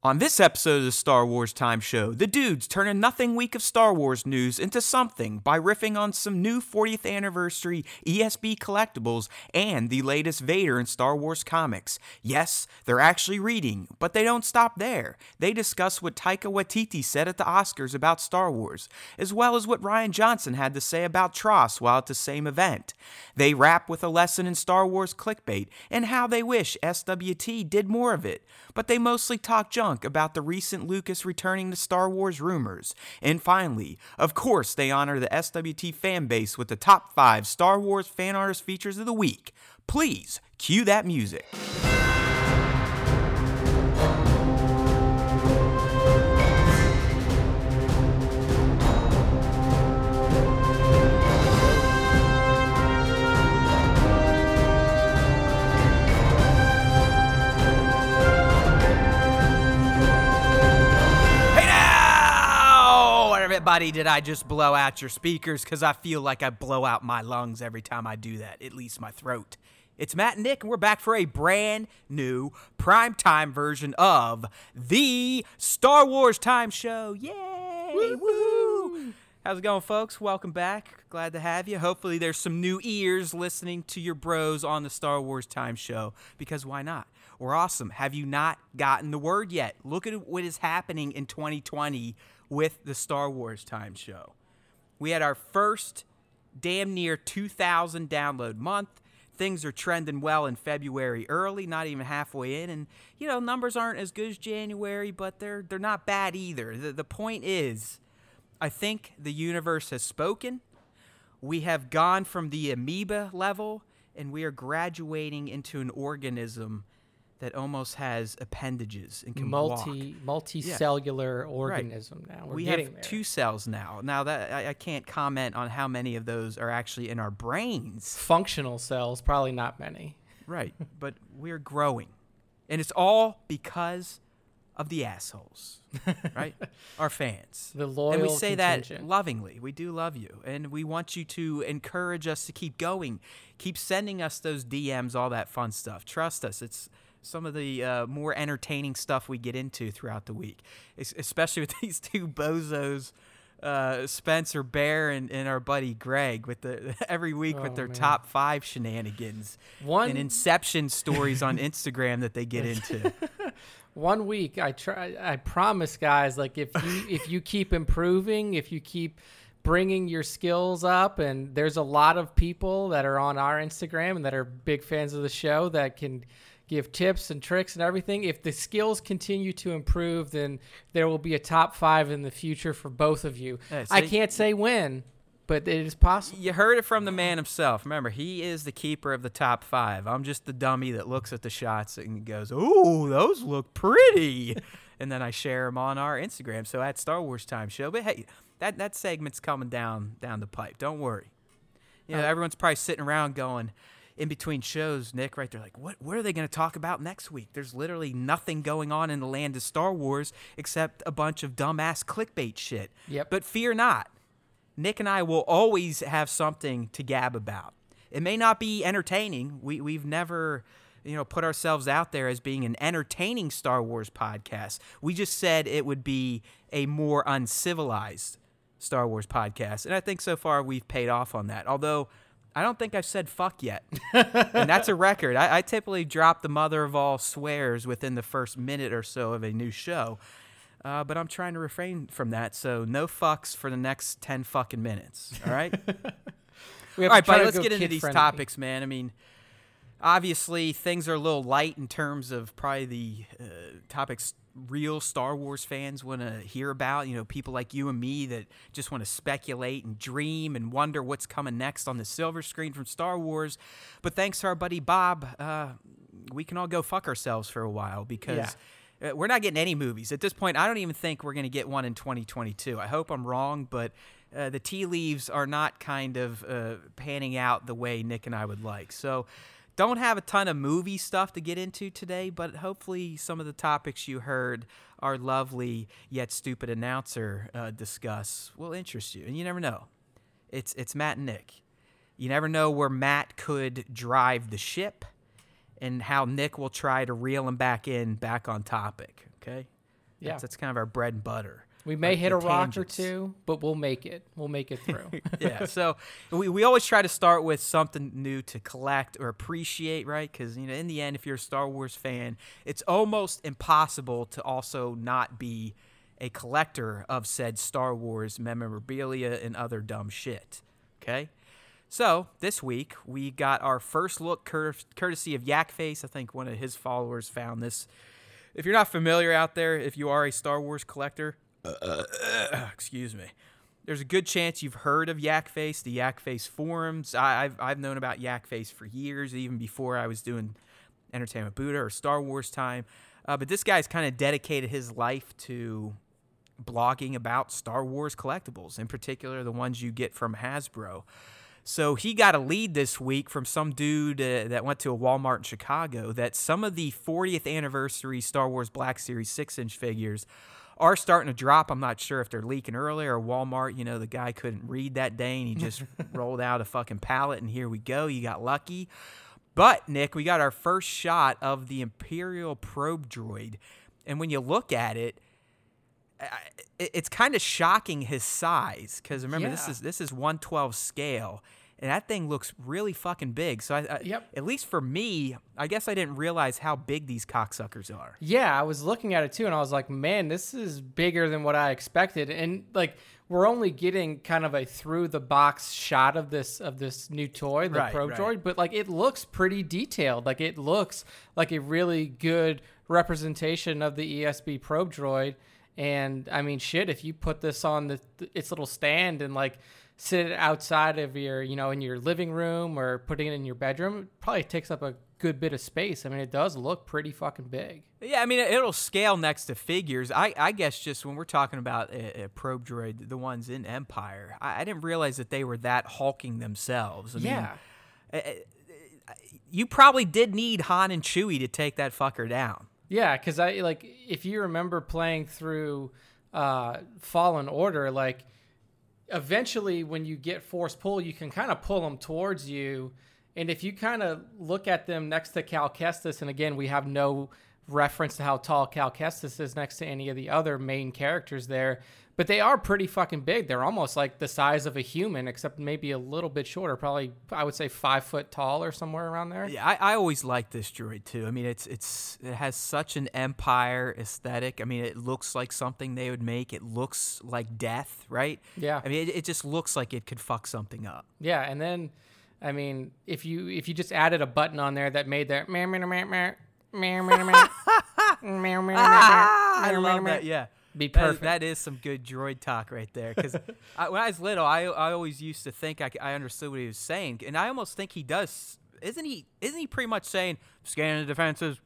On this episode of the Star Wars Time Show, the dudes turn a nothing week of Star Wars news into something by riffing on some new 40th anniversary ESB collectibles and the latest Vader in Star Wars comics. Yes, they're actually reading, but they don't stop there. They discuss what Taika Waititi said at the Oscars about Star Wars, as well as what Rian Johnson had to say about Tross while at the same event. They wrap with a lesson in Star Wars clickbait and how they wish SWT did more of it, but they mostly talk junk about the recent Lucas returning to Star Wars rumors. And finally, of course, they honor the SWT fan base with the top 5 Star Wars fan artist features of the week. Please cue that music. Buddy, did I just blow out your speakers? Because I feel like I blow out my lungs every time I do that, at least my throat. It's Matt and Nick, and we're back for a brand new primetime version of the Star Wars Time Show. Yay! Woo! How's it going, folks? Welcome back. Glad to have you. Hopefully there's some new ears listening to your bros on the Star Wars Time Show, because why not? We're awesome. Have you not gotten the word yet? Look at what is happening in 2020 with the Star Wars Time Show. We had our first damn near 2,000 download month. Things are trending well in February early, not even halfway in. And, you know, numbers aren't as good as January, but they're not bad either. The point is, I think the universe has spoken. We have gone from the amoeba level, and we are graduating into an organism that almost has appendages and can multicellular organism now. We have there. 2 cells now. Now that I can't comment on how many of those are actually in our brains. Functional cells, probably not many. Right, but we're growing, and it's all because of the assholes, right? Our fans, the loyal, and we say contingent. That lovingly. We do love you, and we want you to encourage us to keep going, keep sending us those DMs, all that fun stuff. Trust us, it's some of the more entertaining stuff we get into throughout the week, especially with these 2 bozos, Spencer Bear and our buddy Greg, with every week with their top 5 shenanigans and Inception stories on Instagram that they get into. 1 week, I promise, guys. Like if you keep improving, if you keep bringing your skills up, and there's a lot of people that are on our Instagram and that are big fans of the show that can give tips and tricks and everything. If the skills continue to improve, then there will be a top 5 in the future for both of you. Yeah, so I can't say when, but it is possible. You heard it from the man himself. Remember, he is the keeper of the top 5. I'm just the dummy that looks at the shots and goes, ooh, those look pretty. And then I share them on our Instagram. So at Star Wars Time Show. But hey, that segment's coming down the pipe. Don't worry. You know, everyone's probably sitting around going, in between shows, Nick, right, they're like, what are they going to talk about next week? There's literally nothing going on in the land of Star Wars except a bunch of dumbass clickbait shit. Yep. But fear not. Nick and I will always have something to gab about. It may not be entertaining. We've never, you know, put ourselves out there as being an entertaining Star Wars podcast. We just said it would be a more uncivilized Star Wars podcast. And I think so far we've paid off on that. Although I don't think I've said fuck yet, and that's a record. I typically drop the mother of all swears within the first minute or so of a new show, but I'm trying to refrain from that, so no fucks for the next 10 fucking minutes, all right? All right, buddy, let's get into these topics, man. I mean, obviously, things are a little light in terms of probably the topics real Star Wars fans want to hear about, you know, people like you and me that just want to speculate and dream and wonder what's coming next on the silver screen from Star Wars. But thanks to our buddy Bob, we can all go fuck ourselves for a while, because we're not getting any movies. At this point, I don't even think we're going to get one in 2022. I hope I'm wrong, but the tea leaves are not kind of panning out the way Nick and I would like. So don't have a ton of movie stuff to get into today, but hopefully some of the topics you heard our lovely yet stupid announcer discuss will interest you. And you never know. It's Matt and Nick. You never know where Matt could drive the ship and how Nick will try to reel him back on topic, okay? Yeah. That's kind of our bread and butter. We may hit a rock or two, but we'll make it. We'll make it through. Yeah. So we always try to start with something new to collect or appreciate, right? Because, you know, in the end, if you're a Star Wars fan, it's almost impossible to also not be a collector of said Star Wars memorabilia and other dumb shit. Okay? So this week, we got our first look courtesy of Yakface. I think one of his followers found this. If you're not familiar out there, if you are a Star Wars collector, excuse me, there's a good chance you've heard of Yakface, the Yakface forums. I've known about Yakface for years, even before I was doing Entertainment Buddha or Star Wars Time. But this guy's kind of dedicated his life to blogging about Star Wars collectibles, in particular the ones you get from Hasbro. So he got a lead this week from some dude that went to a Walmart in Chicago that some of the 40th anniversary Star Wars Black Series 6-inch figures are starting to drop. I'm not sure if they're leaking early or Walmart, you know, the guy couldn't read that day and he just rolled out a fucking pallet and here we go. You got lucky. But, Nick, we got our first shot of the Imperial probe droid. And when you look at it, it's kind of shocking his size because, remember, this is 1/12 scale. And that thing looks really fucking big. So, at least for me, I guess I didn't realize how big these cocksuckers are. Yeah, I was looking at it, too, and I was like, man, this is bigger than what I expected. And, like, we're only getting kind of a through-the-box shot of this new toy, the probe droid. But, like, it looks pretty detailed. Like, it looks like a really good representation of the ESB probe droid. And, I mean, shit, if you put this on its little stand and, like, sit outside of your, you know, in your living room or putting it in your bedroom, it probably takes up a good bit of space. I mean, it does look pretty fucking big. Yeah, I mean, it'll scale next to figures. I guess just when we're talking about a probe droid, the ones in Empire, I didn't realize that they were that hulking themselves. I mean, you probably did need Han and Chewie to take that fucker down. Yeah, because I like if you remember playing through Fallen Order, like, eventually when you get force pull, you can kind of pull them towards you. And if you kind of look at them next to Cal Kestis, and again, we have no reference to how tall Cal Kestis is next to any of the other main characters there, but they are pretty fucking big. They're almost like the size of a human, except maybe a little bit shorter, probably, I would say 5 foot tall or somewhere around there. Yeah, I always liked this droid too. I mean, it has such an Empire aesthetic. I mean, it looks like something they would make. It looks like death, right? Yeah. I mean, it just looks like it could fuck something up. Yeah, and then, I mean, if you just added a button on there that made that meh, meh, meh, meh, meh, meh, meh, I love that, yeah. Be perfect. That is some good droid talk right there. Because when I was little, I always used to think I understood what he was saying, and I almost think he does. Isn't he pretty much saying scanning the defenses?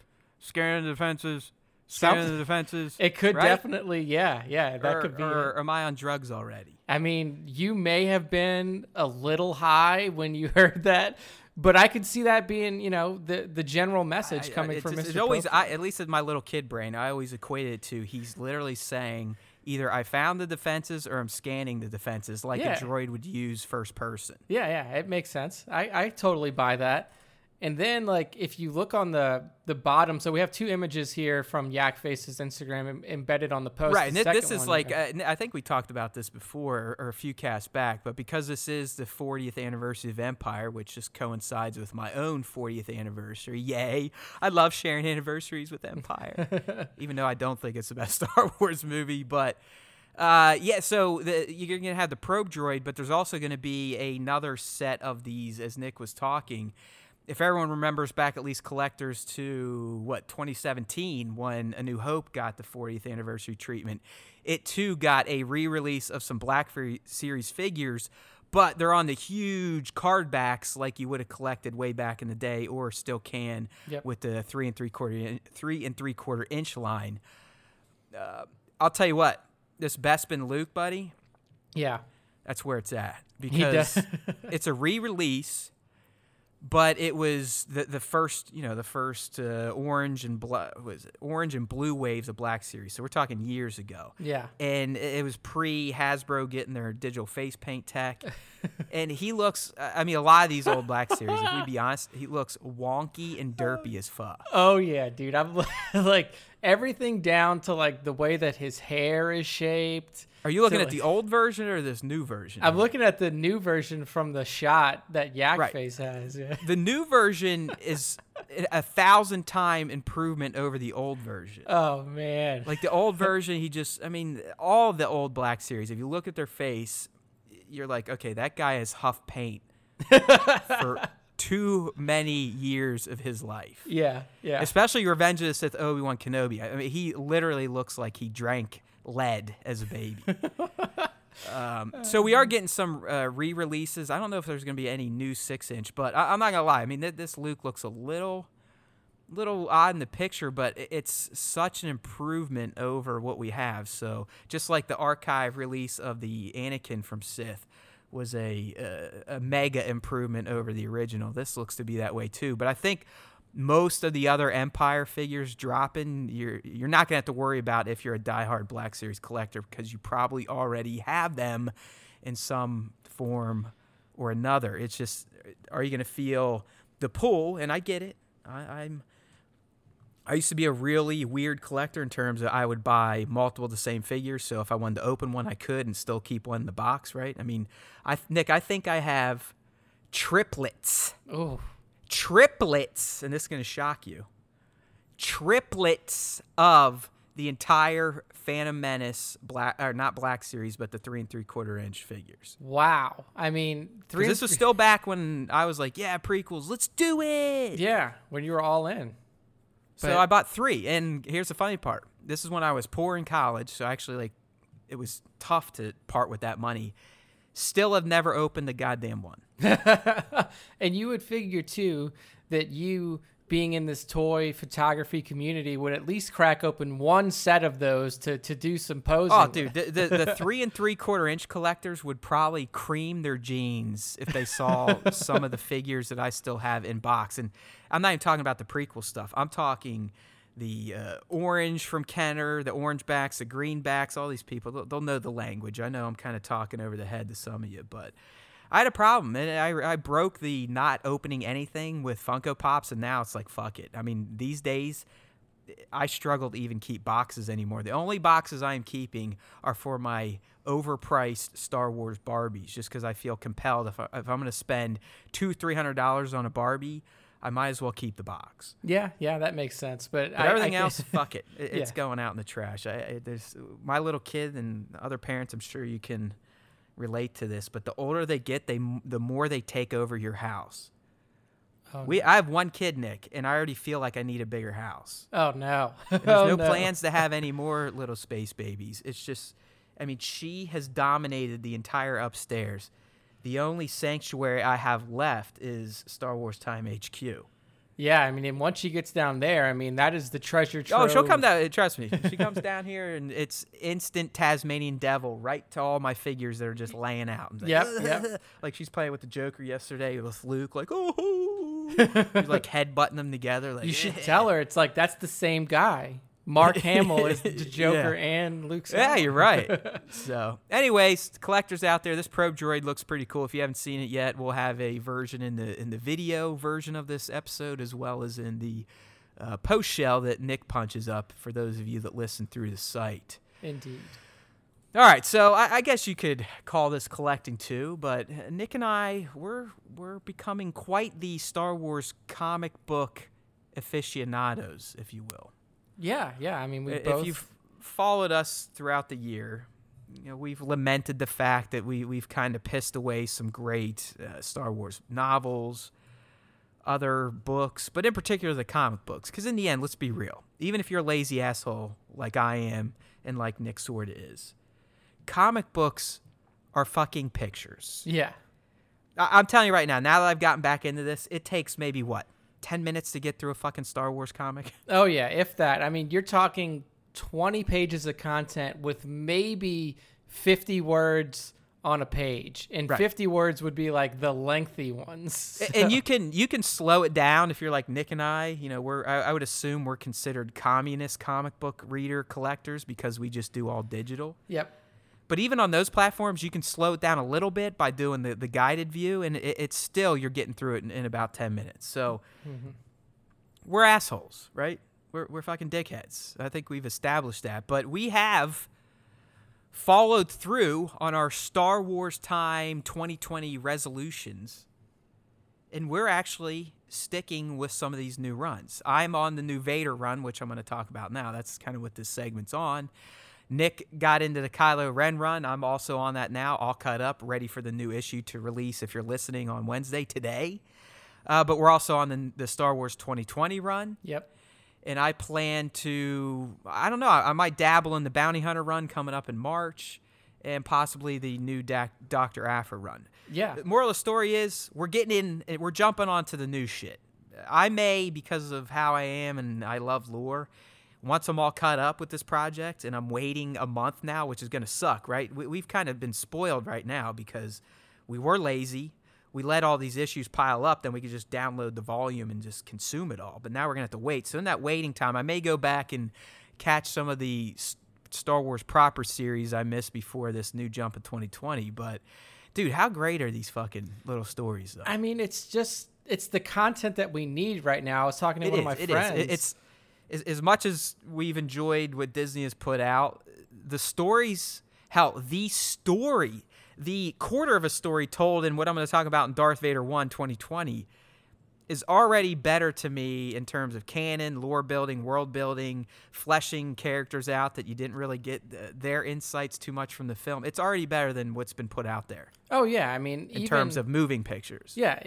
It could definitely, yeah. That could be. Or am I on drugs already? I mean, you may have been a little high when you heard that. But I could see that being, you know, the general message coming from Mr. It's always, at least in my little kid brain, I always equated it to he's literally saying either I found the defenses or I'm scanning the defenses, like a droid would use first person. Yeah, it makes sense. I totally buy that. And then, like, if you look on the bottom, so we have two images here from Yakface's Instagram embedded on the post. Right, and this is like, I think we talked about this before or a few casts back, but because this is the 40th anniversary of Empire, which just coincides with my own 40th anniversary, yay, I love sharing anniversaries with Empire, even though I don't think it's the best Star Wars movie, but... So you're going to have the probe droid, but there's also going to be another set of these, as Nick was talking. If everyone remembers back, at least collectors, to, 2017, when A New Hope got the 40th anniversary treatment, it, too, got a re-release of some Black Series figures, but they're on the huge card backs like you would have collected way back in the day or still can with the 3 3/4 inch line. I'll tell you what, this Bespin Luke, buddy, that's where it's at because it's a re-release. But it was the first orange and blue waves of Black Series. So we're talking years ago. Yeah. And it was pre-Hasbro getting their digital face paint tech. And he looks, I mean, a lot of these old Black Series, if we be honest, he looks wonky and derpy as fuck. Oh, yeah, dude. I'm like, everything down to like the way that his hair is shaped. Are you looking at the old version or this new version? I'm looking at the new version from the shot that Yakface has. Yeah. The new version is 1,000-time improvement over the old version. Oh, man. Like the old version, he just, I mean, all the old Black series, if you look at their face, you're like, okay, that guy has huffed paint for too many years of his life. Yeah, yeah. Especially Revenge of the Sith, Obi-Wan Kenobi. I mean, he literally looks like he drank lead as a baby. So we are getting some re-releases. I don't know if there's going to be any new 6-inch, but I'm not going to lie. I mean, this Luke looks a little odd in the picture, but it's such an improvement over what we have. So just like the archive release of the Anakin from Sith was a mega improvement over the original, this looks to be that way too. But I think most of the other Empire figures dropping, you're not going to have to worry about if you're a diehard Black Series collector, because you probably already have them in some form or another. It's just, are you going to feel the pull? And I get it. I used to be a really weird collector in terms of I would buy multiple of the same figures. So if I wanted to open one, I could and still keep one in the box, right? I mean, Nick, I think I have triplets. Oh. Triplets, and this is going to shock you, triplets of the entire Phantom Menace Black Series, but the 3 3/4-inch figures. Wow. I mean, this was still back when I was like, yeah, prequels, let's do it. Yeah, when you were all in. So I bought 3, and here's the funny part. This is when I was poor in college, so actually, like, it was tough to part with that money. Still have never opened a goddamn one. And you would figure, too, that you, being in this toy photography community, would at least crack open one set of those to do some posing. Oh, dude, the 3 3/4-inch collectors would probably cream their jeans if they saw some of the figures that I still have in box. And I'm not even talking about the prequel stuff. I'm talking the orange from Kenner, the orange backs, the green backs, all these people, they'll know the language. I know I'm kind of talking over the head to some of you, but I had a problem, and I broke the not opening anything with Funko Pops, and now it's like, fuck it. I mean, these days, I struggle to even keep boxes anymore. The only boxes I am keeping are for my overpriced Star Wars Barbies, just because I feel compelled. If I'm going to spend $200, $300 on a Barbie, I might as well keep the box. Yeah, that makes sense. But everything else, fuck it. It's going out in the trash. There's my little kid and other parents, I'm sure you can relate to this, but the older they get, the more they take over your house. Oh, I have one kid, Nick, and I already feel like I need a bigger house. Oh, no. There's no plans to have any more little space babies. It's just, I mean, she has dominated the entire upstairs. The only sanctuary I have left is Star Wars Time HQ. Yeah, I mean, and once she gets down there, I mean, that is the treasure trove. Oh, she'll come down. Trust me. She comes down here, and it's instant Tasmanian devil right to all my figures that are just laying out. Like, yep. Like, she's playing with the Joker yesterday with Luke, like, oh. She's, like, headbutting them together. Like, you should tell her. It's like, that's the same guy. Mark Hamill is the Joker and Luke Skywalker. Yeah, you're right. So, anyways, collectors out there, this probe droid looks pretty cool. If you haven't seen it yet, we'll have a version in the video version of this episode, as well as in the post shell that Nick punches up for those of you that listen through the site. Indeed. All right, so I guess you could call this collecting too, but Nick and I we're becoming quite the Star Wars comic book aficionados, if you will. Yeah. I mean, if you've followed us throughout the year, you know, we've lamented the fact that we've kind of pissed away some great Star Wars novels, other books, but in particular the comic books. Because in the end, let's be real. Even if you're a lazy asshole like I am and like Nick Sorda is, comic books are fucking pictures. Yeah. I'm telling you right now that I've gotten back into this, it takes maybe 10 minutes to get through a fucking Star Wars comic. Oh yeah, if that. I mean, you're talking 20 pages of content with maybe 50 words on a page, and 50 words would be like the lengthy ones. So. And you can slow it down if you're like Nick and I. You know, I would assume we're considered communist comic book reader collectors because we just do all digital. Yep. But even on those platforms, you can slow it down a little bit by doing the guided view, and it's still, you're getting through it in about 10 minutes. So we're assholes, right? We're fucking dickheads. I think we've established that. But we have followed through on our Star Wars Time 2020 resolutions, and we're actually sticking with some of these new runs. I'm on the new Vader run, which I'm going to talk about now. That's kind of what this segment's on. Nick got into the Kylo Ren run. I'm also on that now, all cut up, ready for the new issue to release if you're listening on Wednesday today. But we're also on the Star Wars 2020 run. Yep. And I plan to, I don't know, I might dabble in the Bounty Hunter run coming up in March and possibly the new Dr. Aphra run. Yeah. The moral of the story is we're getting in, we're jumping onto the new shit. I may, because of how I am and I love lore, once I'm all caught up with this project, and I'm waiting a month now, which is going to suck, right? We've kind of been spoiled right now because we were lazy. We let all these issues pile up, then we could just download the volume and just consume it all. But now we're going to have to wait. So in that waiting time, I may go back and catch some of the Star Wars proper series I missed before this new jump in 2020. But, dude, how great are these fucking little stories, though? I mean, it's just, it's the content that we need right now. I was talking to one of my friends. It's as much as we've enjoyed what Disney has put out, the stories, hell, the story, the quarter of a story told in what I'm going to talk about in Darth Vader 1 2020 is already better to me in terms of canon, lore building, world building, fleshing characters out that you didn't really get their insights too much from the film. It's already better than what's been put out there. Oh, yeah. I mean, in terms of moving pictures. Yeah.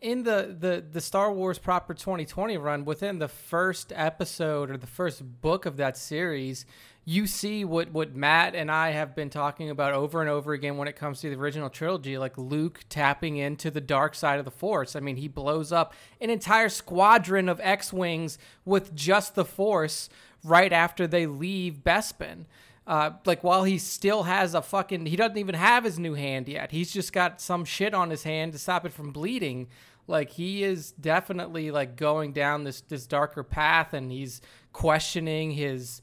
In the Star Wars proper 2020 run, within the first episode or the first book of that series, you see what Matt and I have been talking about over and over again when it comes to the original trilogy, like Luke tapping into the dark side of the Force. I mean, he blows up an entire squadron of X-Wings with just the Force right after they leave Bespin. Like, while he still has a fucking... He doesn't even have his new hand yet. He's just got some shit on his hand to stop it from bleeding. Like, he is definitely, like, going down this darker path, and he's questioning his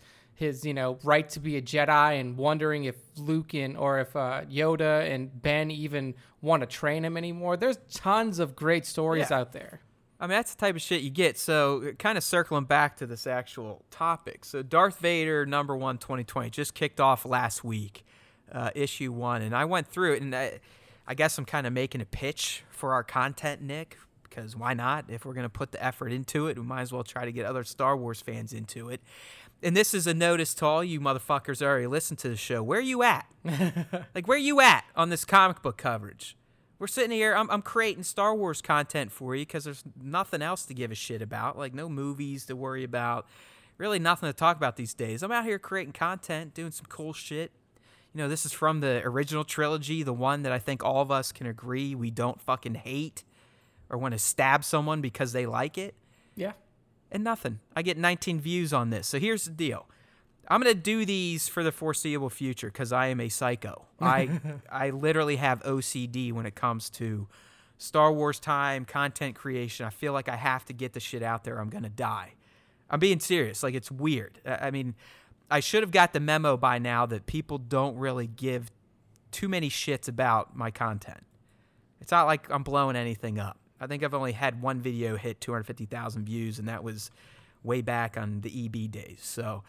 you know, right to be a Jedi and wondering if Luke and... or if Yoda and Ben even want to train him anymore. There's tons of great stories out there. I mean, that's the type of shit you get. So kind of circling back to this actual topic. So Darth Vader, number 1, 2020, just kicked off last week, issue 1. And I went through it, and I guess I'm kind of making a pitch for our content, Nick, because why not? If we're going to put the effort into it, we might as well try to get other Star Wars fans into it. And this is a notice to all you motherfuckers that already listened to the show. Where are you at? Like, where are you at on this comic book coverage? We're sitting here, I'm creating Star Wars content for you because there's nothing else to give a shit about, like no movies to worry about, really nothing to talk about these days. I'm out here creating content, doing some cool shit. You know, this is from the original trilogy, the one that I think all of us can agree we don't fucking hate or want to stab someone because they like it. Yeah. And nothing. I get 19 views on this. So here's the deal. I'm going to do these for the foreseeable future because I am a psycho. I literally have OCD when it comes to Star Wars time, content creation. I feel like I have to get the shit out there. I'm going to die. I'm being serious. Like, it's weird. I mean, I should have got the memo by now that people don't really give too many shits about my content. It's not like I'm blowing anything up. I think I've only had one video hit 250,000 views, and that was way back on the EB days. So...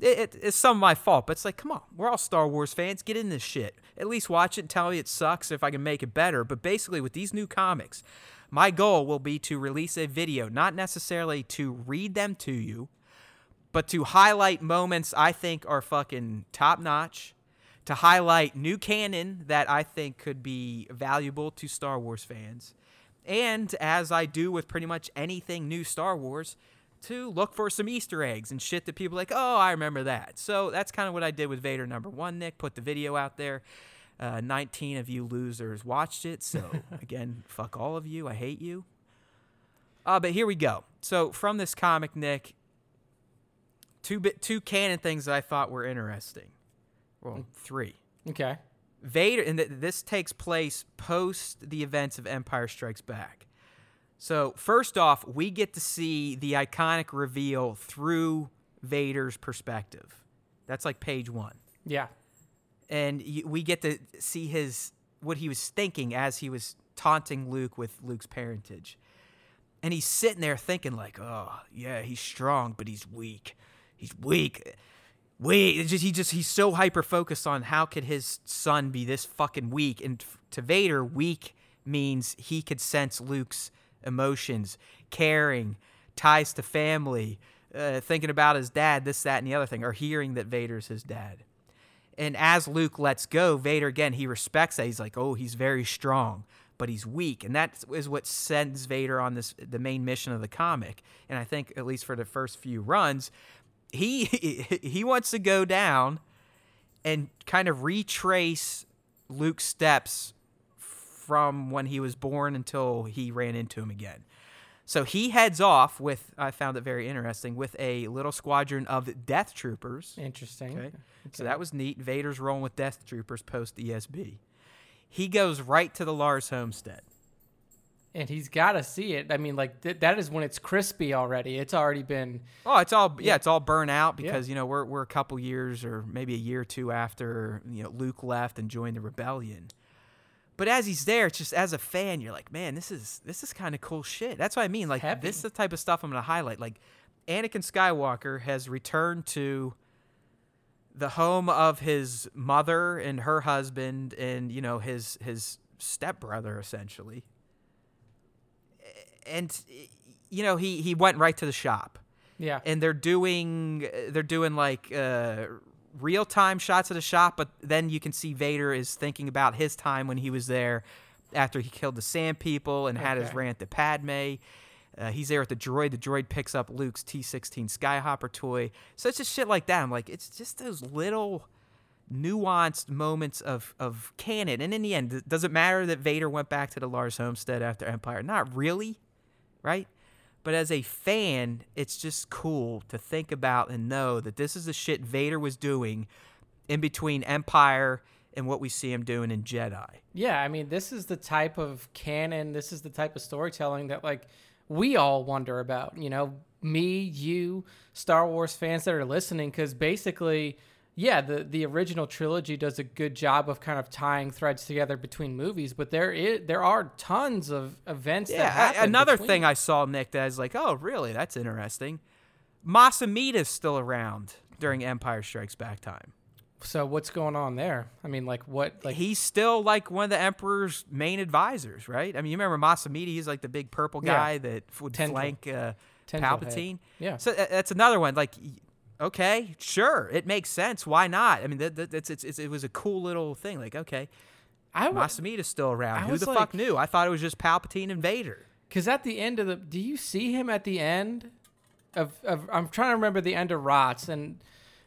It's some of my fault, but it's like, come on, we're all Star Wars fans. Get in this shit. At least watch it and tell me it sucks if I can make it better. But basically, with these new comics, my goal will be to release a video, not necessarily to read them to you, but to highlight moments I think are fucking top-notch, to highlight new canon that I think could be valuable to Star Wars fans, and as I do with pretty much anything new Star Wars, to look for some Easter eggs and shit that people are like, oh, I remember that. So that's kind of what I did with Vader number 1, Nick. Put the video out there. 19 of you losers watched it. So, again, fuck all of you. I hate you. But here we go. So from this comic, Nick, two canon things that I thought were interesting. Well, three. Okay. Vader, and this takes place post the events of Empire Strikes Back. So, first off, we get to see the iconic reveal through Vader's perspective. That's like page 1. Yeah. And we get to see what he was thinking as he was taunting Luke with Luke's parentage. And he's sitting there thinking like, oh, yeah, he's strong, but he's weak. He's weak. He's so hyper-focused on how could his son be this fucking weak. And to Vader, weak means he could sense Luke's emotions, caring, ties to family, thinking about his dad, this, that, and the other thing, or hearing that Vader's his dad. And as Luke lets go, Vader, again, he respects that. He's like, oh, he's very strong, but he's weak. And that is what sends Vader on the main mission of the comic. And I think, at least for the first few runs, he wants to go down and kind of retrace Luke's steps from when he was born until he ran into him again. So he heads off with, I found it very interesting, with a little squadron of Death Troopers. Interesting. Okay. So that was neat. Vader's rolling with Death Troopers post-ESB. He goes right to the Lars homestead. And he's got to see it. I mean, like, that is when it's crispy already. It's already been... Oh, it's all... Yeah, it's all burnt out because, you know, we're a couple years or maybe a year or two after, you know, Luke left and joined the rebellion. But as he's there, it's just as a fan, you're like, man, this is kind of cool shit. That's what I mean. Like, this is the type of stuff I'm going to highlight. Like, Anakin Skywalker has returned to the home of his mother and her husband and, you know, his stepbrother, essentially. And, you know, he went right to the shop. Yeah. And they're doing like real-time shots of the shop, but then you can see Vader is thinking about his time when he was there after he killed the Sand People and had his rant to Padme. He's there with the droid. The droid picks up Luke's T-16 Skyhopper toy. So it's just shit like that. I'm like, it's just those little nuanced moments of canon. And in the end, does it matter that Vader went back to the Lars homestead after Empire? Not really, right? But as a fan, it's just cool to think about and know that this is the shit Vader was doing in between Empire and what we see him doing in Jedi. Yeah, I mean, this is the type of canon, this is the type of storytelling that, like, we all wonder about, you know, me, you, Star Wars fans that are listening, because basically, yeah, the original trilogy does a good job of kind of tying threads together between movies, but there are tons of events that happen. Another thing I saw, Nick, that I was like, oh, really? That's interesting. Mos Amida is still around during Empire Strikes Back time. So what's going on there? I mean, like, what? Like, he's still like one of the Emperor's main advisors, right? I mean, you remember Mos Amida? He's like the big purple guy that would flank Palpatine. Yeah. So that's another one. Like, okay, sure, it makes sense. Why not? I mean, it was a cool little thing. Like, okay, Mos Amida's still around. Who the fuck knew? I thought it was just Palpatine and Vader. Because at the end of the, do you see him at the end of I'm trying to remember the end of Rots and.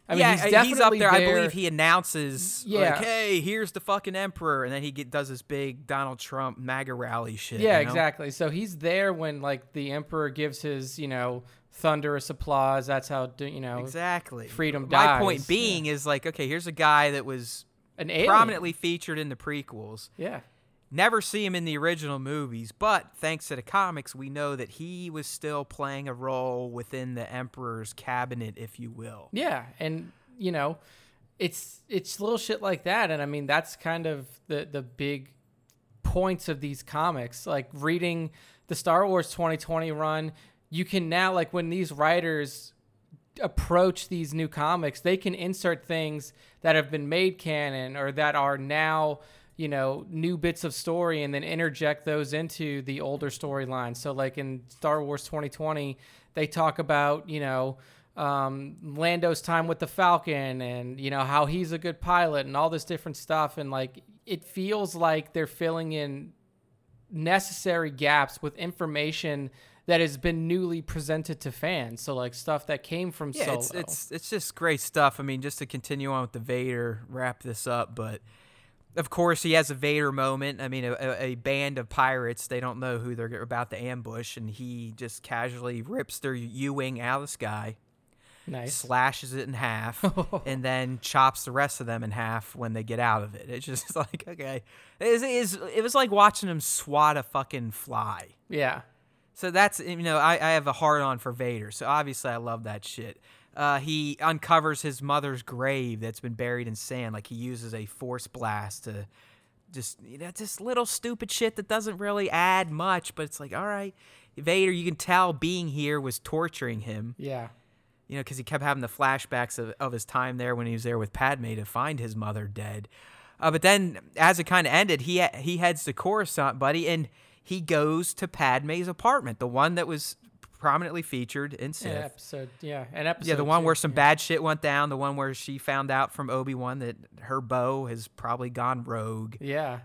I mean, he's up there. I believe he announces, like, hey, here's the fucking Emperor. And then he does this big Donald Trump MAGA rally shit. Yeah, exactly. So he's there when, like, the Emperor gives his, you know, thunderous applause. That's how, you know, exactly freedom dies. My point being is, like, okay, here's a guy that was prominently featured in the prequels. Yeah. Never see him in the original movies, but thanks to the comics, we know that he was still playing a role within the Emperor's cabinet, if you will. Yeah, and, you know, it's little shit like that, and I mean, that's kind of the big points of these comics. Like, reading the Star Wars 2020 run, you can now, like, when these writers approach these new comics, they can insert things that have been made canon or that are now... you know, new bits of story and then interject those into the older storyline. So like in Star Wars 2020, they talk about, you know, Lando's time with the Falcon and, you know, how he's a good pilot and all this different stuff. And like, it feels like they're filling in necessary gaps with information that has been newly presented to fans. So like stuff that came from Solo. It's just great stuff. I mean, just to continue on with the Vader, wrap this up, but of course, he has a Vader moment. I mean, a band of pirates, they don't know who they're about to ambush, and he just casually rips their U-wing out of the sky, slashes it in half, and then chops the rest of them in half when they get out of it. It's just like, okay. It was like watching him swat a fucking fly. Yeah. So that's, you know, I have a hard-on for Vader, so obviously I love that shit. He uncovers his mother's grave that's been buried in sand. Like, he uses a force blast to just, you know, just little stupid shit that doesn't really add much, but it's like, all right, Vader, you can tell being here was torturing him. Yeah. You know, because he kept having the flashbacks of his time there when he was there with Padme to find his mother dead. But then, as it kind of ended, he heads to Coruscant, buddy, and he goes to Padme's apartment, the one that was prominently featured in Sith. Yeah, the one where some bad shit went down, the one where she found out from Obi-Wan that her beau has probably gone rogue. Yeah.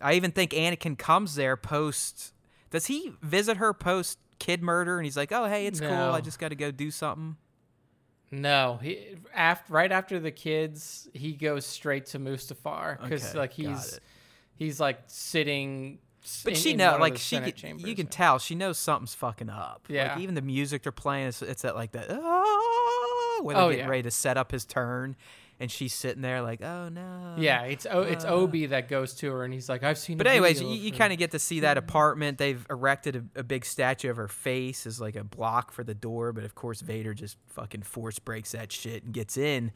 I even think Anakin comes there post... Does he visit her post kid murder? And he's like, oh, hey, it's cool. I just got to go do something. No, he right after the kids, he goes straight to Mustafar because like he's like sitting. But she knows, like you can tell she knows something's fucking up. Yeah, like, even the music they're playing, it's at like that when they're getting ready to set up his turn. And she's sitting there like, oh, no. Yeah, it's Obi that goes to her, and he's like, I've seen But anyways, you kind of get to see that apartment. They've erected a big statue of her face as like a block for the door. But, of course, Vader just fucking force breaks that shit and gets in.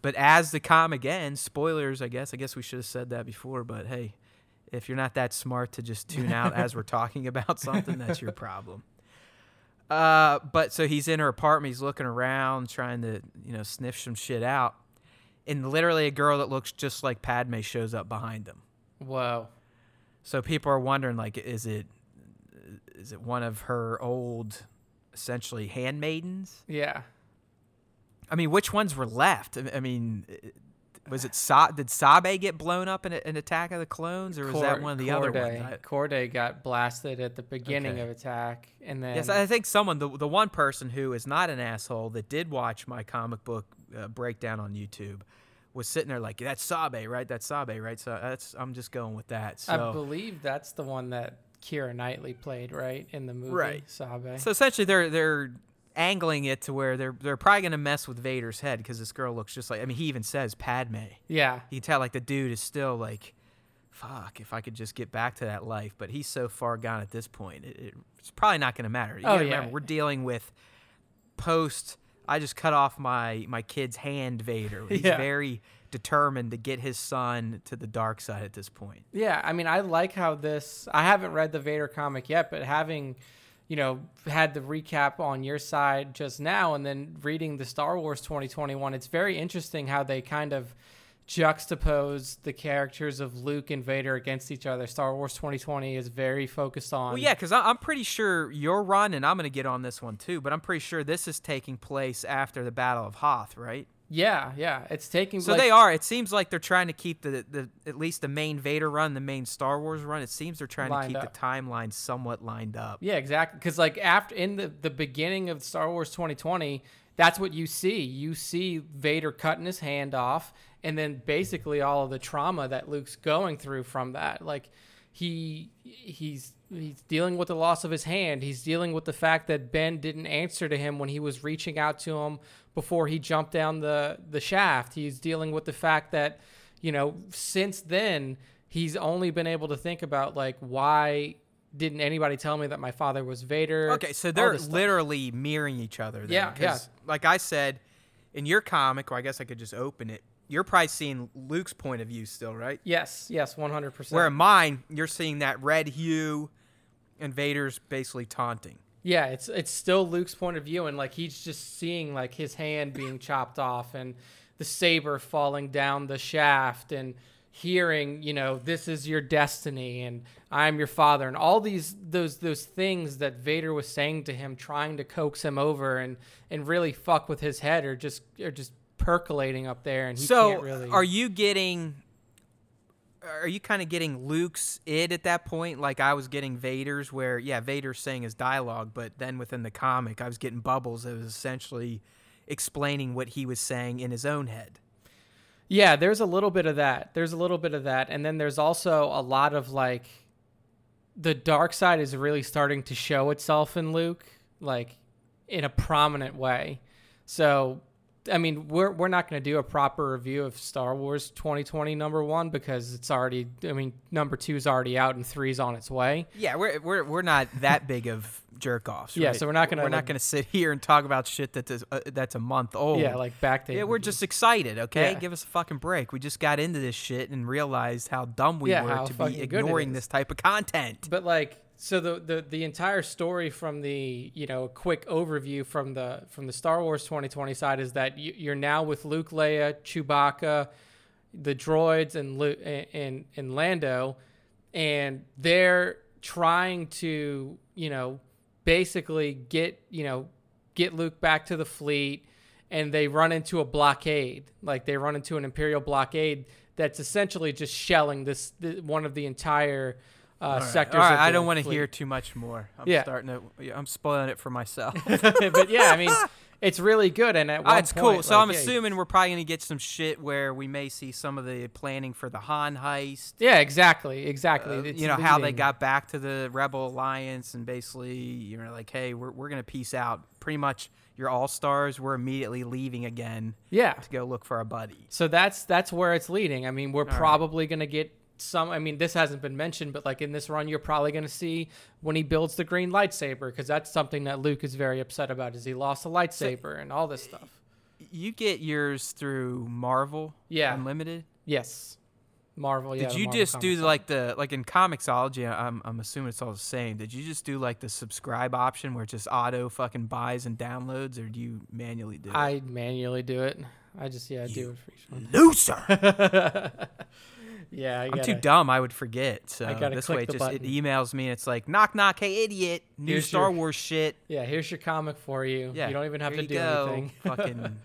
But as the comic ends, spoilers, I guess. I guess we should have said that before. But, hey, if you're not that smart to just tune out as we're talking about something, that's your problem. But so he's in her apartment. He's looking around trying to, you know, sniff some shit out. And literally a girl that looks just like Padme shows up behind him. Whoa. So people are wondering, like, is it one of her old, essentially, handmaidens? Yeah. I mean, which ones were left? I mean, did Sabe get blown up in an Attack of the Clones, or was that one of the other ones? Corday got blasted at the beginning of Attack, and then... Yes, I think someone, the one person who is not an asshole that did watch my comic book breakdown on YouTube was sitting there like, that's Sabe, right? That's Sabe, right? So I'm just going with that. So, I believe that's the one that Keira Knightley played, right, in the movie, right? Sabe. So essentially, they're angling it to where they're probably going to mess with Vader's head because this girl looks just like, I mean, he even says Padme. Yeah. You tell, like, the dude is still like, fuck, if I could just get back to that life. But he's so far gone at this point. It's probably not going to matter. You gotta remember, we're dealing with post, I just cut off my kid's hand Vader. He's very determined to get his son to the dark side at this point. Yeah. I mean, I like how I haven't read the Vader comic yet, but having... you know, had the recap on your side just now and then reading the Star Wars 2021, it's very interesting how they kind of juxtapose the characters of Luke and Vader against each other. Star Wars 2020 is very focused on... Well, yeah, because I'm pretty sure your run, and I'm going to get on this one too, but I'm pretty sure this is taking place after the Battle of Hoth, right? Yeah, it's taking... So they are. It seems like they're trying to keep the at least the main Vader run, the main Star Wars run. It seems they're trying to keep the timeline somewhat lined up. Yeah, exactly. Because like after in the beginning of Star Wars 2020, that's what you see. You see Vader cutting his hand off, and then basically all of the trauma that Luke's going through from that. Like he's dealing with the loss of his hand. He's dealing with the fact that Ben didn't answer to him when he was reaching out to him before he jumped down the shaft. He's dealing with the fact that, you know, since then, he's only been able to think about, like, why didn't anybody tell me that my father was Vader? Okay, so they're literally mirroring each other then. Yeah. Like I said, in your comic, or I guess I could just open it, you're probably seeing Luke's point of view still, right? Yes, 100%. Where in mine, you're seeing that red hue and Vader's basically taunting. Yeah, it's still Luke's point of view, and like he's just seeing like his hand being chopped off and the saber falling down the shaft and hearing, you know, this is your destiny and I'm your father and all these those things that Vader was saying to him, trying to coax him over and really fuck with his head are just percolating up there, and he can't really. So are you kind of getting Luke's id at that point? Like I was getting Vader's where, yeah, Vader's saying his dialogue, but then within the comic, I was getting Bubbles that was essentially explaining what he was saying in his own head. Yeah, there's a little bit of that. And then there's also a lot of like the dark side is really starting to show itself in Luke, like in a prominent way. So, I mean, we're not going to do a proper review of Star Wars 2020 #1 because it's already. I mean, #2 is already out and 3's on its way. Yeah, we're not that big of jerk-offs. Right? Yeah, so we're not gonna sit here and talk about shit that's a month old. Yeah, like backdating. Yeah, we're just excited. Okay, yeah. Give us a fucking break. We just got into this shit and realized how dumb we were to be ignoring this type of content. But like, so the entire story from the quick overview from the Star Wars 2020 side is that you're now with Luke, Leia, Chewbacca, the droids, and Luke, and Lando, and they're trying to basically get Luke back to the fleet, and they run into a blockade. Like, they run into an Imperial blockade that's essentially just shelling this one of the entire sectors. All right, I don't want to hear too much more. I'm spoiling it for myself. But yeah, I mean, it's really good, and at one it's point, cool. So I'm assuming we're probably going to get some shit where we may see some of the planning for the Han heist. Yeah, exactly. How they got back to the Rebel Alliance, and basically, like, hey, we're going to peace out. Pretty much, you're all stars. We're immediately leaving again. Yeah, to go look for our buddy. So that's where it's leading. I mean, we're probably going to get some. I mean, this hasn't been mentioned, but like in this run, you're probably going to see when he builds the green lightsaber, because that's something that Luke is very upset about, is he lost the lightsaber and all this stuff. You get yours through Marvel, Unlimited. Yes, Marvel. Yeah. Did you just do like in Comixology? I'm assuming it's all the same. Did you just do like the subscribe option where it just auto fucking buys and downloads, or do you manually do it? I manually do it. I just do it for each one. Loser. Yeah, I'm too dumb. I would forget. So this way, it emails me, and it's like, knock, knock, hey, idiot, new Star Wars shit. Yeah, here's your comic for you. Yeah, you don't even have to do anything. Fucking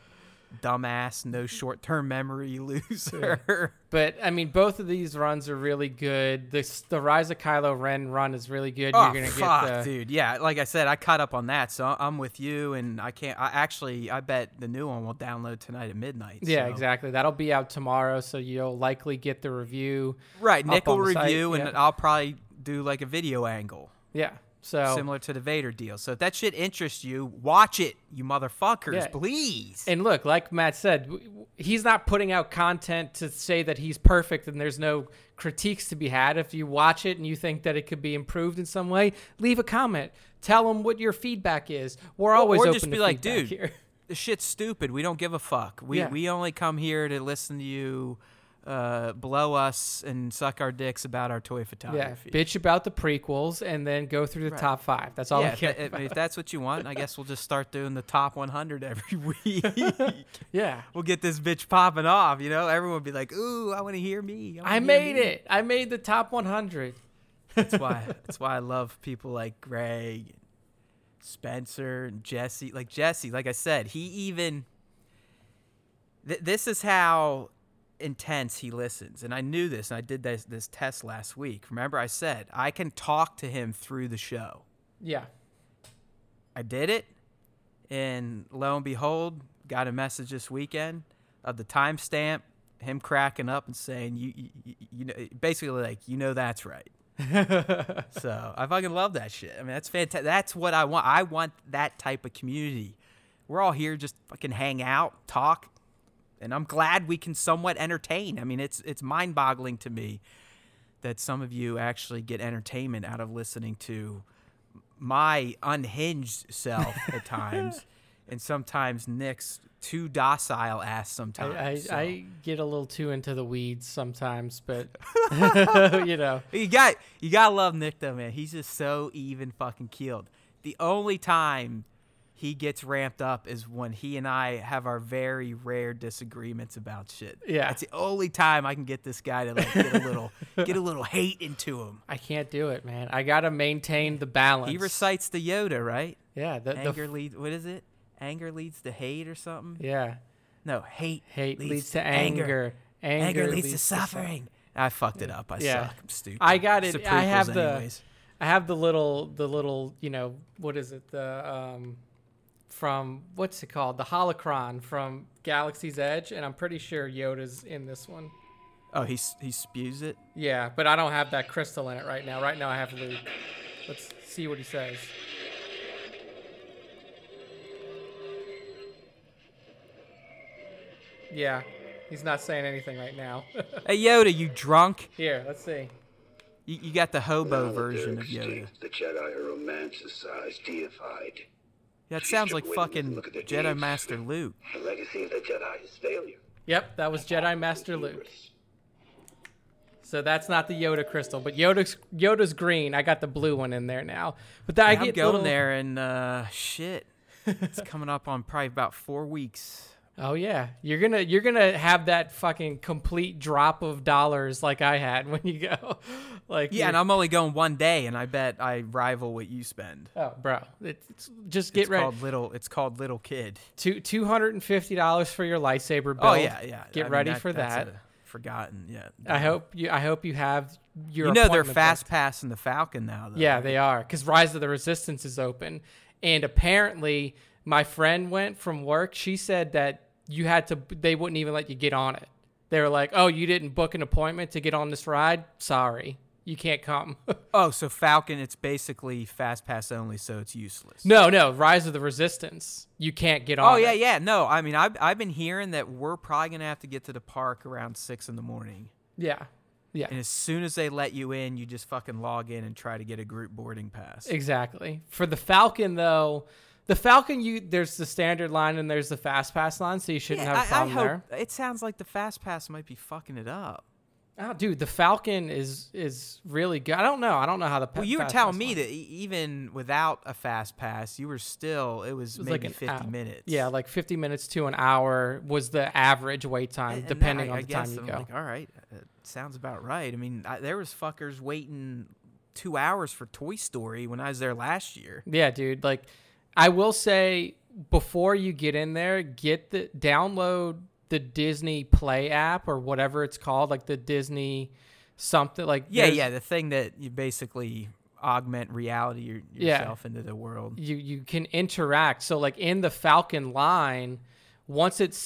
dumbass, no short-term memory, loser. Yeah. But I mean, both of these runs are really good. The Rise of Kylo Ren run is really good. Oh, you're gonna get dude. Yeah, like I said, I caught up on that, so I'm with you. And I bet the new one will download tonight at midnight. Yeah, exactly. That'll be out tomorrow, so you'll likely get the review. Right, Nick will review, and I'll probably do like a video angle. Yeah. So similar to the Vader deal. So if that shit interests you, watch it, you motherfuckers, please. And look, like Matt said, he's not putting out content to say that he's perfect and there's no critiques to be had. If you watch it and you think that it could be improved in some way, leave a comment. Tell them what your feedback is. We're always open to feedback. Or just be like, dude, this shit's stupid. We don't give a fuck. We only come here to listen to you. Blow us and suck our dicks about our toy photography. Yeah, bitch about the prequels and then go through the top five. That's all we care about. If that's what you want, I guess we'll just start doing the top 100 every week. Yeah. We'll get this bitch popping off, Everyone will be like, ooh, I want to hear me. I made it. I made the top 100. That's why I love people like Greg, and Spencer, and Jesse. Like Jesse, like I said, he even... This is how... intense he listens, and I knew this, and I did this test last week. Remember, I said I can talk to him through the show. Yeah, I did it, and lo and behold, got a message this weekend of the timestamp, him cracking up and saying, you know, basically like, that's right. So I fucking love that shit. I mean, that's fantastic. That's what I want. I want that type of community. We're all here just fucking hang out, talk. And I'm glad we can somewhat entertain. I mean, it's mind-boggling to me that some of you actually get entertainment out of listening to my unhinged self at times, and sometimes Nick's too docile ass sometimes. I get a little too into the weeds sometimes, but You gotta love Nick though, man. He's just so even fucking keeled. The only time he gets ramped up is when he and I have our very rare disagreements about shit. Yeah. That's the only time I can get this guy to like get a little hate into him. I can't do it, man. I got to maintain the balance. He recites the Yoda, right? Yeah. Anger leads to hate or something? Yeah. No, hate leads to anger. Anger leads to suffering. I fucked it up. I suck. I'm stupid. I got it. I have the little, what is it? The, from what's it called, the holocron from Galaxy's Edge, and I'm pretty sure Yoda's in this one. Oh, he spews it. Yeah, but I don't have that crystal in it right now. Right now I have Luke. Let's see what he says. Yeah, he's not saying anything right now. Hey Yoda, you drunk? Here, let's see. You got the hobo version of Yoda. The Jedi are romanticized, deified. That sounds like fucking Jedi Master Luke. The legacy of the Jedi is failure. Yep, that was Jedi Master Luke. So that's not the Yoda crystal, but Yoda's green. I got the blue one in there now. But I get going there and shit. It's coming up on probably about 4 weeks. Oh yeah, you're gonna have that fucking complete drop of dollars like I had when you go. Like yeah, and I'm only going one day, and I bet I rival what you spend. Oh, bro, it's just get ready. It's called little kid. $250 for your lightsaber build. Oh yeah. Get ready for that. Forgotten yet. Yeah. I hope you have your. You know they're fast passing the Falcon now. Though, yeah, right? They are because Rise of the Resistance is open, and apparently. My friend went from work. She said that you had to. They wouldn't even let you get on it. They were like, "Oh, you didn't book an appointment to get on this ride. Sorry, you can't come." Oh, so Falcon, it's basically fast pass only, so it's useless. No, Rise of the Resistance, you can't get on. Oh yeah. No, I mean, I've been hearing that we're probably gonna have to get to the park around 6 a.m. Yeah. Yeah. And as soon as they let you in, you just fucking log in and try to get a group boarding pass. Exactly. For the Falcon, though. The Falcon, there's the standard line and there's the fast pass line, so you shouldn't have a problem there. It sounds like the fast pass might be fucking it up. Oh, dude, the Falcon is really good. I don't know how the fast pass. Well, you were telling me that even without a fast pass, you were still. It was maybe like 50 minutes. Yeah, like 50 minutes to an hour was the average wait time, and depending on the time you go. Like, all right, it sounds about right. I mean, there was fuckers waiting 2 hours for Toy Story when I was there last year. Yeah, dude, like. I will say before you get in there, download the Disney Play app or whatever it's called, like the Disney something like the thing that you basically augment reality yourself into the world. You can interact. So like in the Falcon line, once it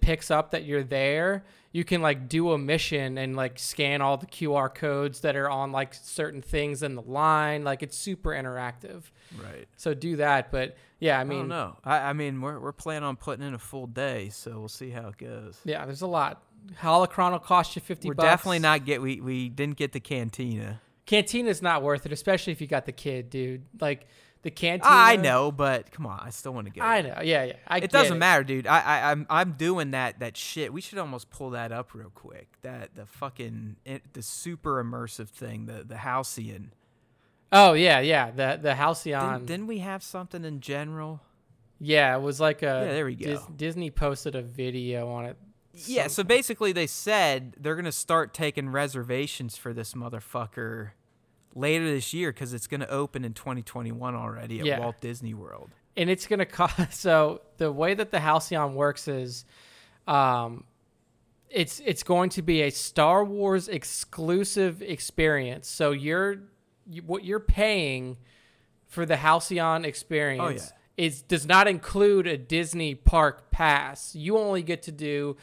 picks up that you're there, you can like do a mission and like scan all the QR codes that are on like certain things in the line. Like it's super interactive. Right. So do that. But yeah, I mean, I don't know. I mean, we're planning on putting in a full day, so we'll see how it goes. Yeah, there's a lot. Holocron will cost you $50. We're definitely not we didn't get the cantina. Cantina's not worth it, especially if you got the kid, dude. Like the cantina. I know, but come on, I still want to go. I know, yeah. It doesn't matter, dude. I'm doing that shit. We should almost pull that up real quick. The super immersive thing, the Halcyon. Oh yeah, the Halcyon. Didn't we have something in general? Yeah, it was like a. Yeah, there we go. Disney posted a video on it. Yeah, so basically they said they're gonna start taking reservations for this motherfucker later this year because it's gonna open in 2021 already at Walt Disney World. And it's gonna cost. So the way that the Halcyon works is, it's going to be a Star Wars exclusive experience. So what you're paying for the Halcyon experience does not include a Disney park pass. You only get to do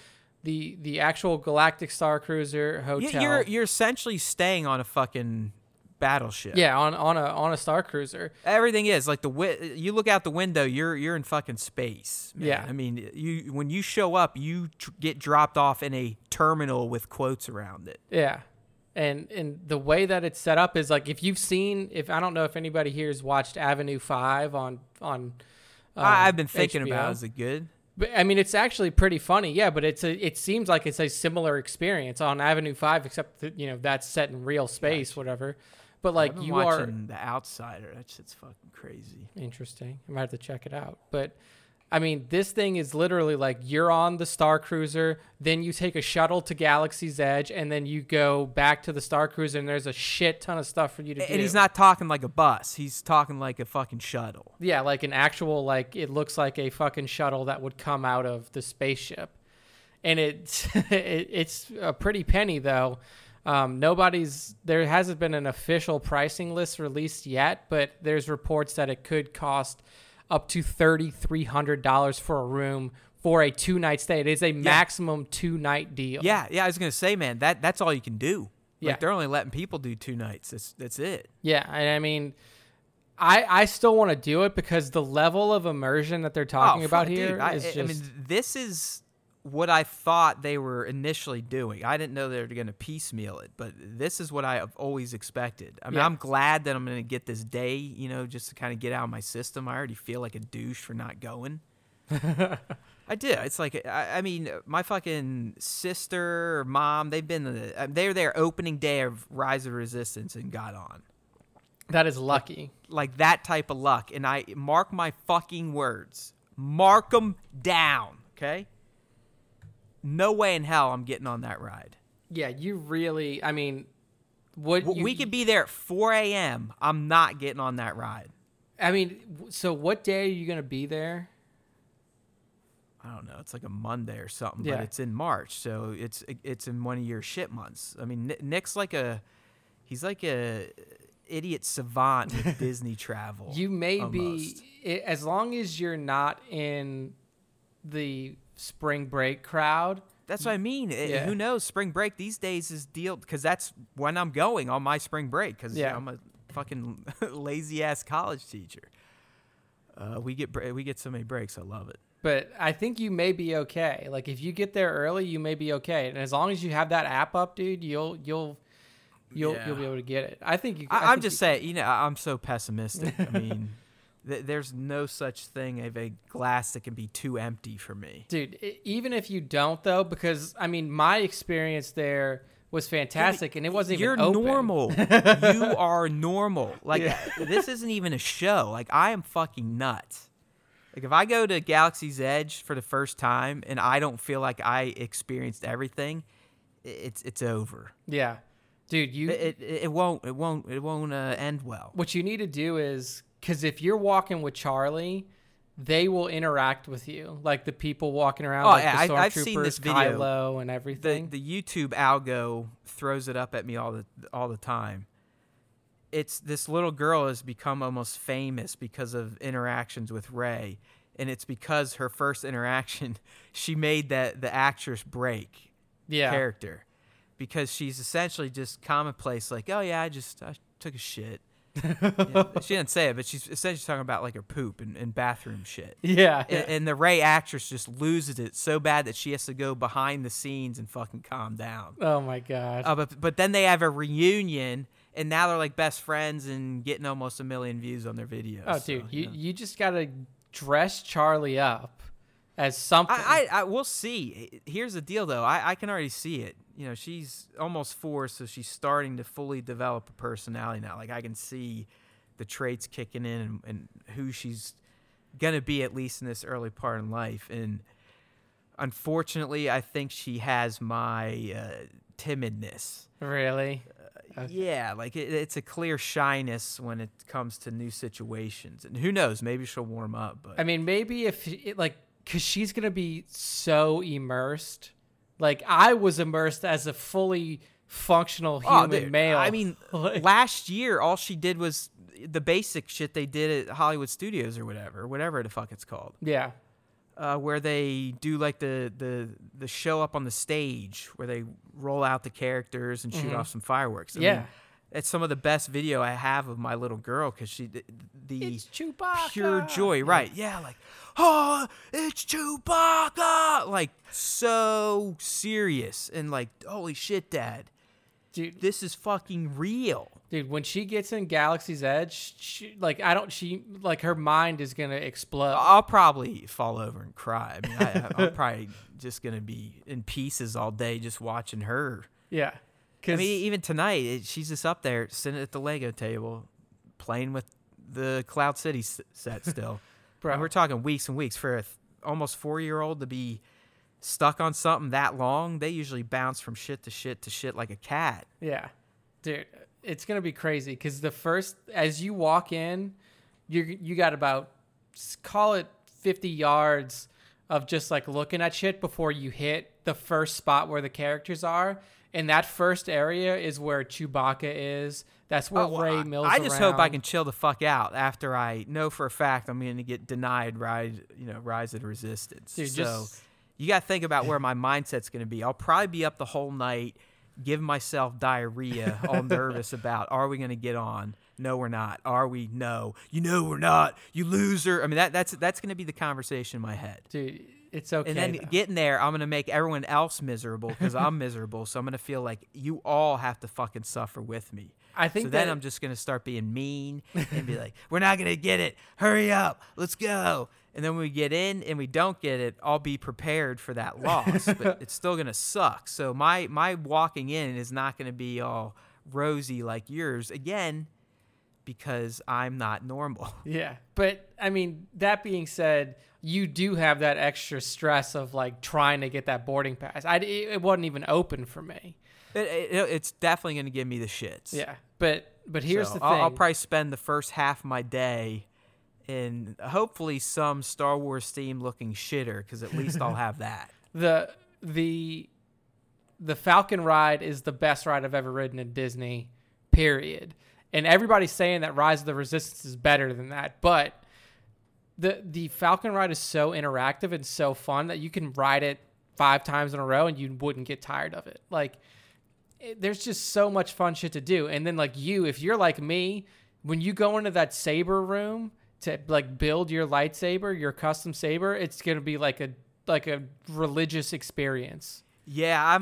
the actual Galactic Star Cruiser hotel. You're essentially staying on a fucking battleship. Yeah, on a Star Cruiser. Everything is like you look out the window, you're in fucking space, man. Yeah, I mean, you when you show up, you get dropped off in a terminal with quotes around it. Yeah. And the way that it's set up is like if I don't know if anybody here has watched Avenue 5 on. I've been thinking HBO. About it. Is it good? But, I mean, it's actually pretty funny, yeah. But it seems like it's a similar experience on Avenue 5, except that, you know, that's set in real space, whatever. But like I've been watching The Outsider. That shit's fucking crazy. Interesting. I might have to check it out, but. I mean, this thing is literally like you're on the Star Cruiser, then you take a shuttle to Galaxy's Edge, and then you go back to the Star Cruiser, and there's a shit ton of stuff for you to do. And he's not talking like a bus. He's talking like a fucking shuttle. Yeah, like an actual, like, it looks like a fucking shuttle that would come out of the spaceship. And it's a pretty penny, though. There hasn't been an official pricing list released yet, but there's reports that it could cost up to $3,300 for a room for a 2-night stay. It is a maximum 2-night deal. Yeah, I was going to say, man, that's all you can do. Yeah. Like, they're only letting people do 2 nights. That's it. Yeah, and I mean, I still want to do it because the level of immersion that they're talking about here is just... I mean, this is what I thought they were initially doing. I didn't know they were going to piecemeal it, but this is what I have always expected. I mean, yeah. I'm glad that I'm going to get this day, you know, just to kind of get out of my system. I already feel like a douche for not going. I did. It's like, I mean, my fucking sister or mom, they're there opening day of Rise of Resistance and got on. That is lucky. Like that type of luck. And I mark my fucking words. Mark them down, okay? No way in hell I'm getting on that ride. Yeah, you really, I mean, we could be there at 4 a.m. I'm not getting on that ride. I mean, so what day are you going to be there? I don't know. It's like a Monday or something, yeah. But it's in March, so it's in one of your shit months. I mean, Nick's like he's like a idiot savant with Disney travel. You may almost be, as long as you're not in the spring break crowd. That's what I mean. Yeah. Who knows? Spring break these days is dealt because that's when I'm going on my spring break because yeah. I'm a fucking lazy ass college teacher. We get so many breaks. I love it. But I think you may be okay. Like if you get there early, you may be okay. And as long as you have that app up, dude, you'll be able to get it. I think you. I'm just saying. You know, I'm so pessimistic. I mean, there's no such thing of a glass that can be too empty for me, dude. Even if you don't, though, because I mean, my experience there was fantastic, and it wasn't even open. You're normal. You are normal. Like this isn't even a show. Like I am fucking nuts. Like if I go to Galaxy's Edge for the first time and I don't feel like I experienced everything, it's over. Yeah, dude, it won't end well. What you need to do is because if you're walking with Charlie, they will interact with you, like the people walking around. Oh, like yeah, the I've seen this video, Kylo and everything. The YouTube algo throws it up at me all the time. It's this little girl has become almost famous because of interactions with Rey, and it's because her first interaction, she made the actress break character because she's essentially just commonplace, like, oh yeah, I took a shit. Yeah, she didn't say it, but she's essentially talking about like her poop and bathroom shit. Yeah, yeah. And the Rey actress just loses it so bad that she has to go behind the scenes and fucking calm down. Oh my god. But then they have a reunion. And now they're like best friends and getting almost a million views on their videos. Oh, dude, you just gotta dress Charlie up as something. I we'll see. Here's the deal, though. I can already see it. You know, she's almost 4, so she's starting to fully develop a personality now. Like I can see the traits kicking in and who she's gonna be at least in this early part in life. And unfortunately, I think she has my timidness. Really? Okay. Yeah, like it's a clear shyness when it comes to new situations, and who knows, maybe she'll warm up. But I mean, maybe if it, like, because she's gonna be so immersed. Like I was immersed as a fully functional human male. I mean, last year all she did was the basic shit they did at Hollywood Studios or whatever the fuck it's called. Yeah. Where they do like the show up on the stage where they roll out the characters and shoot off some fireworks. I mean, it's some of the best video I have of my little girl because she it's Chewbacca. Pure joy, right? Yeah, like oh, it's Chewbacca, like so serious and like holy shit, Dad, dude, this is fucking real. Dude, when she gets in Galaxy's Edge, her mind is gonna explode. I'll probably fall over and cry. I mean, I'm probably just gonna be in pieces all day just watching her. Yeah, I mean, even tonight, she's just up there sitting at the Lego table, playing with the Cloud City set still. Bro, and we're talking weeks and weeks for almost 4-year-old to be stuck on something that long. They usually bounce from shit to shit to shit like a cat. Yeah, dude. It's going to be crazy because as you walk in, you got about, call it 50 yards of just like looking at shit before you hit the first spot where the characters are. And that first area is where Chewbacca is. That's where Rey mills around. I just hope I can chill the fuck out after I know for a fact I'm going to get denied Rise of the Resistance. Dude, you got to think about where my mindset's going to be. I'll probably be up the whole night. Give myself diarrhea, all nervous about, are we going to get on? No, we're not. Are we? No. You know we're not. You loser. I mean, that's going to be the conversation in my head. Dude, It's okay. And then getting there, I'm going to make everyone else miserable because I'm miserable. So I'm going to feel like you all have to fucking suffer with me. I think so. Then I'm just going to start being mean and be like, we're not going to get it. Hurry up. Let's go. And then when we get in and we don't get it, I'll be prepared for that loss. But it's still going to suck. So my walking in is not going to be all rosy like yours. Again, because I'm not normal. Yeah. But I mean, that being said, you do have that extra stress of like trying to get that boarding pass. It wasn't even open for me. It's definitely going to give me the shits. Yeah. But here's the thing. I'll probably spend the first half of my day in hopefully some Star Wars theme looking shitter, because at least I'll have that. The Falcon ride is the best ride I've ever ridden in Disney, period. And everybody's saying that Rise of the Resistance is better than that, but the Falcon ride is so interactive and so fun that you can ride it 5 times in a row and you wouldn't get tired of it. Like, there's just so much fun shit to do. And then, like, if you're like me, when you go into that saber room to like build your lightsaber, your custom saber, it's gonna be like a religious experience. Yeah,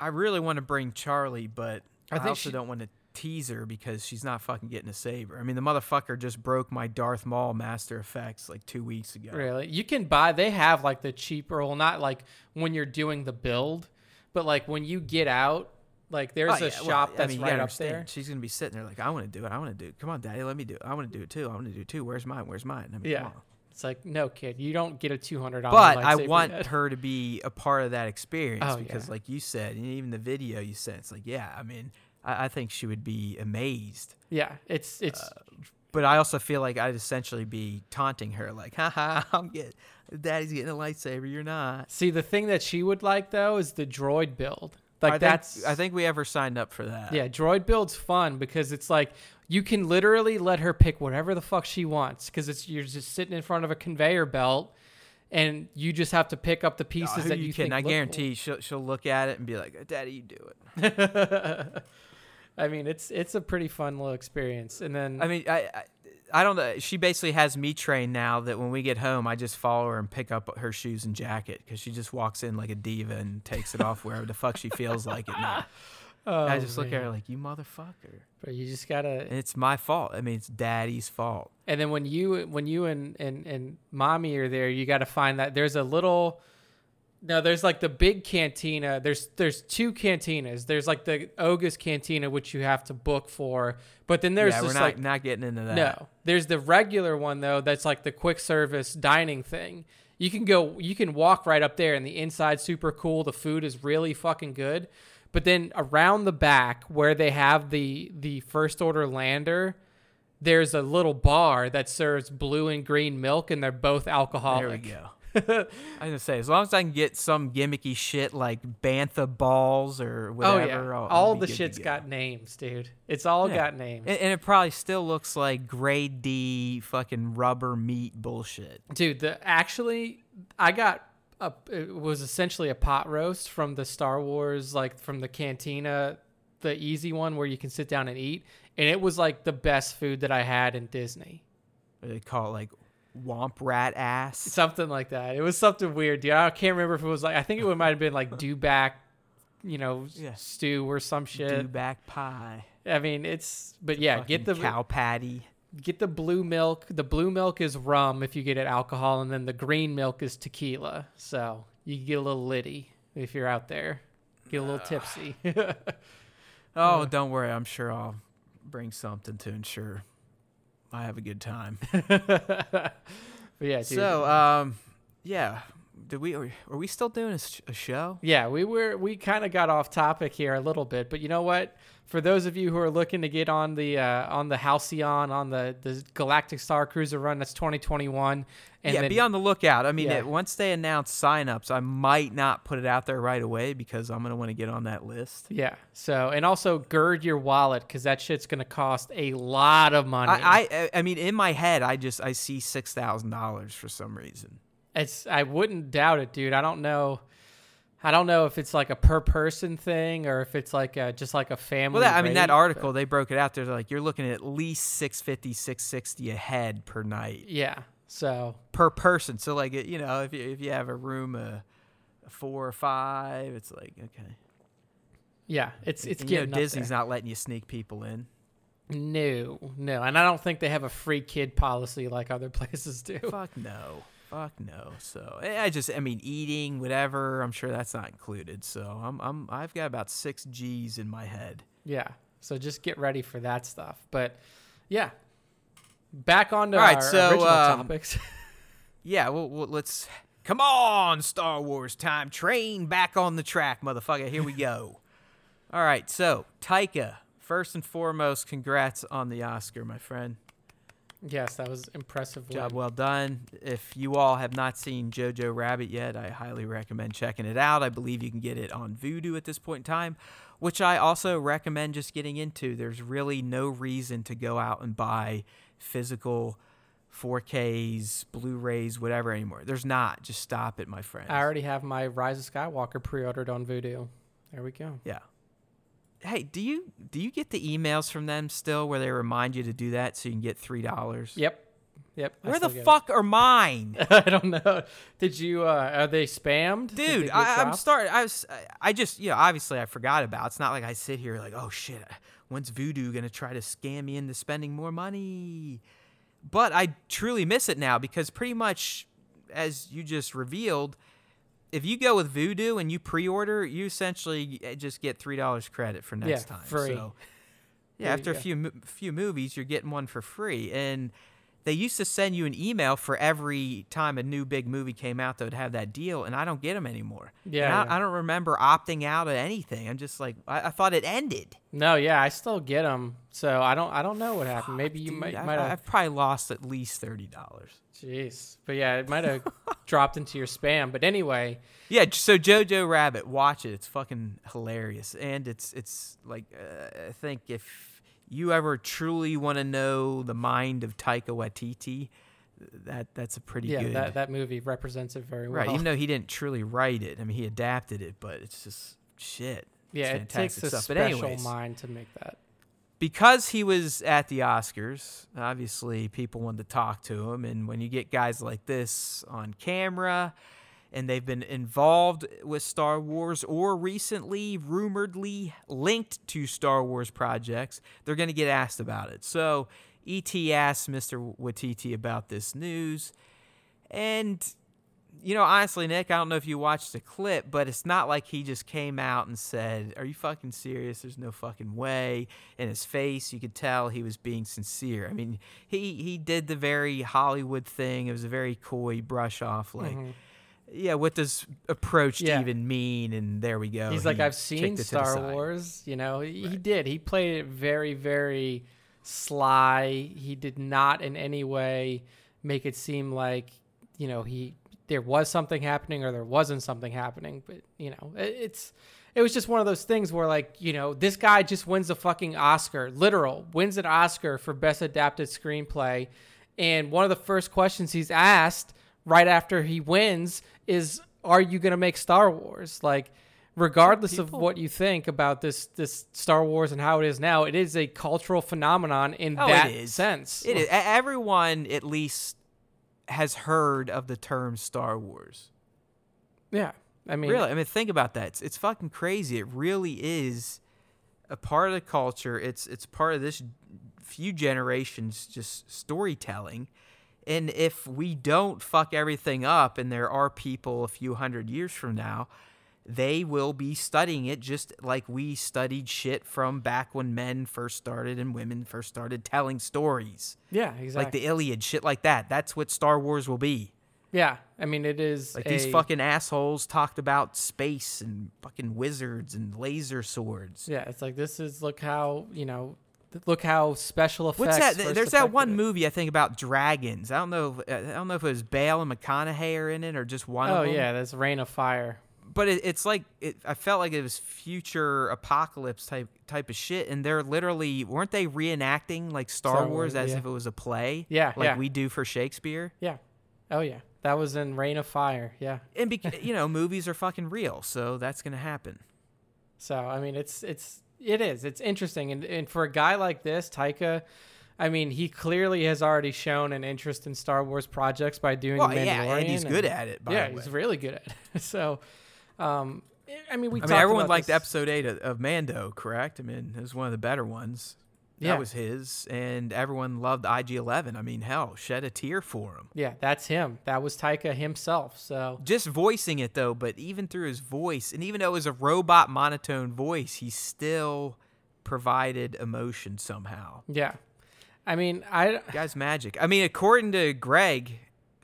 I really want to bring Charlie, but I also don't want to teaser because she's not fucking getting a saber. I mean, the motherfucker just broke my Darth Maul Master Effects like 2 weeks ago. Really? You can buy, they have like the cheaper, well, not like when you're doing the build, but like when you get out, like there's a shop that's right up there. She's going to be sitting there like, I want to do it. I want to do it. Come on, daddy, let me do it. I want to do it too. I want to do it too. Where's mine? Where's mine? I mean, yeah. Come on. It's like, no, kid, you don't get a $200 lightsaber. But I want her to be a part of that experience because like you said, and even the video you sent, it's like, yeah, I mean, I think she would be amazed. Yeah, it's. But I also feel like I'd essentially be taunting her, like, "Haha, Daddy's getting a lightsaber. You're not." See, the thing that she would like though is the droid build. Like I think we ever signed up for that. Yeah, droid build's fun because it's like you can literally let her pick whatever the fuck she wants because you're just sitting in front of a conveyor belt. And you just have to pick up the pieces that you think. I guarantee she'll look at it and be like, "Daddy, you do it." I mean, it's a pretty fun little experience. And then I don't know. She basically has me trained now that when we get home, I just follow her and pick up her shoes and jacket because she just walks in like a diva and takes it off wherever the fuck she feels like it now. Oh, I just look at her like, you motherfucker. But you just gotta. And it's my fault. I mean, it's Daddy's fault. And then when you and Mommy are there, you gotta find that there's like the big cantina. There's 2 cantinas. There's like the Ogus cantina, which you have to book for. But then there's we're not getting into that. No, there's the regular one though. That's like the quick service dining thing. You can walk right up there, and the inside's super cool. The food is really fucking good. But then around the back where they have the First Order lander, there's a little bar that serves blue and green milk, and they're both alcoholic. There we go. I was going to say, as long as I can get some gimmicky shit like Bantha balls or whatever. Oh, yeah. All the shit's got names, dude. It's all got names. And it probably still looks like grade D fucking rubber meat bullshit. Dude, I got... it was essentially a pot roast from the Star Wars, like from the cantina, the easy one where you can sit down and eat. And it was like the best food that I had in Disney. They call it like womp rat ass. Something like that. It was something weird, dude. I can't remember if it was like, I think it might have been like dewback, stew or some shit. Dewback pie. I mean, get the cow patty. Get the blue milk. The blue milk is rum if you get it alcohol, and then the green milk is tequila. So you can get a little litty if you're out there. Get a little tipsy. Don't worry. I'm sure I'll bring something to ensure I have a good time. But yeah, dude. So, yeah. Are we still doing a show? Yeah, we kind of got off topic here a little bit, but you know what? For those of you who are looking to get on the Halcyon, on the Galactic Star Cruiser run, that's 2021. And be on the lookout. I mean, once they announce signups, I might not put it out there right away because I'm gonna want to get on that list. Yeah. So, and also gird your wallet because that shit's gonna cost a lot of money. I mean, in my head, I see $6,000 for some reason. I wouldn't doubt it, dude. I don't know if it's like a per person thing or if it's like just like a family. Well, that article, they broke it out. They're like, you're looking at least $650, $660 a head per night. Yeah. So per person. So like, you know, if you have a room of 4 or 5, it's like, okay. Yeah, it's getting, you know, Disney's not letting you sneak people in. No. And I don't think they have a free kid policy like other places do. Fuck no. So I mean, eating, whatever, I'm sure that's not included. So I've got about 6 G's in my head. Yeah. So just get ready for that stuff. But yeah, back onto our original topics. Yeah. Well, let's come on, Star Wars time train, back on the track, motherfucker. Here we go. All right. So Taika, first and foremost, congrats on the Oscar, my friend. Yes, that was impressive. Job well done. If you all have not seen Jojo Rabbit yet, I highly recommend checking it out. I believe you can get it on Vudu at this point in time, which I also recommend just getting into. There's really no reason to go out and buy physical 4Ks, Blu-rays, whatever anymore. There's not. Just stop it, my friend. I already have my Rise of Skywalker pre-ordered on Vudu. There we go. Yeah. Hey, do you get the emails from them still where they remind you to do that so you can get $3? Yep. Where the fuck are mine? I don't know. Did you? Are they spammed, dude? I'm starting. I just, you know, obviously I forgot about. It's not like I sit here like, oh shit, when's Vudu gonna try to scam me into spending more money? But I truly miss it now because pretty much, as you just revealed, if you go with Vudu and you pre-order, you essentially just get $3 credit for next time. Free. So, yeah, after a few movies, you're getting one for free. And they used to send you an email for every time a new big movie came out that would have that deal, and I don't get them anymore. Yeah. I don't remember opting out of anything. I'm just like, I thought it ended. No, yeah, I still get them, so I don't know what happened. Maybe you might have. I've probably lost at least $30. Jeez, but yeah, it might have dropped into your spam. But anyway, yeah. So Jojo Rabbit, watch it. It's fucking hilarious, and it's like I think if you ever truly want to know the mind of Taika Waititi, that's a pretty good... Yeah, that movie represents it very well. Right, even though he didn't truly write it. I mean, he adapted it, but it's just shit. Yeah, it takes a special mind to make that. Because he was at the Oscars, obviously people wanted to talk to him, and when you get guys like this on camera... and they've been involved with Star Wars or recently rumoredly linked to Star Wars projects, they're going to get asked about it. So ET asked Mr. Waititi about this news. And, you know, honestly, Nick, I don't know if you watched the clip, but it's not like he just came out and said, are you fucking serious? There's no fucking way. In his face, you could tell he was being sincere. I mean, he did the very Hollywood thing. It was a very coy brush off, like... Mm-hmm. Yeah, what does approached even mean? And there we go. He's like, I've seen Star Wars. You know, he did. He played it very, very sly. He did not in any way make it seem like, you know, there was something happening or there wasn't something happening. But, you know, it was just one of those things where, like, you know, this guy just wins the fucking Oscar. Literal. Wins an Oscar for Best Adapted Screenplay. And one of the first questions he's asked right after he wins is, are you going to make Star Wars? Like, regardless of what you think about this Star Wars and how it is now, it is a cultural phenomenon in that sense. It is. Everyone at least has heard of the term Star Wars. Yeah. I mean, really, think about that. It's fucking crazy. It really is a part of the culture. It's part of this few generations, just storytelling. And if we don't fuck everything up, and there are people a few hundred years from now, they will be studying it just like we studied shit from back when men first started and women first started telling stories. Yeah, exactly. Like the Iliad, shit like that. That's what Star Wars will be. Yeah, I mean, it is like these fucking assholes talked about space and fucking wizards and laser swords. Yeah, it's like, this is, look how, you know... Look how special effects. What's that? There's that one movie I think about dragons. I don't know if it was Bale and McConaughey are in it or just one of them. Oh yeah, that's Reign of Fire. But it's like I felt like it was future apocalypse type of shit, and they're literally weren't they reenacting like Star Wars as if it was a play? Yeah, like we do for Shakespeare. Yeah. Oh yeah, that was in Reign of Fire. Yeah. And you know, movies are fucking real, so that's gonna happen. So I mean, it's. It is. It's interesting. And for a guy like this, Taika, I mean, he clearly has already shown an interest in Star Wars projects by doing Mandalorian. Yeah, and he's good at it, by the way. Yeah, he's really good at it. So, I mean, we talked about everyone liked Episode 8 of Mando, correct? I mean, it was one of the better ones. That was his, and everyone loved IG-11. I mean, hell, shed a tear for him. Yeah, that's him. That was Taika himself. So just voicing it, though, but even through his voice, and even though it was a robot monotone voice, he still provided emotion somehow. Yeah. I mean, the guy's magic. I mean, according to Greg,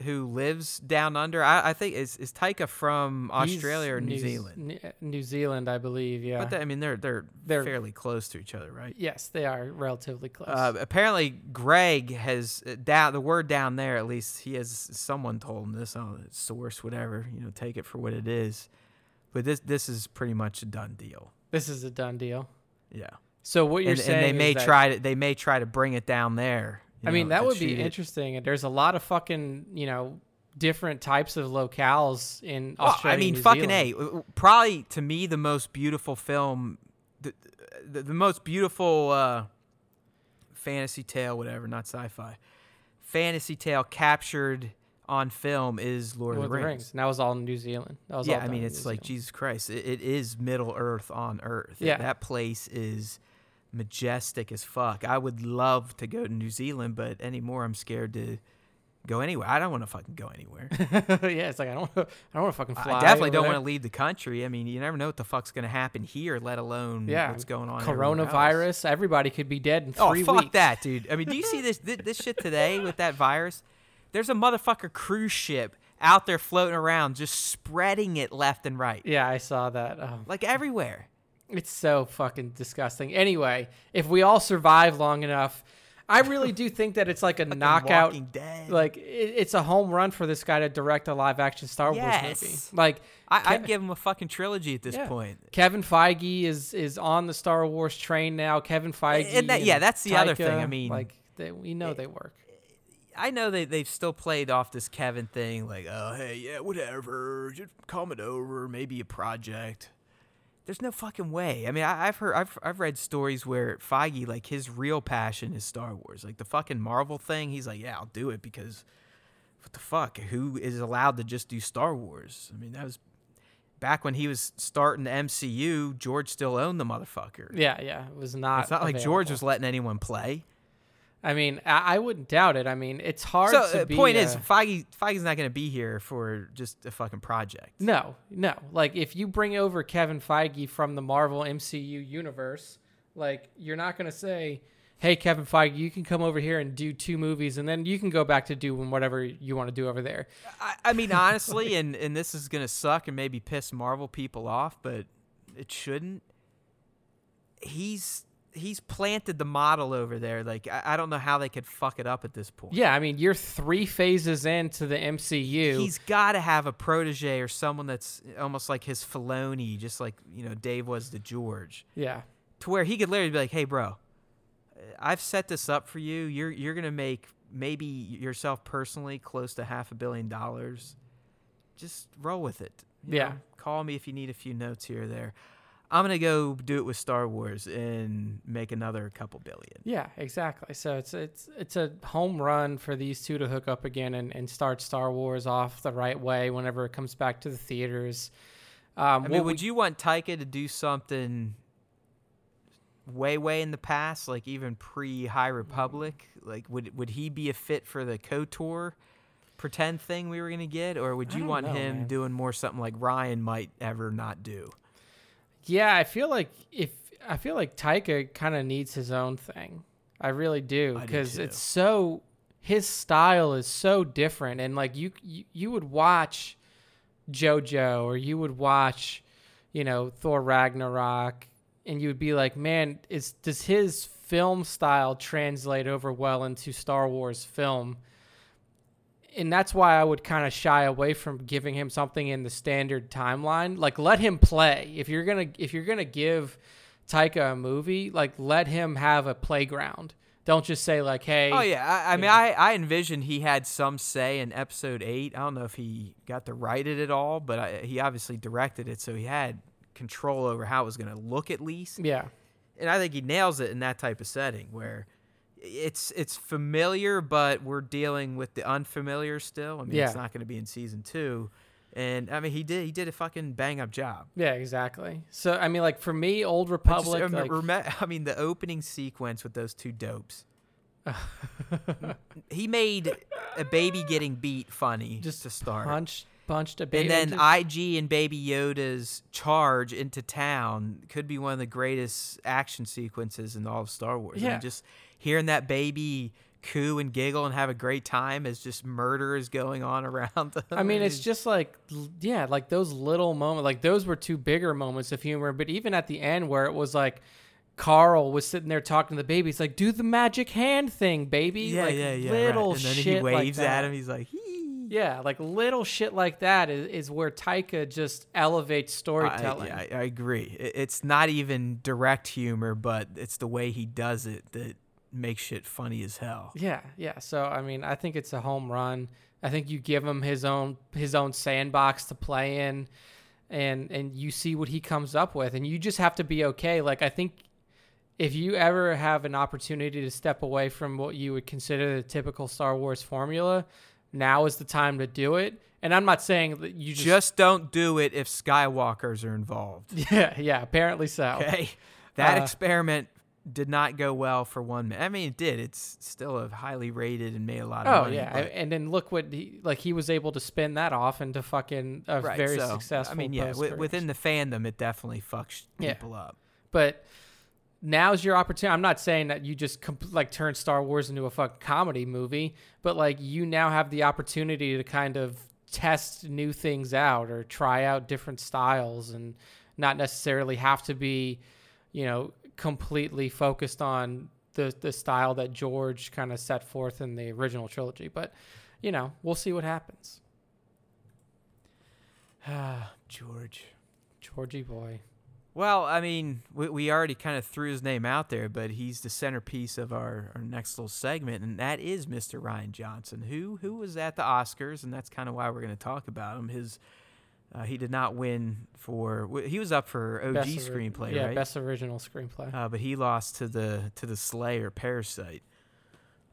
who lives down under, I think is Taika from Australia or New Zealand? New Zealand, I believe. Yeah, but I mean they're fairly close to each other, right? Yes, they are relatively close. Apparently, Greg has the word down there. At least he has someone told him this on source, whatever. You know, take it for what it is. But this is pretty much a done deal. This is a done deal. Yeah. So what you're saying? And they may try to bring it down there. I mean, that would be interesting. There's a lot of fucking, different types of locales in Australia. I mean, New fucking Zealand. A. Probably to me, the most beautiful film, the most beautiful fantasy tale, whatever, not sci-fi, fantasy tale captured on film is Lord of the Rings. And that was all in New Zealand. That was all I mean, it's like Jesus Christ. It is Middle Earth on Earth. Yeah. That place is majestic as fuck. I would love to go to New Zealand, but anymore I'm scared to go anywhere. I don't want to fucking go anywhere. Yeah, it's like I don't want to fucking fly. I definitely don't want to leave the country. I mean, you never know what the fuck's going to happen here, let alone what's going on. Coronavirus. Everybody could be dead in 3 weeks. Oh, fuck that, dude. I mean, do you see this shit today with that virus? There's a motherfucker cruise ship out there floating around just spreading it left and right. Yeah, I saw that. Like everywhere. It's so fucking disgusting. Anyway, if we all survive long enough, I really do think that it's like a fucking knockout. Like it's a home run for this guy to direct a live action Star Wars movie. Like I'd give him a fucking trilogy at this point. Kevin Feige is on the Star Wars train now. Kevin Feige. And that's the Taika, other thing. I mean, like they work. I know they've still played off this Kevin thing. Like, oh, hey, yeah, whatever. Just comment over. Maybe a project. There's no fucking way. I mean, I've read stories where Feige, like, his real passion is Star Wars. Like, the fucking Marvel thing, he's like, yeah, I'll do it because what the fuck? Who is allowed to just do Star Wars? I mean, that was back when he was starting the MCU, George still owned the motherfucker. Yeah, it was not available. Like George was letting anyone play. I mean, I wouldn't doubt it. I mean, it's hard to be... So, the point is, Feige's not going to be here for just a fucking project. No. Like, if you bring over Kevin Feige from the Marvel MCU universe, like, you're not going to say, hey, Kevin Feige, you can come over here and do 2 movies, and then you can go back to doing whatever you want to do over there. I mean, honestly, and this is going to suck and maybe piss Marvel people off, but it shouldn't. He's planted the model over there. Like, I don't know how they could fuck it up at this point. Yeah, I mean, you're 3 phases into the MCU. He's got to have a protege or someone that's almost like his Filoni, just like, Dave was to George. Yeah. To where he could literally be like, hey, bro, I've set this up for you. You're going to make maybe yourself personally close to $500 million. Just roll with it. You know? Call me if you need a few notes here or there. I'm going to go do it with Star Wars and make another couple billion. Yeah, exactly. So it's a home run for these two to hook up again and start Star Wars off the right way whenever it comes back to the theaters. I mean, would you want Taika to do something way in the past, like even pre-High Republic? Like, would he be a fit for the KOTOR pretend thing we were going to get? Or would you want him doing more something like Rian might ever not do? Yeah, I feel like Taika kind of needs his own thing. I really do, because it's so, his style is so different, and like you would watch JoJo or you would watch, Thor Ragnarok, and you would be like, man, does his film style translate over well into Star Wars film? And that's why I would kind of shy away from giving him something in the standard timeline. Like, let him play. If you're gonna give Taika a movie, like, let him have a playground. Don't just say like, hey. Oh yeah, I envisioned he had some say in Episode 8. I don't know if he got to write it at all, but he obviously directed it, so he had control over how it was gonna look at least. Yeah, and I think he nails it in that type of setting where it's familiar, but we're dealing with the unfamiliar still. I mean, it's not going to be in season two. And I mean, he did a fucking bang up job. Yeah, exactly. So I mean, like for me, Old Republic. I mean, the opening sequence with those two dopes. He made a baby getting beat funny just to start. Punched a baby. And then IG and Baby Yoda's charge into town could be one of the greatest action sequences in all of Star Wars. Yeah. I mean, just hearing that baby coo and giggle and have a great time as just murder is going on around them. I mean, it's just like, yeah, like those little moments, like those were two bigger moments of humor. But even at the end where it was like Carl was sitting there talking to the baby, it's like, do the magic hand thing, baby. Yeah. Little right. And then shit he waves like at him. He's like, hee. Yeah, like little shit like that is where Taika just elevates storytelling. I agree. It's not even direct humor, but it's the way he does it that makes shit funny as hell. Yeah. So I mean, I think it's a home run. I think you give him his own sandbox to play in, and you see what he comes up with, and you just have to be okay. Like I think if you ever have an opportunity to step away from what you would consider the typical Star Wars formula, now is the time to do it. And I'm not saying that you just don't do it if Skywalkers are involved. Yeah, apparently so. Okay. That experiment did not go well for one minute. I mean, it did. It's still a highly rated and made a lot of money. Oh, yeah. But... and then look what he was able to spin that off into fucking a very successful. I mean, yeah, within the fandom, it definitely fucks people up. But... now's your opportunity. I'm not saying that you just turn Star Wars into a fucking comedy movie, but like you now have the opportunity to kind of test new things out or try out different styles and not necessarily have to be, you know, completely focused on the style that George kind of set forth in the original trilogy. But, you know, we'll see what happens. Ah, George. Georgie boy. Well, I mean, we already kind of threw his name out there, but he's the centerpiece of our next little segment, and that is Mr. Rian Johnson, who was at the Oscars, and that's kind of why we're going to talk about him. His he did not win for – he was up for OG screenplay, right? Yeah, best original screenplay. But he lost to the Slayer, Parasite.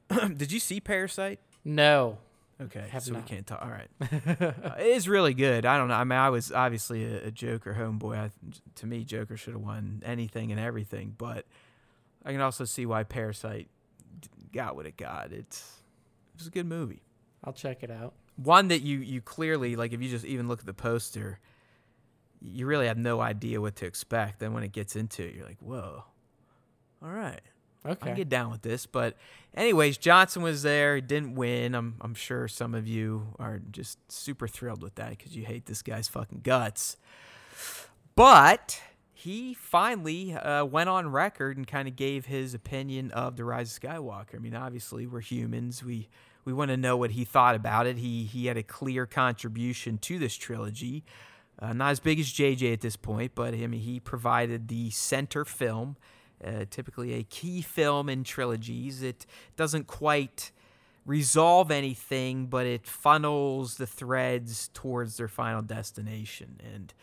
Did you see Parasite? No. Okay, so we can't talk. All right. It is really good. I don't know. I mean, I was obviously a Joker homeboy. To me, Joker should have won anything and everything, but I can also see why Parasite got what it got. It was a good movie. I'll check it out. One that you clearly, like if you just even look at the poster, you really have no idea what to expect. Then when it gets into it, you're like, whoa, all right. Okay. I can get down with this. But anyways, Johnson was there. He didn't win. I'm sure some of you are just super thrilled with that because you hate this guy's fucking guts. But he finally went on record and kind of gave his opinion of The Rise of Skywalker. I mean, obviously, we're humans. We want to know what he thought about it. He had a clear contribution to this trilogy. Not as big as JJ at this point, but I mean, he provided the center film. Typically a key film in trilogies. It doesn't quite resolve anything, but it funnels the threads towards their final destination. And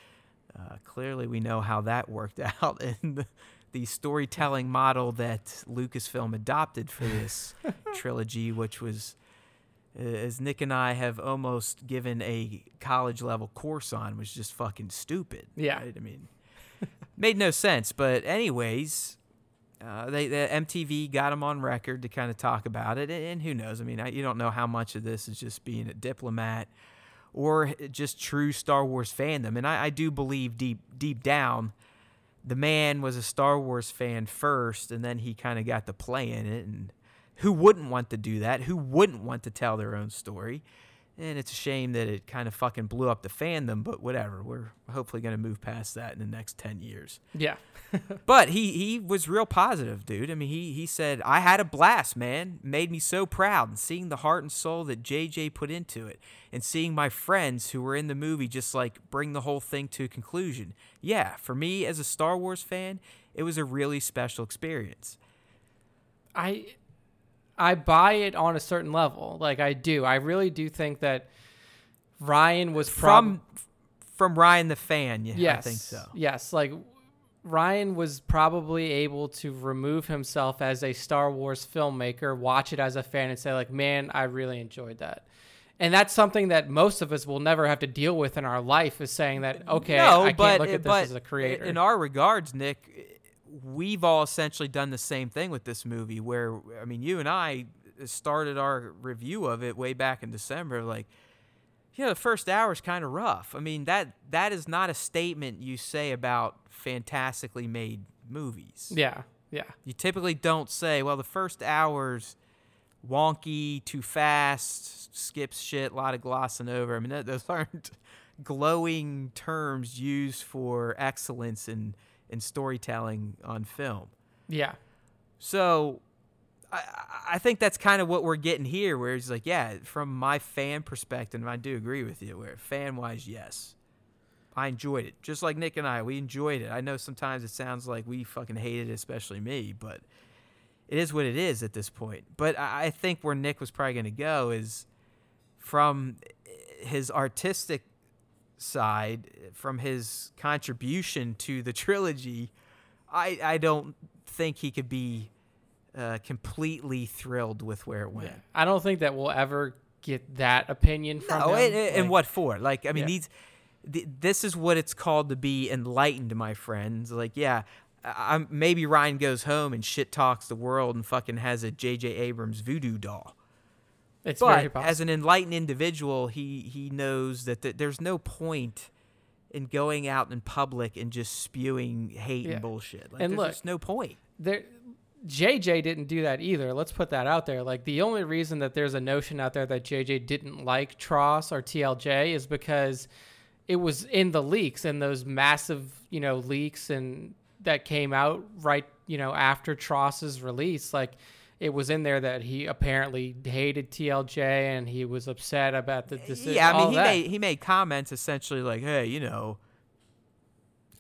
clearly we know how that worked out in the storytelling model that Lucasfilm adopted for this trilogy, which was, as Nick and I have almost given a college-level course on, was just fucking stupid. Yeah. Right? I mean, made no sense. But anyways... the MTV got him on record to kind of talk about it, and who knows? I mean, you don't know how much of this is just being a diplomat or just true Star Wars fandom. And I do believe deep down, the man was a Star Wars fan first, and then he kind of got to play in it. And who wouldn't want to do that? Who wouldn't want to tell their own story? And it's a shame that it kind of fucking blew up the fandom, but whatever. We're hopefully going to move past that in the next 10 years. Yeah. But he was real positive, dude. I mean, he said, I had a blast, man. Made me so proud. And seeing the heart and soul that JJ put into it and seeing my friends who were in the movie just like bring the whole thing to a conclusion. Yeah, for me as a Star Wars fan, it was a really special experience. I buy it on a certain level. Like I do. I really do think that Rian was from Rian the fan. Yeah, yes, I think so. Yes. Like Rian was probably able to remove himself as a Star Wars filmmaker, watch it as a fan, and say, like, man, I really enjoyed that. And that's something that most of us will never have to deal with in our life, is saying that, okay, no, I can't look at this as a creator. In our regards, Nick, we've all essentially done the same thing with this movie where, I mean, you and I started our review of it way back in December, like, you know, the first hour is kind of rough. I mean, that is not a statement you say about fantastically made movies. Yeah, yeah. You typically don't say, well, the first hour's wonky, too fast, skips shit, a lot of glossing over. I mean, those aren't glowing terms used for excellence in storytelling on film. Yeah. So I think that's kind of what we're getting here, where it's like, yeah, from my fan perspective, I do agree with you, where fan-wise, yes. I enjoyed it. Just like Nick and I, we enjoyed it. I know sometimes it sounds like we fucking hated it, especially me, but it is what it is at this point. But I think where Nick was probably going to go is from his artistic side, from his contribution to the trilogy, I don't think he could be completely thrilled with where it went. Yeah. I don't think that we'll ever get that opinion from him. And what for? Like, I mean, yeah. This is what it's called to be enlightened, my friends. Like, yeah, maybe Rian goes home and shit talks the world and fucking has a J.J. Abrams voodoo doll. But as an enlightened individual, he knows that there's no point in going out in public and just spewing hate and bullshit. Like, and there's just no point. J.J. didn't do that either. Let's put that out there. Like, the only reason that there's a notion out there that J.J. didn't like Tross or TLJ is because it was in the leaks and those massive, leaks and that came out right, after Tross's release. Like, it was in there that he apparently hated TLJ and he was upset about the decision. Yeah, I mean, he made comments essentially like, hey,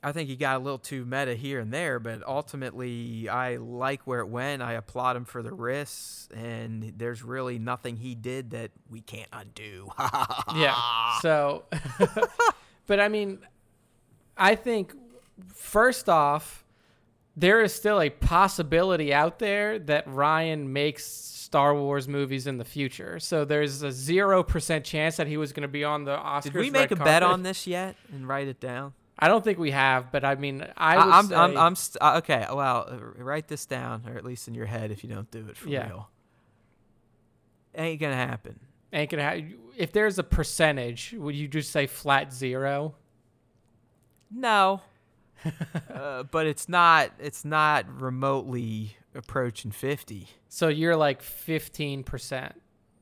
I think he got a little too meta here and there, but ultimately I like where it went. I applaud him for the risks, and there's really nothing he did that we can't undo. Yeah. So, but I mean, I think first off, there is still a possibility out there that Rian makes Star Wars movies in the future. So there's a 0% chance that he was going to be on the Oscars. Did we make a bet on this yet and write it down? I don't think we have, but I mean, I would say... okay, well, write this down, or at least in your head if you don't do it for real. Ain't going to happen. Ain't going to happen. If there's a percentage, would you just say flat zero? No. But it's not remotely approaching 50. So you're like 15%.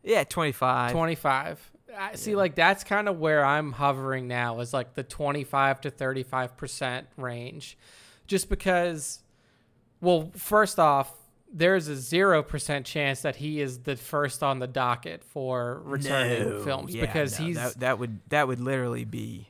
Yeah, 25. 25. See, like, that's kind of where I'm hovering now, is like the 25 to 35% range, just because, well, first off, there's a 0% chance that he is the first on the docket for returning films, because he's that would literally be.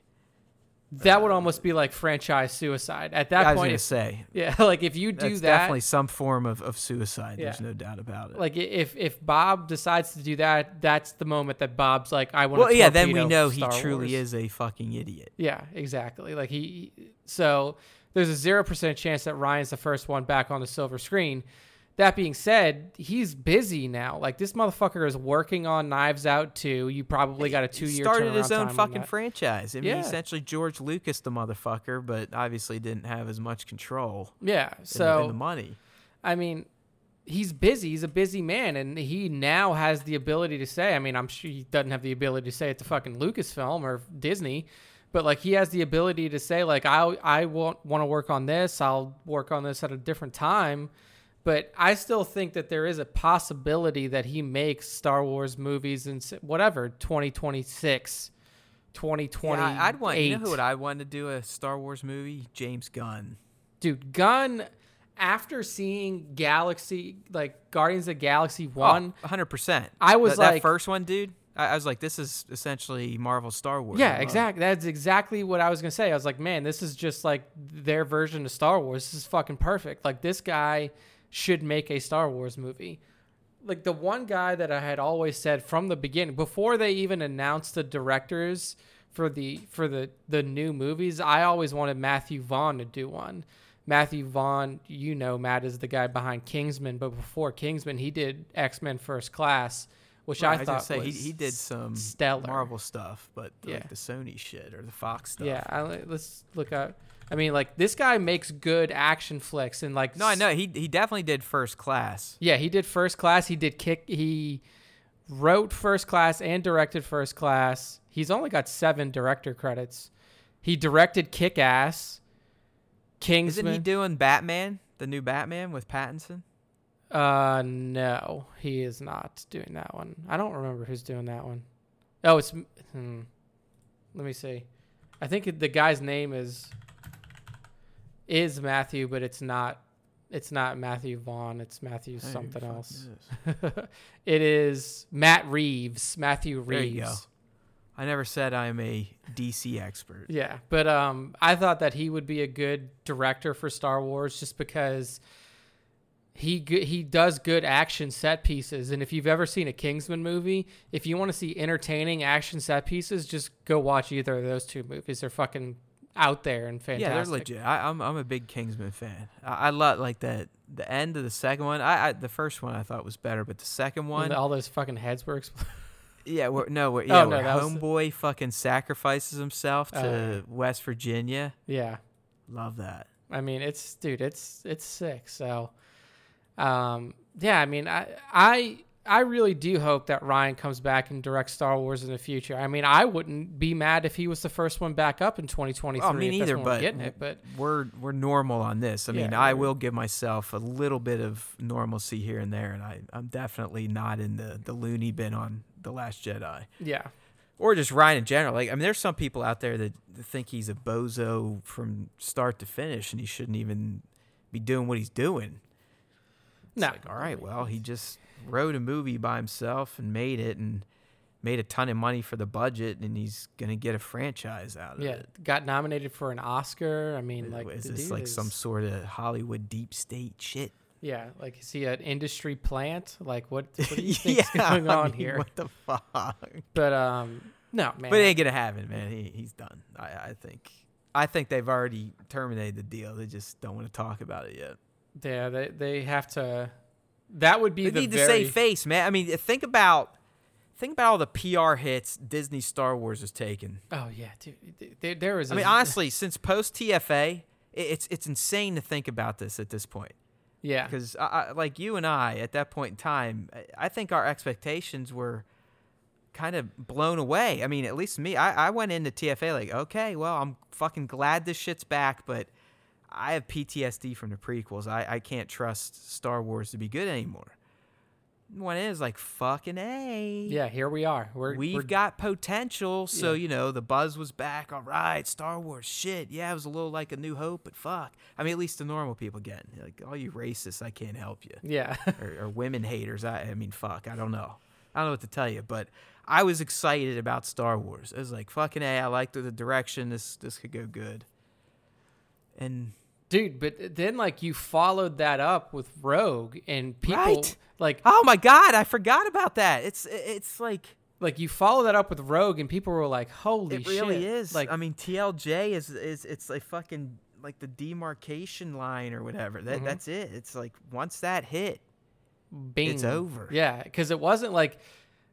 That would almost be like franchise suicide at that point. I was going to say, like if you do that's definitely some form of suicide. Yeah. There's no doubt about it. Like if Bob decides to do that, that's the moment that Bob's like, I want to. Well, yeah, then we know Star he truly Wars. Is a fucking idiot. Yeah, exactly. Like so there's a 0% chance that Ryan's the first one back on the silver screen. That being said, he's busy now. Like, this motherfucker is working on Knives Out 2. You probably got a 2-year turnaround time. He started his own fucking franchise. I mean, essentially George Lucas the motherfucker, but obviously didn't have as much control. Yeah, so in the money. I mean, he's busy. He's a busy man, and he now has the ability to say. I mean, I'm sure he doesn't have the ability to say it to fucking Lucasfilm or Disney. But, like, he has the ability to say, like, I won't want to work on this. I'll work on this at a different time. But I still think that there is a possibility that he makes Star Wars movies in whatever, 2026, 2028. Yeah, I'd want, who would I want to do a Star Wars movie? James Gunn. Dude, Gunn, after seeing Guardians of the Galaxy 1. Oh, 100%. I was like. That first one, dude. I was like, this is essentially Marvel Star Wars. Yeah, exactly. That's exactly what I was going to say. I was like, man, this is just like their version of Star Wars. This is fucking perfect. Like, this guy should make a Star Wars movie. Like, the one guy that I had always said from the beginning, before they even announced the directors for the new movies, I always wanted Matthew Vaughn to do one. Matthew Vaughn, you know, Matt is the guy behind Kingsman, but before Kingsman, he did X-Men First Class, which I thought was he did some stellar Marvel stuff, but like the Sony shit or the Fox stuff. Yeah, let's look up. I mean, like, this guy makes good action flicks and like. No, I know he definitely did First Class. Yeah, he did First Class. He did He wrote First Class and directed First Class. He's only got 7 director credits. He directed Kick-Ass, Kingsman. Isn't he doing Batman, the new Batman with Pattinson? No, he is not doing that one. I don't remember who's doing that one. Oh, it's let me see. I think the guy's name is Matthew, but it's not Matthew Vaughn. It's Matthew something else. It is Matt Reeves. Matthew Reeves. There you go. I never said I'm a DC expert. Yeah, but I thought that he would be a good director for Star Wars just because he does good action set pieces. And if you've ever seen a Kingsman movie, if you want to see entertaining action set pieces, just go watch either of those two movies. They're fucking out there and fantastic. Yeah, they're legit. I'm a big Kingsman fan. I love like the end of the second one. The first one I thought was better, but the second one, all those fucking heads were exploding. Yeah, where homeboy fucking sacrifices himself to West Virginia. Yeah. Love that. I mean, it's sick. So, yeah, I mean, I really do hope that Rian comes back and directs Star Wars in the future. I mean, I wouldn't be mad if he was the first one back up in 2023. I mean, either, but we're normal on this. I mean, I will give myself a little bit of normalcy here and there, and I'm definitely not in the loony bin on The Last Jedi. Yeah. Or just Rian in general. Like, I mean, there's some people out there that think he's a bozo from start to finish, and he shouldn't even be doing what he's doing. It's like, all right, well, he just wrote a movie by himself and made a ton of money for the budget, and he's gonna get a franchise out of it. Yeah, got nominated for an Oscar. I mean, like, is this like some sort of Hollywood deep state shit? Yeah, like, is he an industry plant? Like, what do you think's going on here? What the fuck? But no, man. But it ain't gonna happen, man. He's done. I think they've already terminated the deal. They just don't want to talk about it yet. Yeah, they have to. That would be the need to save face, man. I mean, think about all the PR hits Disney Star Wars has taken. Oh yeah, dude. There is. I mean, honestly, since post TFA, it's insane to think about this at this point. Yeah, because like you and I, at that point in time, I think our expectations were kind of blown away. I mean, at least me, I went into TFA like, okay, well, I'm fucking glad this shit's back, but I have PTSD from the prequels. I can't trust Star Wars to be good anymore. One is like, fucking A. Yeah, here we are. We've got potential. So, you know, the buzz was back. All right, Star Wars shit. Yeah, it was a little like A New Hope, but fuck. I mean, at least the normal people get it. Like, all you racists, I can't help you. Yeah. or women haters. I mean, fuck, I don't know. I don't know what to tell you, but I was excited about Star Wars. I was like, fucking A, I liked the direction. This could go good. And dude, but then like you followed that up with Rogue and people like, oh my God, I forgot about that. It's like you follow that up with Rogue and people were like, holy shit. It really is. Like, I mean, TLJ is it's like fucking like the demarcation line or whatever. That's it. It's like once that hit, bing, it's over. Yeah. Cause it wasn't like,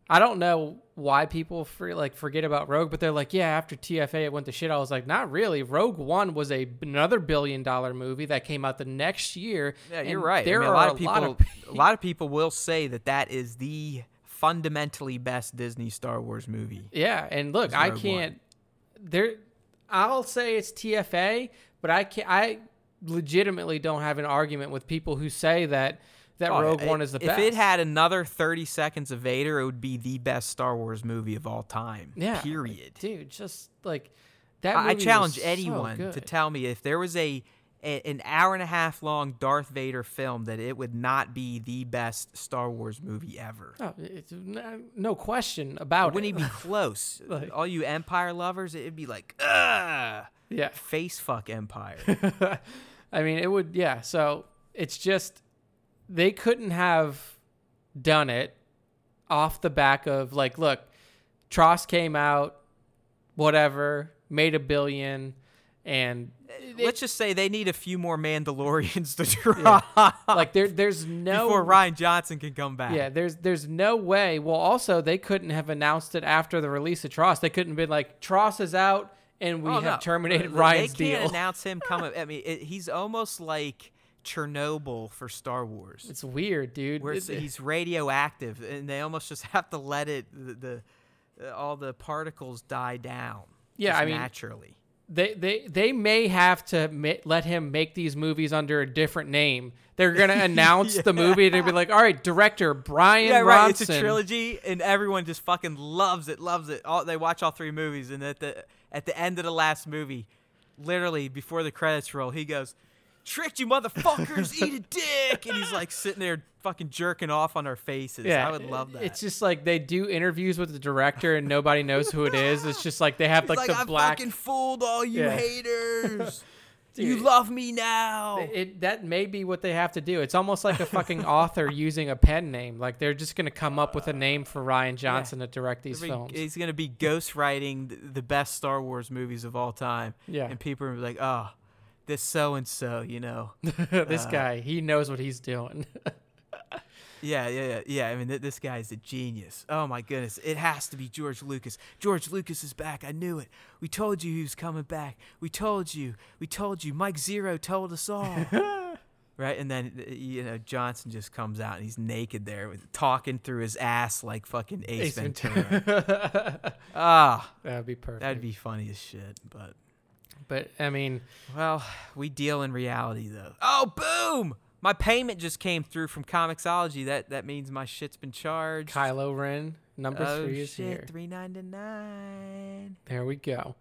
I don't know why people forget about Rogue, but they're like, yeah, after TFA, it went to shit. I was like, not really. Rogue One was another $1 billion movie that came out the next year. Yeah, you're right. There a lot of people will say that is the fundamentally best Disney Star Wars movie. Yeah, and look, I can't. There, I'll say it's TFA, but I legitimately don't have an argument with people who say that. Rogue One is the best. If it had another 30 seconds of Vader, it would be the best Star Wars movie of all time. Yeah. Period. Dude, just like that movie I challenge anyone to tell me if there was an hour-and-a-half long Darth Vader film that it would not be the best Star Wars movie ever. Oh, it's no question about it. Wouldn't it be close? Like, all you Empire lovers, it'd be like, ugh! Yeah. Face fuck Empire. I mean, it would, yeah. So it's just, they couldn't have done it off the back of like, look, Tross came out, whatever, made $1 billion. And let's just say they need a few more Mandalorians to try. Yeah. Like there's no before Rian Johnson can come back. Yeah, there's no way. Well, also they couldn't have announced it after the release of Tross. They couldn't have been like Tross is out and we have terminated Ryan's deal. They can't announce him coming. I mean, he's almost like Chernobyl for Star Wars. It's weird, dude. Where he's radioactive, and they almost just have to let it all the particles die down. Yeah, I mean naturally. They may have to let him make these movies under a different name. They're going to announce the movie and be like, all right, director Brian Ronson. It's a trilogy, and everyone just fucking loves it. They watch all three movies, and at the end of the last movie, literally before the credits roll, he goes, tricked you motherfuckers, eat a dick. And he's like sitting there fucking jerking off on our faces. Yeah, I would love that. It's just like they do interviews with the director and nobody knows who it is. It's just like they have like the black. I fucking fooled all you haters. Dude, you love me now. That may be what they have to do. It's almost like a fucking author using a pen name. Like they're just going to come up with a name for Rian Johnson to direct these films. He's going to be ghostwriting the best Star Wars movies of all time. Yeah. And people are gonna be like, oh, this so-and-so, you know. This guy, he knows what he's doing. Yeah. I mean, this guy's a genius. Oh, my goodness. It has to be George Lucas. George Lucas is back. I knew it. We told you he was coming back. We told you. Mike Zero told us all. Right? And then, you know, Johnson just comes out, and he's naked there, talking through his ass like fucking Ace Ventura. That would be perfect. That would be funny as shit, But, I mean... Well, we deal in reality, though. Oh, boom! My payment just came through from Comixology. That means my shit's been charged. Kylo Ren, number 3 is here. Oh, shit, $3.99. There we go.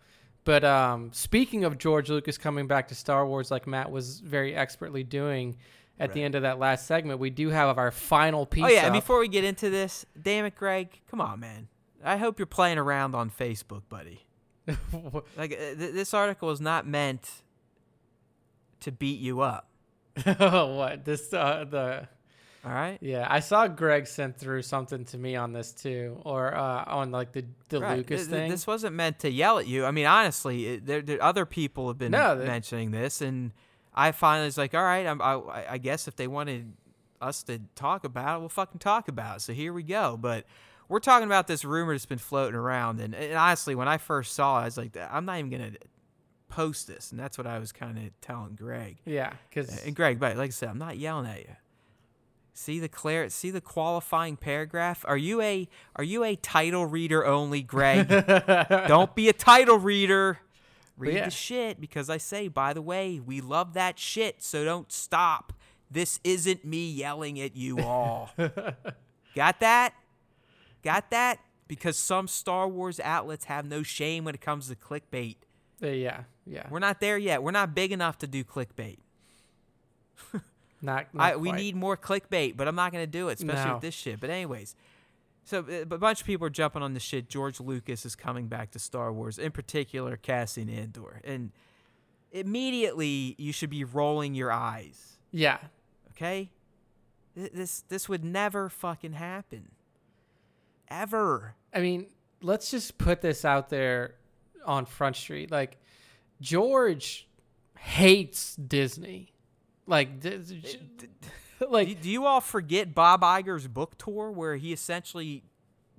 But speaking of George Lucas coming back to Star Wars, like Matt was very expertly doing at the end of that last segment, we do have our final piece. Oh, yeah, and before we get into this, damn it, Greg, come on, man. I hope you're playing around on Facebook, buddy. Like this article is not meant to beat you up. Oh, what this the? All right. Yeah, I saw Greg sent through something to me on this too, or on like the Lucas thing. This wasn't meant to yell at you. I mean, honestly, other people have been mentioning this, and I finally was like, all right, I guess if they wanted us to talk about it, we'll fucking talk about it. So here we go, but. We're talking about this rumor that's been floating around, and honestly, when I first saw it, I was like, I'm not even going to post this, and that's what I was kind of telling Greg. Yeah, and Greg, but like I said, I'm not yelling at you. See the qualifying paragraph? Are you a title reader only, Greg? Don't be a title reader. Read the shit, because I say, by the way, we love that shit, so don't stop. This isn't me yelling at you all. Got that? Got that? Because some Star Wars outlets have no shame when it comes to clickbait. Yeah. We're not there yet. We're not big enough to do clickbait. We need more clickbait, but I'm not going to do it, especially with this shit. But anyways, so a bunch of people are jumping on this shit. George Lucas is coming back to Star Wars, in particular Cassian Andor. And immediately you should be rolling your eyes. Yeah. Okay? This would never fucking happen. Ever. I mean, let's just put this out there on Front Street. Like, George hates Disney. Like, do you all forget Bob Iger's book tour where he essentially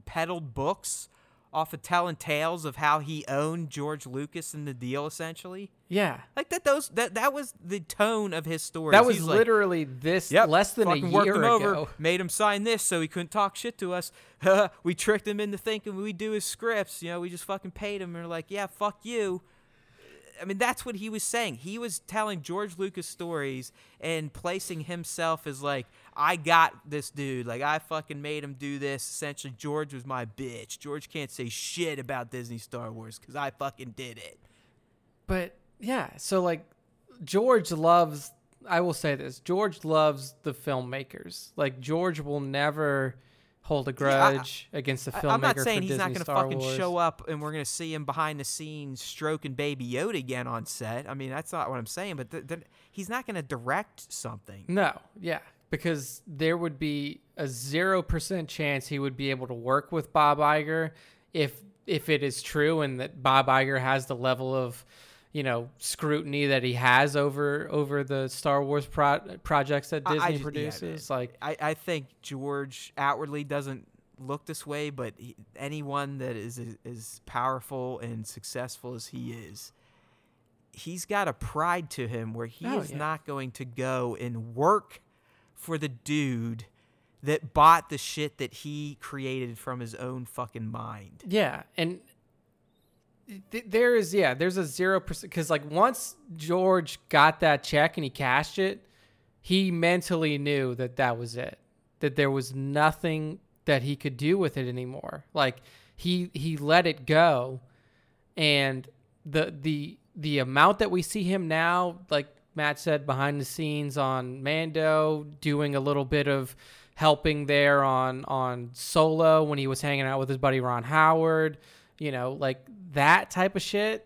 peddled books off of telling tales of how he owned George Lucas in the deal, essentially? Yeah. Like, that was the tone of his story. That was literally like, less than a year ago. Made him sign this so he couldn't talk shit to us. We tricked him into thinking we do his scripts. You know, we just fucking paid him. And we're like, yeah, fuck you. I mean, that's what he was saying. He was telling George Lucas stories and placing himself as like, I got this dude. Like, I fucking made him do this. Essentially, George was my bitch. George can't say shit about Disney Star Wars because I fucking did it. But, yeah, so, like, George loves, I will say this, George loves the filmmakers. Like, George will never hold a grudge against the filmmaker for Disney Star Wars. I'm not saying he's not going to fucking show up and we're going to see him behind the scenes stroking Baby Yoda again on set. I mean, that's not what I'm saying, but he's not going to direct something. No, yeah. Because there would be a 0% chance he would be able to work with Bob Iger if it is true and that Bob Iger has the level of, you know, scrutiny that he has over the Star Wars projects that Disney produces. Yeah, like, I think George outwardly doesn't look this way, but anyone that is as powerful and successful as he is, he's got a pride to him where he is not going to go and work for the dude that bought the shit that he created from his own fucking mind. Yeah, and there's a 0%, because like once George got that check and he cashed it, he mentally knew that was it, that there was nothing that he could do with it anymore. Like he let it go, and the amount that we see him now, like Matt said, behind the scenes on Mando, doing a little bit of helping there on Solo when he was hanging out with his buddy Ron Howard, you know, like that type of shit,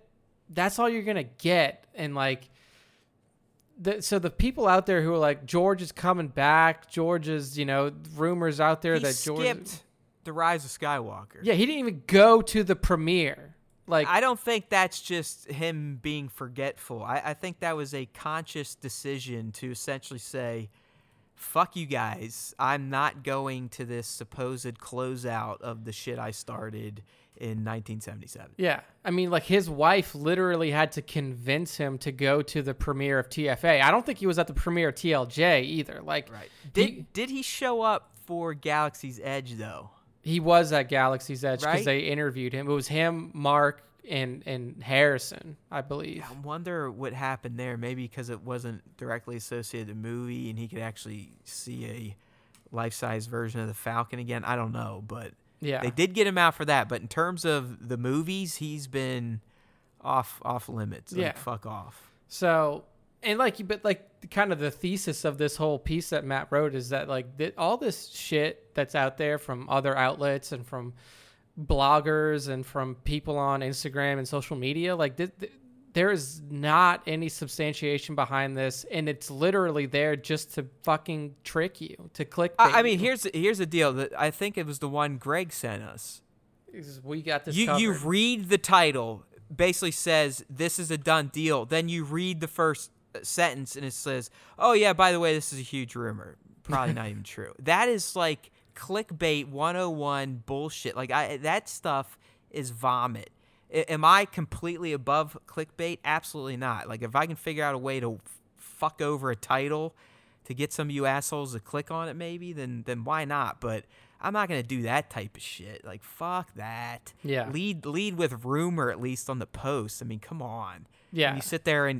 that's all you're going to get. And like, so the people out there who are like, George is coming back, George is, you know, rumors out there that George skipped the Rise of Skywalker. Yeah, he didn't even go to the premiere. Like, I don't think that's just him being forgetful. I think that was a conscious decision to essentially say, fuck you guys, I'm not going to this supposed closeout of the shit I started in 1977. Yeah. I mean, like, his wife literally had to convince him to go to the premiere of TFA. I don't think he was at the premiere of TLJ either. Like, right. Did he show up for Galaxy's Edge, though? He was at Galaxy's Edge because they interviewed him. It was him, Mark, and Harrison, I believe. I wonder what happened there. Maybe because it wasn't directly associated to the movie and he could actually see a life-size version of the Falcon again. I don't know, but yeah, they did get him out for that. But in terms of the movies, he's been off limits. Like, yeah, fuck off. So, and like, but like, kind of the thesis of this whole piece that Matt wrote is that like all this shit that's out there from other outlets and from bloggers and from people on Instagram and social media, like there is not any substantiation behind this, and it's literally there just to fucking trick you, to clickbait. I mean, here's the deal. That I think it was the one Greg sent us. We got this. You read the title, basically says this is a done deal. Then you read the first sentence and it says, oh yeah, by the way, this is a huge rumor. Probably not even true. That is like clickbait 101 bullshit. Like, that stuff is vomit. Am I completely above clickbait? Absolutely not. Like, if I can figure out a way to fuck over a title to get some of you assholes to click on it, maybe, then why not? But I'm not gonna do that type of shit. Like, fuck that. Yeah. Lead with rumor, at least on the post. I mean, come on. Yeah. And you sit there and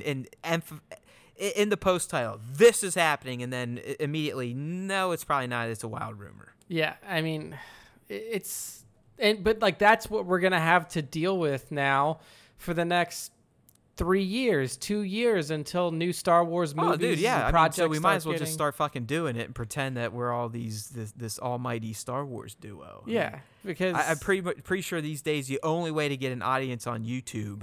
in the post title, this is happening, and then immediately, no, it's probably not. It's a wild rumor. Yeah, I mean, but like, that's what we're going to have to deal with now for the next 3 years, 2 years, until new Star Wars movies. Oh, dude, yeah. And projects. I mean, so we might as well just start fucking doing it and pretend that we're all this almighty Star Wars duo. Yeah, I mean, because I'm pretty sure these days the only way to get an audience on YouTube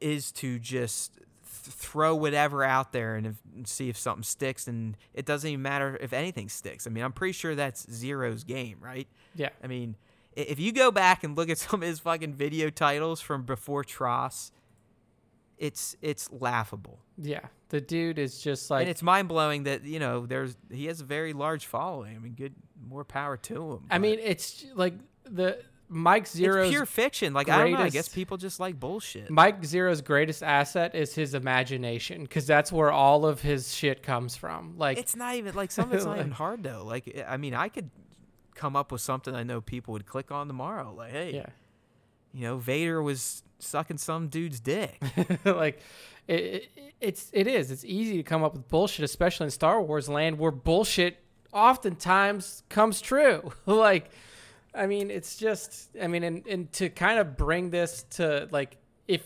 is to just throw whatever out there and see if something sticks, and it doesn't even matter if anything sticks. I mean, I'm pretty sure that's Zero's game, right? Yeah. I mean, if you go back and look at some of his fucking video titles from before Tross, it's laughable. Yeah. The dude is just like, and it's mind blowing that, you know, he has a very large following. I mean, more power to him. I mean, it's like Mike Zero's, it's pure fiction. Like, I don't know, I guess people just like bullshit. Mike Zero's greatest asset is his imagination, because that's where all of his shit comes from. Like, it's not even like some of it's not even hard though. Like, I mean, I could come up with something I know people would click on tomorrow. Like, hey, yeah, you know, Vader was sucking some dude's dick. Like, it's easy to come up with bullshit, especially in Star Wars land where bullshit oftentimes comes true. Like, I mean, it's just, I mean, and to kind of bring this to, like, if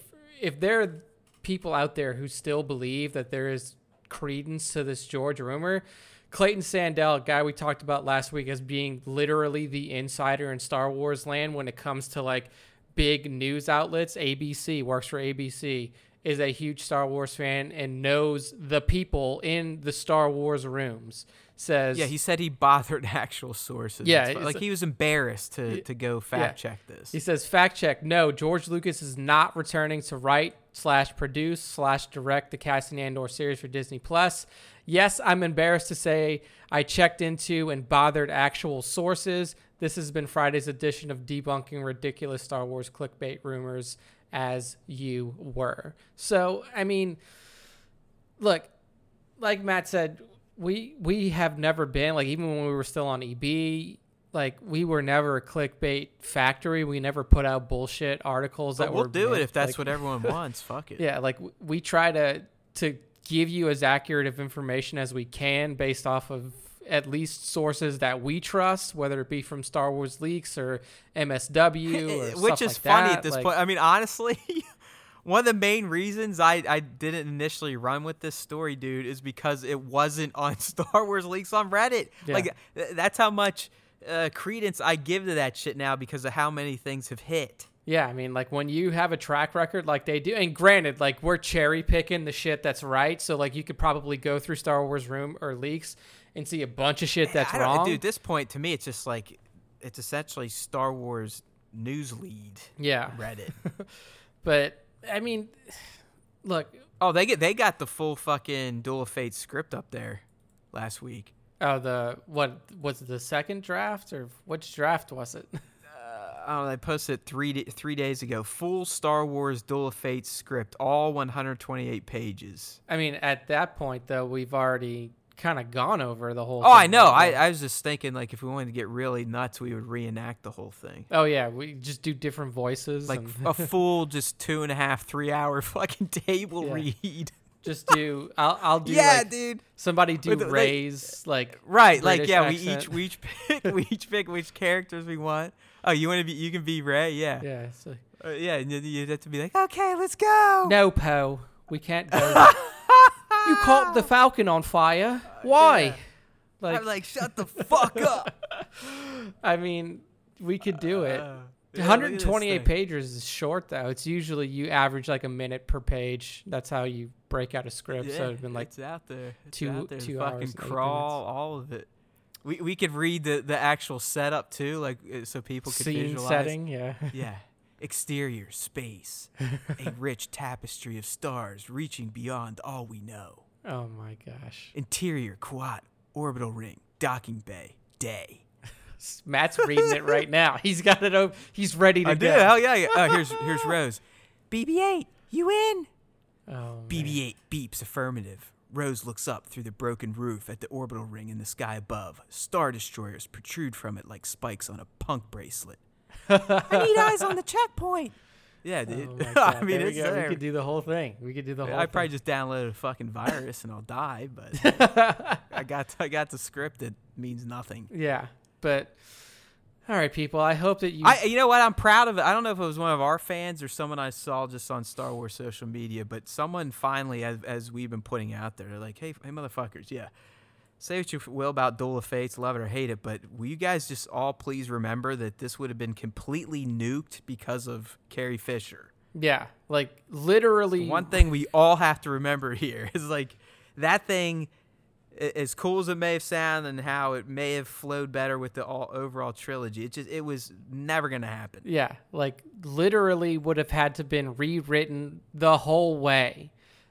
there are people out there who still believe that there is credence to this George rumor, Clayton Sandell, a guy we talked about last week as being literally the insider in Star Wars land when it comes to, like, big news outlets, ABC, works for ABC, is a huge Star Wars fan and knows the people in the Star Wars rooms, says... Yeah, he said he bothered actual sources. Yeah. Like, he was embarrassed to go fact-check this. He says, fact-check, no, George Lucas is not returning to write/produce/direct the Cassian Andor series for Disney+. Yes, I'm embarrassed to say I checked into and bothered actual sources. This has been Friday's edition of debunking ridiculous Star Wars clickbait rumors as you were. So, I mean, look, like Matt said, we have never been, like, even when we were still on EB, like, we were never a clickbait factory. We never put out bullshit articles that were... But we'll do it if that's what everyone wants. Fuck it. Yeah, like, we try to give you as accurate of information as we can based off of at least sources that we trust, whether it be from Star Wars Leaks or MSW or which is like funny that. At this point. I mean, honestly, one of the main reasons I didn't initially run with this story, dude, is because it wasn't on Star Wars Leaks on Reddit. Yeah. Like, that's how much credence I give to that shit now because of how many things have hit. Yeah, I mean, like, when you have a track record like they do, and granted, like, we're cherry picking the shit that's right, so, like, you could probably go through Star Wars Room or Leaks and see a bunch of shit that's wrong. Dude, at this point, to me, it's just, like, it's essentially Star Wars news lead. Yeah. Reddit. But, I mean, look. Oh, they got the full fucking Duel of Fate script up there last week. Oh, what was it, the second draft? Or which draft was it? I don't know, they posted it three days ago. Full Star Wars Duel of Fate script, all 128 pages. I mean, at that point, though, we've already kind of gone over the whole thing. Oh, I know. Right? I was just thinking, like, if we wanted to get really nuts, we would reenact the whole thing. Oh, yeah. We just do different voices. Like, a full just 2.5, 3 hour fucking table read. Just do, I'll do, yeah, like, dude. Somebody do Ray's, like, right, British, like, yeah, accent. we each pick which characters we want. Oh, you can be Ray, yeah. Yeah, so. Yeah, and you'd have to be like, okay, let's go. No, Poe, we can't go. You caught the Falcon on fire. Why? Yeah. Like, I'm like, shut the fuck up. I mean, we could do it. 128 pages is short, though. It's usually you average like a minute per page. That's how you break out a script. Yeah, so it's been like it's out there. It's out there. 2 hours. Fucking crawl all of it. We could read the actual setup too, like, so people could visualize. Scene setting, yeah. Yeah. Exterior space, a rich tapestry of stars reaching beyond all we know. Oh my gosh. Interior quad, orbital ring, docking bay, day. Matt's reading it right now. He's got it open. He's ready to go. I do. Hell yeah. Oh, here's Rose. BB-8, you in? Oh, BB-8 beeps affirmative. Rose looks up through the broken roof at the orbital ring in the sky above. Star destroyers protrude from it like spikes on a punk bracelet. I need eyes on the checkpoint. Yeah, dude. Oh I mean, it's there. We could do the whole thing. I probably just downloaded a fucking virus and I'll die, but I got the script that means nothing. Yeah. But all right, people, I hope that you... you know what? I'm proud of it. I don't know if it was one of our fans or someone I saw just on Star Wars social media, but someone finally, as we've been putting out there, they're like, hey, motherfuckers, yeah, say what you will about Duel of Fates, love it or hate it, but will you guys just all please remember that this would have been completely nuked because of Carrie Fisher? Yeah, like, literally... One thing we all have to remember here is, like, that thing... As cool as it may have sounded and how it may have flowed better with the overall trilogy, it was never going to happen. Yeah, like, literally would have had to been rewritten the whole way.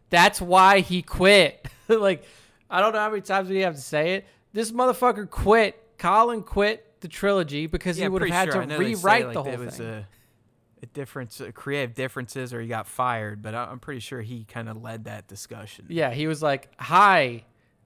That's why he quit. Like, I don't know how many times we have to say it. This motherfucker quit. Colin quit the trilogy because he would have had to rewrite the whole thing. Was a difference, creative differences, or he got fired, but I'm pretty sure he kind of led that discussion. Yeah, he was like, hi,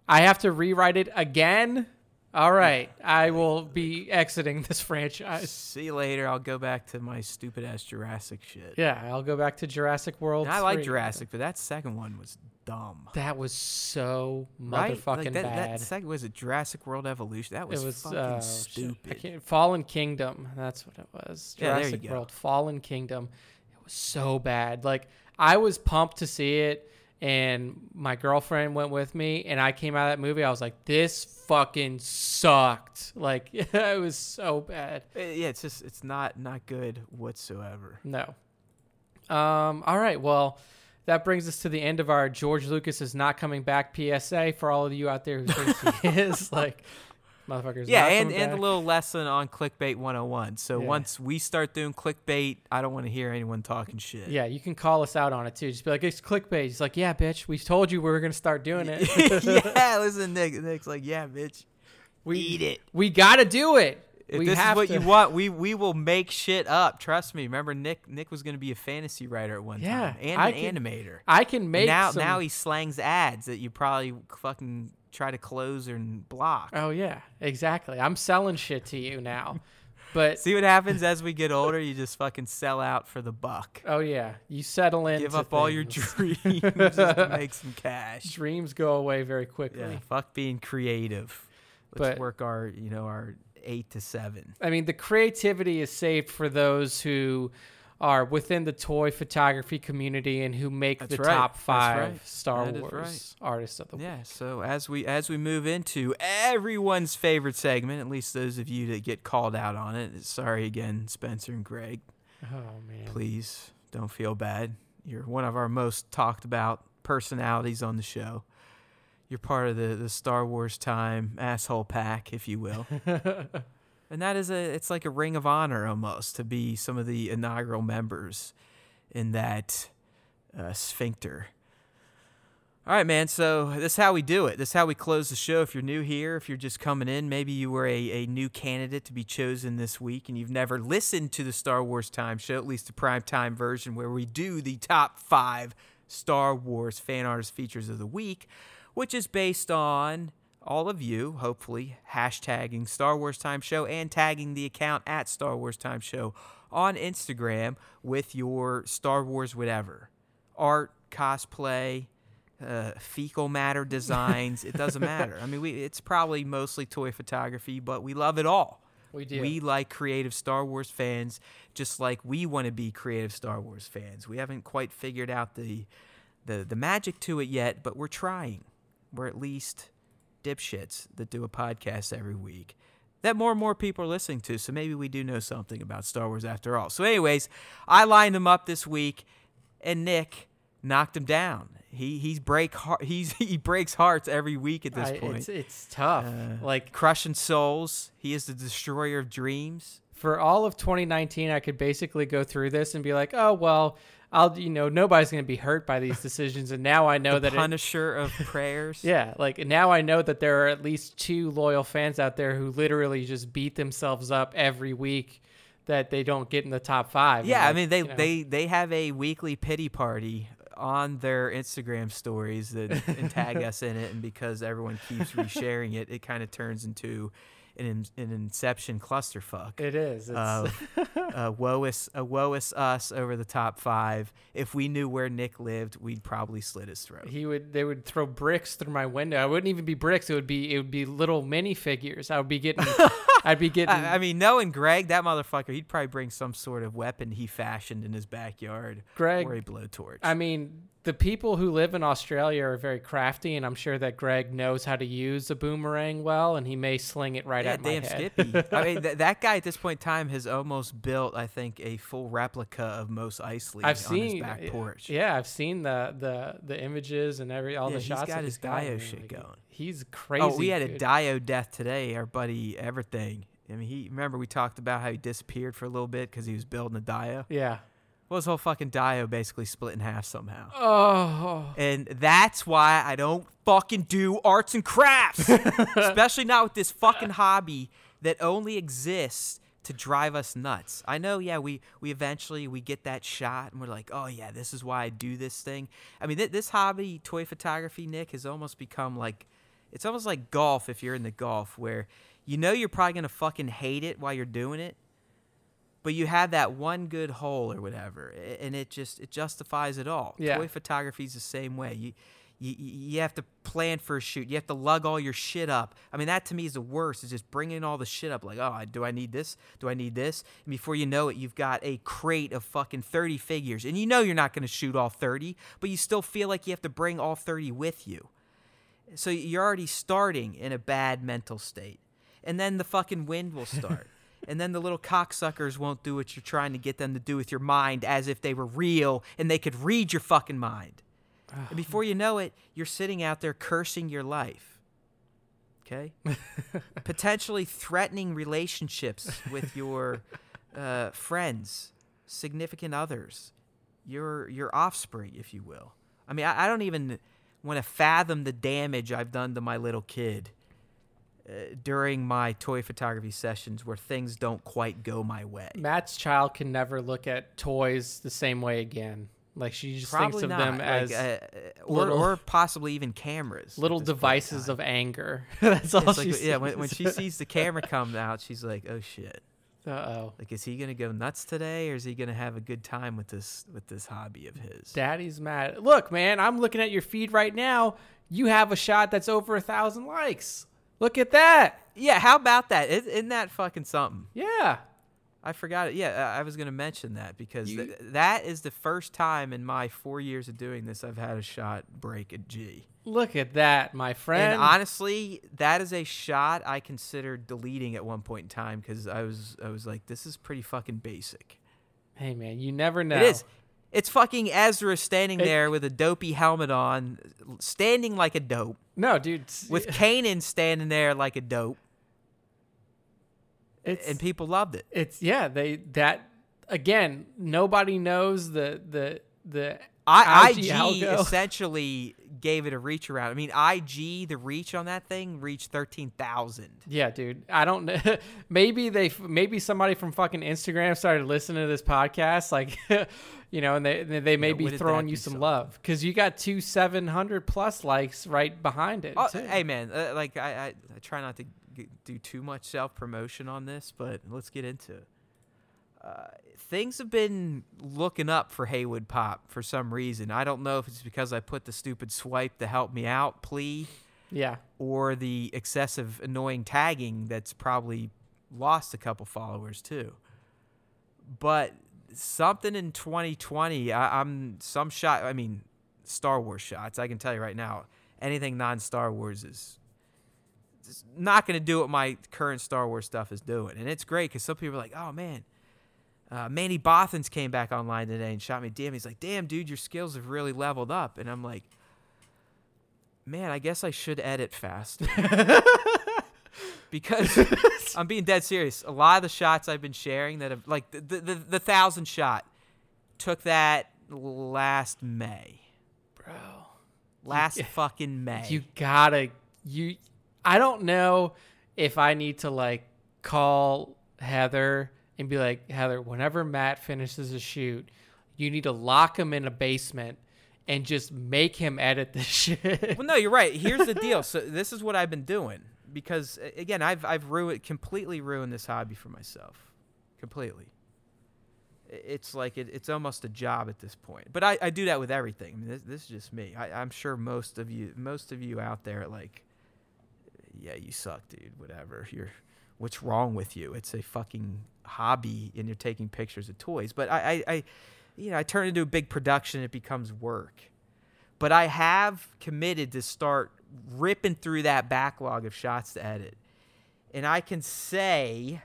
I have to rewrite it again? All right. I will be exiting this franchise. See you later. I'll go back to my stupid-ass Jurassic shit. Yeah, I'll go back to Jurassic World. And I like Jurassic, but that second one was dumb. That was so motherfucking bad. That second was a Jurassic World Evolution. That was fucking stupid. Fallen Kingdom. That's what it was. Jurassic World. Fallen Kingdom. It was so bad. Like, I was pumped to see it. And my girlfriend went with me, and I came out of that movie. I was like, this fucking sucked. Like, it was so bad. Yeah, it's just, it's not good whatsoever. No. All right. Well, That brings us to the end of our George Lucas is not coming back PSA for all of you out there who think he is. Like, motherfuckers. Yeah, and a little lesson on Clickbait 101. So once we start doing clickbait, I don't want to hear anyone talking shit. Yeah, you can call us out on it too. Just be like, it's clickbait. It's like, yeah, bitch, we told you we were going to start doing it. Yeah, listen, Nick's like, yeah, bitch, we eat it. We got to do it. If this is what you want, we will make shit up. Trust me. Remember, Nick was going to be a fantasy writer at one time and an animator. I can make now he slangs ads that you probably fucking try to close and block. Oh, yeah. Exactly. I'm selling shit to you now. But see what happens as we get older? You just fucking sell out for the buck. Oh, yeah. You settle in. Give up all your dreams just to make some cash. Dreams go away very quickly. Yeah, fuck being creative. Let's work our, you know, our 8 to 7. I mean, the creativity is saved for those who are within the toy photography community and who make top 5 Star Wars artists of the week. Yeah, so as we move into everyone's favorite segment, at least those of you that get called out on it. Sorry again, Spencer and Greg. Oh, man. Please don't feel bad. You're one of our most talked about personalities on the show. You're part of the Star Wars Time asshole pack, if you will. And that is it's like a ring of honor almost to be some of the inaugural members in that sphincter. All right, man. So this is how we do it. This is how we close the show. If you're new here, if you're just coming in, maybe you were a new candidate to be chosen this week and you've never listened to the Star Wars Time show, at least the primetime version where we do the top 5 Star Wars fan artist features of the week, which is based on all of you, hopefully, hashtagging Star Wars Time Show and tagging the account at Star Wars Time Show on Instagram with your Star Wars whatever. Art, cosplay, fecal matter designs, it doesn't matter. I mean, it's probably mostly toy photography, but we love it all. We do. We like creative Star Wars fans, just like we want to be creative Star Wars fans. We haven't quite figured out the magic to it yet, but we're trying. We're at least dipshits that do a podcast every week that more and more people are listening to. So maybe we do know something about Star Wars after all. So anyways, I lined him up this week, and Nick knocked him down. He breaks hearts every week at this point. It's tough. Like crushing souls. He is the destroyer of dreams. For all of 2019, I could basically go through this and be like, oh, well, nobody's going to be hurt by these decisions. And now I know that Punisher of prayers. Yeah. Like now I know that there are at least 2 loyal fans out there who literally just beat themselves up every week that they don't get in the top 5. Yeah. Like, I mean, they have a weekly pity party on their Instagram stories that and tag us in it. And because everyone keeps resharing it, it kind of turns into an inception clusterfuck. It is. Woe is us over the top 5. If we knew where Nick lived, we'd probably slit his throat. They would throw bricks through my window. I wouldn't even be bricks. It would be little minifigures. I would be getting. I mean, knowing Greg, that motherfucker, he'd probably bring some sort of weapon he fashioned in his backyard. Greg, or a blowtorch. I mean, the people who live in Australia are very crafty, and I'm sure that Greg knows how to use a boomerang well, and he may sling it at my head. Yeah, damn Skippy. I mean, that guy at this point in time has almost built, I think, a full replica of Mos Eisley on his back porch. Yeah, I've seen the images and all the shots. He's got his Dio shit going. He's crazy. Oh, we had a Dio death today, our buddy Everything. I mean, remember we talked about how he disappeared for a little bit because he was building a Dio? Yeah. Well, his whole fucking Dio basically split in half somehow. Oh. And that's why I don't fucking do arts and crafts. Especially not with this fucking hobby that only exists to drive us nuts. I know, yeah, we eventually we get that shot and we're like, oh, yeah, this is why I do this thing. I mean, this hobby, toy photography, Nick, has almost become like, it's almost like golf if you're in the golf where you know you're probably going to fucking hate it while you're doing it. But you have that one good hole or whatever, and it justifies it all. Yeah. Toy photography is the same way. You have to plan for a shoot. You have to lug all your shit up. I mean, that to me is the worst, is just bringing all the shit up. Like, oh, do I need this? Do I need this? And before you know it, you've got a crate of fucking 30 figures. And you know you're not going to shoot all 30, but you still feel like you have to bring all 30 with you. So you're already starting in a bad mental state. And then the fucking wind will start. and then the little cocksuckers won't do what you're trying to get them to do with your mind, as if they were real and they could read your fucking mind. And before you know it, you're sitting out there cursing your life. Okay? Potentially threatening relationships with your friends, significant others, your offspring, if you will. I mean, I don't even want to fathom the damage I've done to my little kid during my toy photography sessions where things don't quite go my way. Matt's child can never look at toys the same way again. Like, she just probably thinks of them as or possibly even cameras, little devices of anger. That's all she sees. Yeah, when she sees the camera come out, she's like, "Oh shit, like, is he gonna go nuts today, or is he gonna have a good time with this hobby of his?" Daddy's mad. Look, man, I'm looking at your feed right now. You have a shot that's over 1,000 likes. Look at that. Yeah, how about that? Isn't that fucking something? Yeah. I forgot it. Yeah, I was going to mention that because that is the first time in my 4 years of doing this I've had a shot break a G. Look at that, my friend. And honestly, that is a shot I considered deleting at one point in time because I was like, this is pretty fucking basic. Hey, man, you never know. It is. It's fucking Ezra standing there with a dopey helmet on, standing like a dope. No, dude. With Kanan standing there like a dope. And people loved it. Nobody knows the IG essentially gave it a reach around. I mean, IG, the reach on that thing reached 13,000. Yeah, dude. I don't know. Maybe somebody from fucking Instagram started listening to this podcast, like, you know, and they may be throwing you some love because you got 700 plus likes right behind it. Oh, too. Hey, man, like I try not to do too much self-promotion on this, but let's get into it. Things have been looking up for Haywood Pop for some reason. I don't know if it's because I put the stupid swipe to help me out plea, or the excessive annoying tagging that's probably lost a couple followers too. But something in 2020, Star Wars shots, I can tell you right now, anything non-Star Wars is not going to do what my current Star Wars stuff is doing. And it's great because some people are like, oh, man, Manny Bothans came back online today and shot me a DM. He's like, damn, dude, your skills have really leveled up. And I'm like, man, I guess I should edit fast. Because I'm being dead serious. A lot of the shots I've been sharing that have, like, the 1,000 shot took that last May. Bro. Last fucking May. You gotta... I don't know if I need to, like, call Heather and be like, Heather, whenever Matt finishes a shoot, you need to lock him in a basement and just make him edit this shit. Well, no, you're right. Here's the deal. So this is what I've been doing because, again, I've completely ruined this hobby for myself. Completely. It's like it's almost a job at this point. But I do that with everything. I mean, this is just me. I'm sure most of you out there, like, yeah, you suck, dude, whatever. What's wrong with you? It's a fucking hobby, and you're taking pictures of toys. But I turn it into a big production. It becomes work. But I have committed to start ripping through that backlog of shots to edit. And I can say,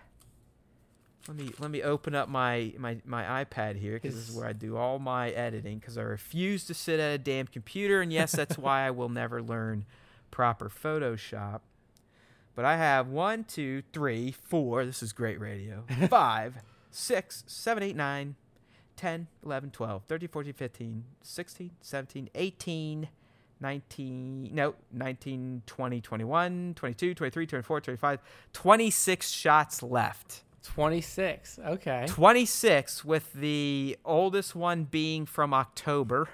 let me open up my iPad here because this is where I do all my editing because I refuse to sit at a damn computer. And, yes, that's why I will never learn proper Photoshop. But I have 1, 2, 3, 4. This is great radio. 5, 6, 7, 8, 9, 10, 11, 12, 13, 14, 15, 16, 17, 18, 19, 20, 21, 22, 23, 24, 25, 26 shots left. 26. Okay. 26 with the oldest one being from October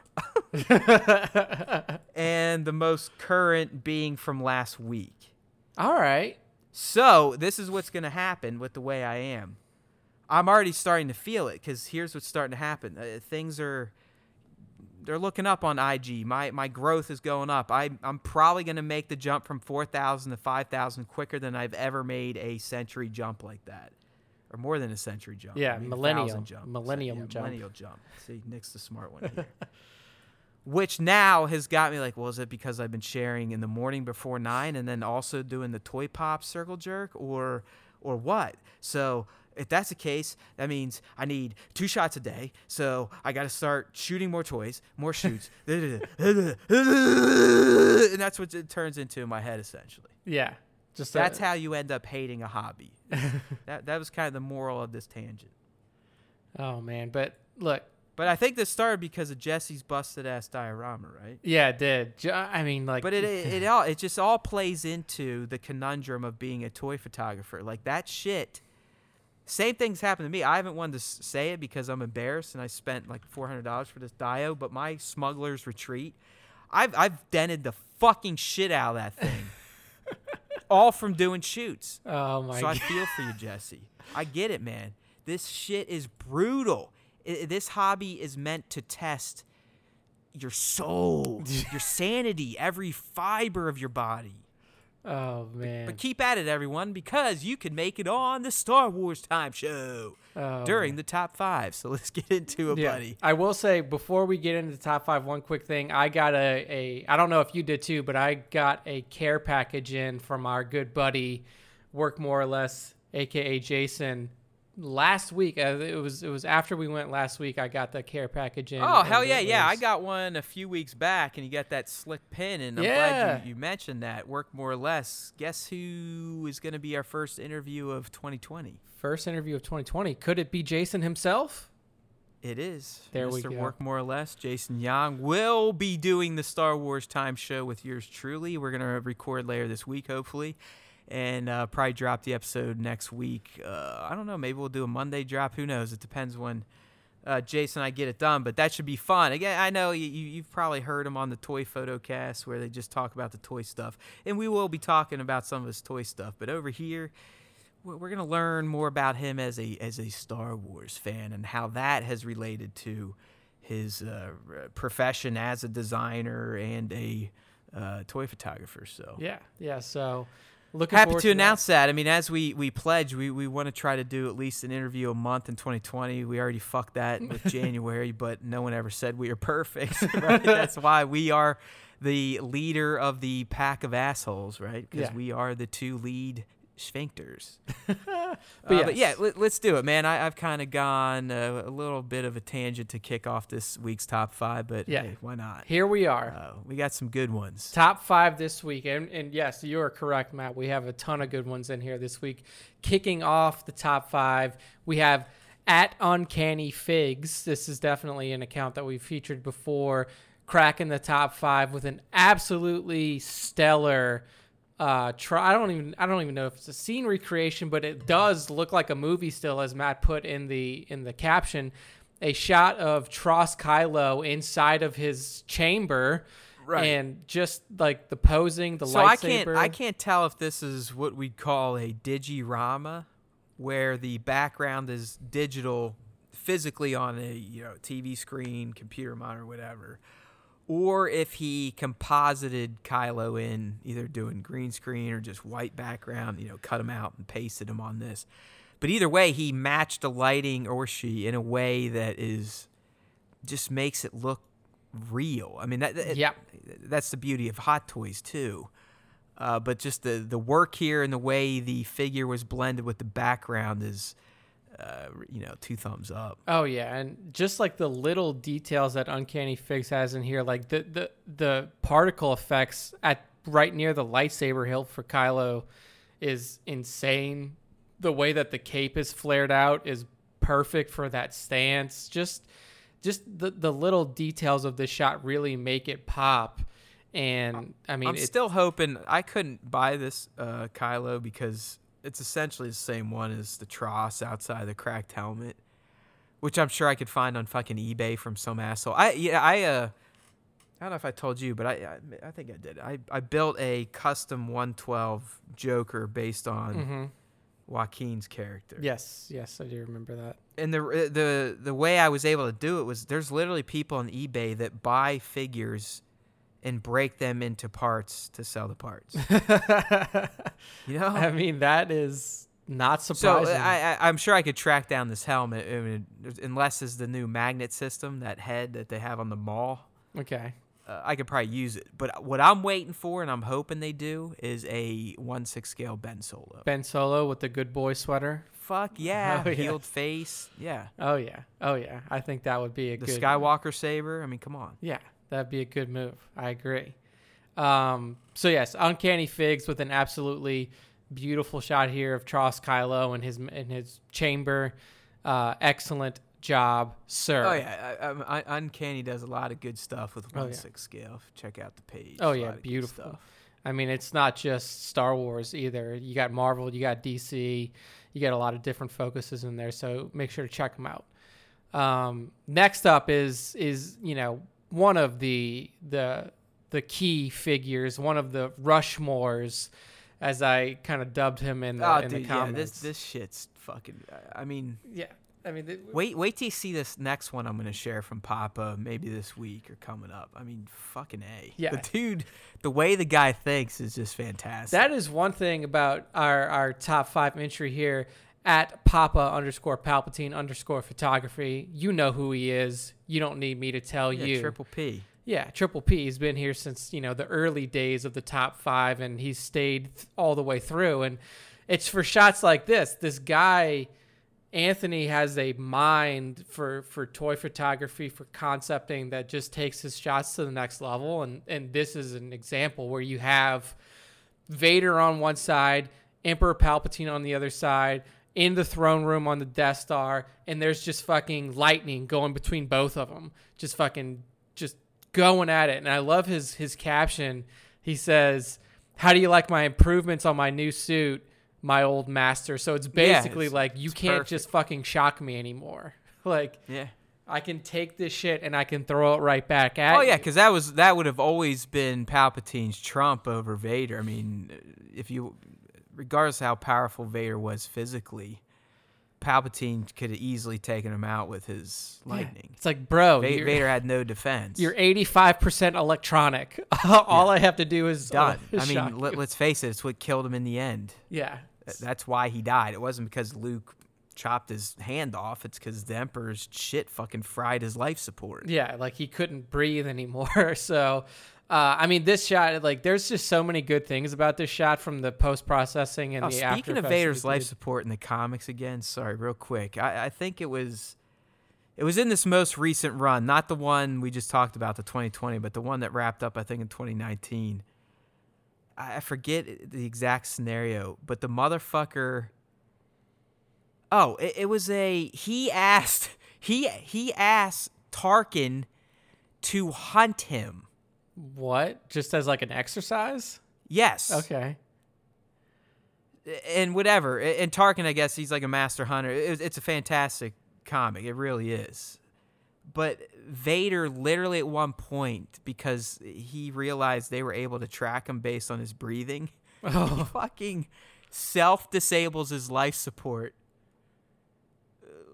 and the most current being from last week. All right. So this is what's going to happen with the way I am. I'm already starting to feel it because here's what's starting to happen. They're looking up on IG. My growth is going up. I'm probably going to make the jump from 4,000 to 5,000 quicker than I've ever made a century jump like that. Or more than a century jump. Yeah, I mean, millennial jump. See, Nick's the smart one here. Which now has got me like, well, is it because I've been sharing in the morning before 9 and then also doing the toy pop circle jerk? Or or what? So if that's the case, that means I need 2 shots a day. So I got to start shooting more toys, more shoots. And that's what it turns into in my head, essentially. Yeah. Just that's how you end up hating a hobby. That was kind of the moral of this tangent. Oh, man. But look. But I think this started because of Jesse's busted-ass diorama, right? Yeah, it did. I mean, like... But it just all plays into the conundrum of being a toy photographer. Like, that shit... Same things happened to me. I haven't wanted to say it because I'm embarrassed, and I spent, like, $400 for this dio, but my Smuggler's Retreat, I've dented the fucking shit out of that thing. All from doing shoots. Oh, my God. So I feel for you, Jesse. I get it, man. This shit is brutal. This hobby is meant to test your soul, your sanity, every fiber of your body. Oh, man. But keep at it, everyone, because you can make it on the Star Wars Time Show during the top 5. So let's get into it, buddy. I will say, before we get into the top 5, one quick thing. I got I don't know if you did too, but I got a care package in from our good buddy, Work More or Less, a.k.a. Jason. Last week, it was after we went last week, I got the care package in. Oh, hell yeah, yeah. I got one a few weeks back, and you got that slick pin, and I'm glad you mentioned that. Work More or Less. Guess who is going to be our first interview of 2020? First interview of 2020. Could it be Jason himself? It is. There we go. Mr. Work More or Less, Jason Yang, will be doing the Star Wars Time Show with yours truly. We're going to record later this week, hopefully. And probably drop the episode next week. I don't know. Maybe we'll do a Monday drop. Who knows? It depends when Jason and I get it done. But that should be fun. Again, I know you've probably heard him on the Toy Photocast where they just talk about the toy stuff. And we will be talking about some of his toy stuff. But over here, we're going to learn more about him as a Star Wars fan and how that has related to his profession as a designer and a toy photographer. So yeah. So... Happy to announce that. I mean, as we pledge, we want to try to do at least an interview a month in 2020. We already fucked that with January, but no one ever said we are perfect. Right? That's why we are the leader of the pack of assholes, right? Because we are the 2 lead sphincters. But yeah, let's do it, man. I've kind of gone a little bit of a tangent to kick off this week's top 5, but hey, why not? Here we are. We got some good ones. Top 5 this week. And yes, you are correct, Matt. We have a ton of good ones in here this week. Kicking off the top 5, we have @UncannyFigs. This is definitely an account that we've featured before. Cracking the top 5 with an absolutely stellar I don't even know if it's a scene recreation, but it does look like a movie still, as Matt put in the caption, a shot of Tross Kylo inside of his chamber, right? And just like the posing, the lightsaber. So I can't tell if this is what we'd call a digirama, where the background is digital, physically on a TV screen, computer monitor, whatever. Or if he composited Kylo in, either doing green screen or just white background, cut him out and pasted him on this. But either way, he matched the lighting, or she, in a way that is just makes it look real. I mean, that's the beauty of Hot Toys, too. But just the work here and the way the figure was blended with the background is... 2 thumbs up. Oh yeah, and just like the little details that Uncanny Figs has in here, like the particle effects at right near the lightsaber hilt for Kylo is insane. The way that the cape is flared out is perfect for that stance. Just the little details of this shot really make it pop. And I mean, I'm still hoping I couldn't buy this Kylo because it's essentially the same one as the Tross outside the cracked helmet, which I'm sure I could find on fucking eBay from some asshole. I don't know if I told you, but I think I did. I built a custom 112 Joker based on Joaquin's character. Yes, I do remember that. And the way I was able to do it was there's literally people on eBay that buy figures and break them into parts to sell the parts. I mean, that is not surprising. So I'm sure I could track down this helmet, I mean, unless it's the new magnet system, that head that they have on the mall. Okay. I could probably use it. But what I'm waiting for, and I'm hoping they do, is a 1/6 scale Ben Solo. Ben Solo with the good boy sweater. Fuck yeah. Oh, yeah. Healed face. Yeah. Oh, yeah. Oh, yeah. I think that would be a good... The Skywalker saber. I mean, come on. Yeah. That'd be a good move. I agree. So, yes, Uncanny Figs with an absolutely beautiful shot here of Tross Kylo in his chamber. Excellent job, sir. Oh, yeah. Uncanny does a lot of good stuff with 1/6 scale. Check out the page. Oh, yeah. Beautiful. Stuff. I mean, it's not just Star Wars either. You got Marvel, you got DC, you got a lot of different focuses in there. So make sure to check them out. Next up is one of the key figures, one of the Rushmores, as I kind of dubbed him in the comments. Yeah, this shit's fucking. I mean, yeah. I mean, wait till you see this next one I'm going to share from Papa maybe this week or coming up. I mean, fucking A. Yeah. The dude, the way the guy thinks is just fantastic. That is one thing about our top five entry here at Papa_Palpatine_photography. You know who he is. You don't need me to tell you. Triple P. Yeah, Triple P. He's been here since, the early days of the top five, and he's stayed all the way through. And it's for shots like this. This guy... Anthony has a mind for toy photography, for concepting, that just takes his shots to the next level. And this is an example where you have Vader on one side, Emperor Palpatine on the other side, in the throne room on the Death Star, and there's just fucking lightning going between both of them. Just fucking just going at it. And I love his caption. He says, "How do you like my improvements on my new suit? My old master." So it's basically you can't perfect. Just fucking shock me anymore. I can take this shit and I can throw it right back at you. Oh, yeah, because that would have always been Palpatine's trump over Vader. I mean, regardless of how powerful Vader was physically, Palpatine could have easily taken him out with his lightning. It's like, bro, Vader had no defense. You're 85% electronic. All I have to do is done. Let's face it, it's what killed him in the end. Yeah. That's why he died. It wasn't because Luke chopped his hand off. It's because the Emperor's shit fucking fried his life support. Yeah, he couldn't breathe anymore. So, this shot, there's just so many good things about this shot from the post-processing and the after. Speaking of Vader's life support in the comics again, sorry, real quick. I think it was in this most recent run, not the one we just talked about, the 2020, but the one that wrapped up, I think, in 2019. I forget the exact scenario, but the motherfucker... Oh, it was he asked Tarkin to hunt him. What? Just as an exercise? Yes. Okay. And whatever. And Tarkin, I guess he's a master hunter. It's a fantastic comic. It really is. But Vader literally at one point, because he realized they were able to track him based on his breathing, he fucking self-disables his life support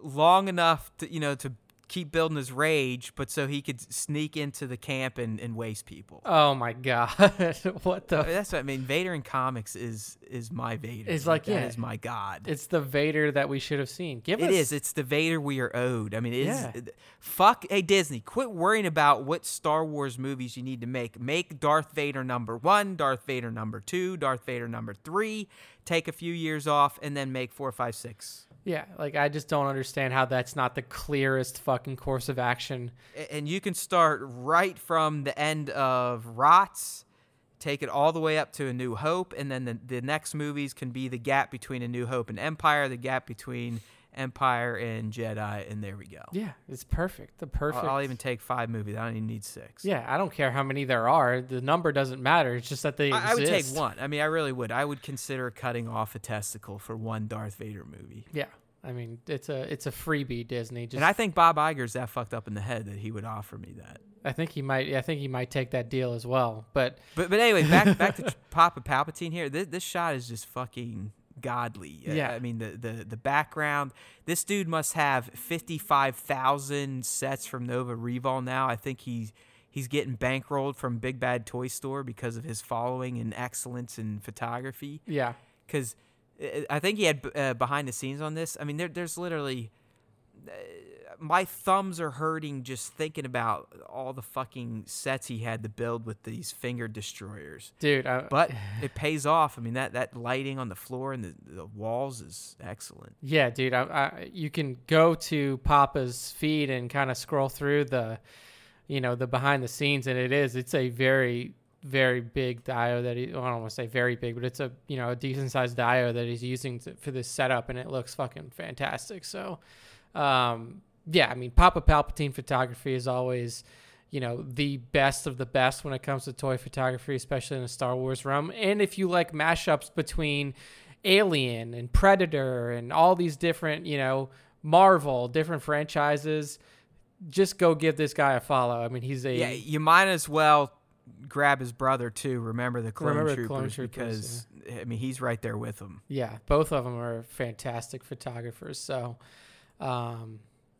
long enough to to keep building his rage, but so he could sneak into the camp and waste people. Oh my god. That's what I mean. Vader in comics is my Vader. It's that is my god. It's the Vader that we should have seen. It's the Vader we are owed. I mean, fuck, hey Disney, quit worrying about what Star Wars movies you need to make. Make Darth Vader number 1, Darth Vader number 2, Darth Vader number 3, take a few years off, and then make 4, 5, 6. Yeah, I just don't understand how that's not the clearest fucking course of action. And you can start right from the end of Rots, take it all the way up to A New Hope, and then the next movies can be the gap between A New Hope and Empire, the gap between Empire and Jedi, and there we go. Yeah, it's perfect. The perfect. I'll even take 5 movies. I don't even need 6. Yeah, I don't care how many there are. The number doesn't matter. It's just that they exist. I would take 1. I mean, I really would. I would consider cutting off a testicle for 1 Darth Vader movie. Yeah. I mean, it's a freebie, Disney. Just, and I think Bob Iger's that fucked up in the head that he would offer me that. I think he might take that deal as well. But anyway, back to Papa Palpatine here. This shot is just fucking godly. Yeah. I mean, the background. This dude must have 55,000 sets from Nova Revol now. I think he's getting bankrolled from Big Bad Toy Store because of his following and excellence in photography. Yeah. Because I think he had behind the scenes on this. I mean, there's literally my thumbs are hurting just thinking about all the fucking sets he had to build with these finger destroyers. Dude, but it pays off. I mean, that lighting on the floor and the walls is excellent. Yeah, dude, you can go to Papa's feed and kind of scroll through the behind the scenes, and it's a very, very big dio that he, well, I don't want to say very big, but it's a, you know, a decent sized dio that he's using for this setup, and it looks fucking fantastic. So, yeah, I mean, Papa Palpatine photography is always, you know, the best of the best when it comes to toy photography, especially in the Star Wars realm. And if you like mashups between Alien and Predator and all these different, you know, Marvel, different franchises, just go give this guy a follow. I mean, yeah, you might as well grab his brother too. Remember the Clone Troopers, because, yeah. I mean, he's right there with them. Yeah, both of them are fantastic photographers. So,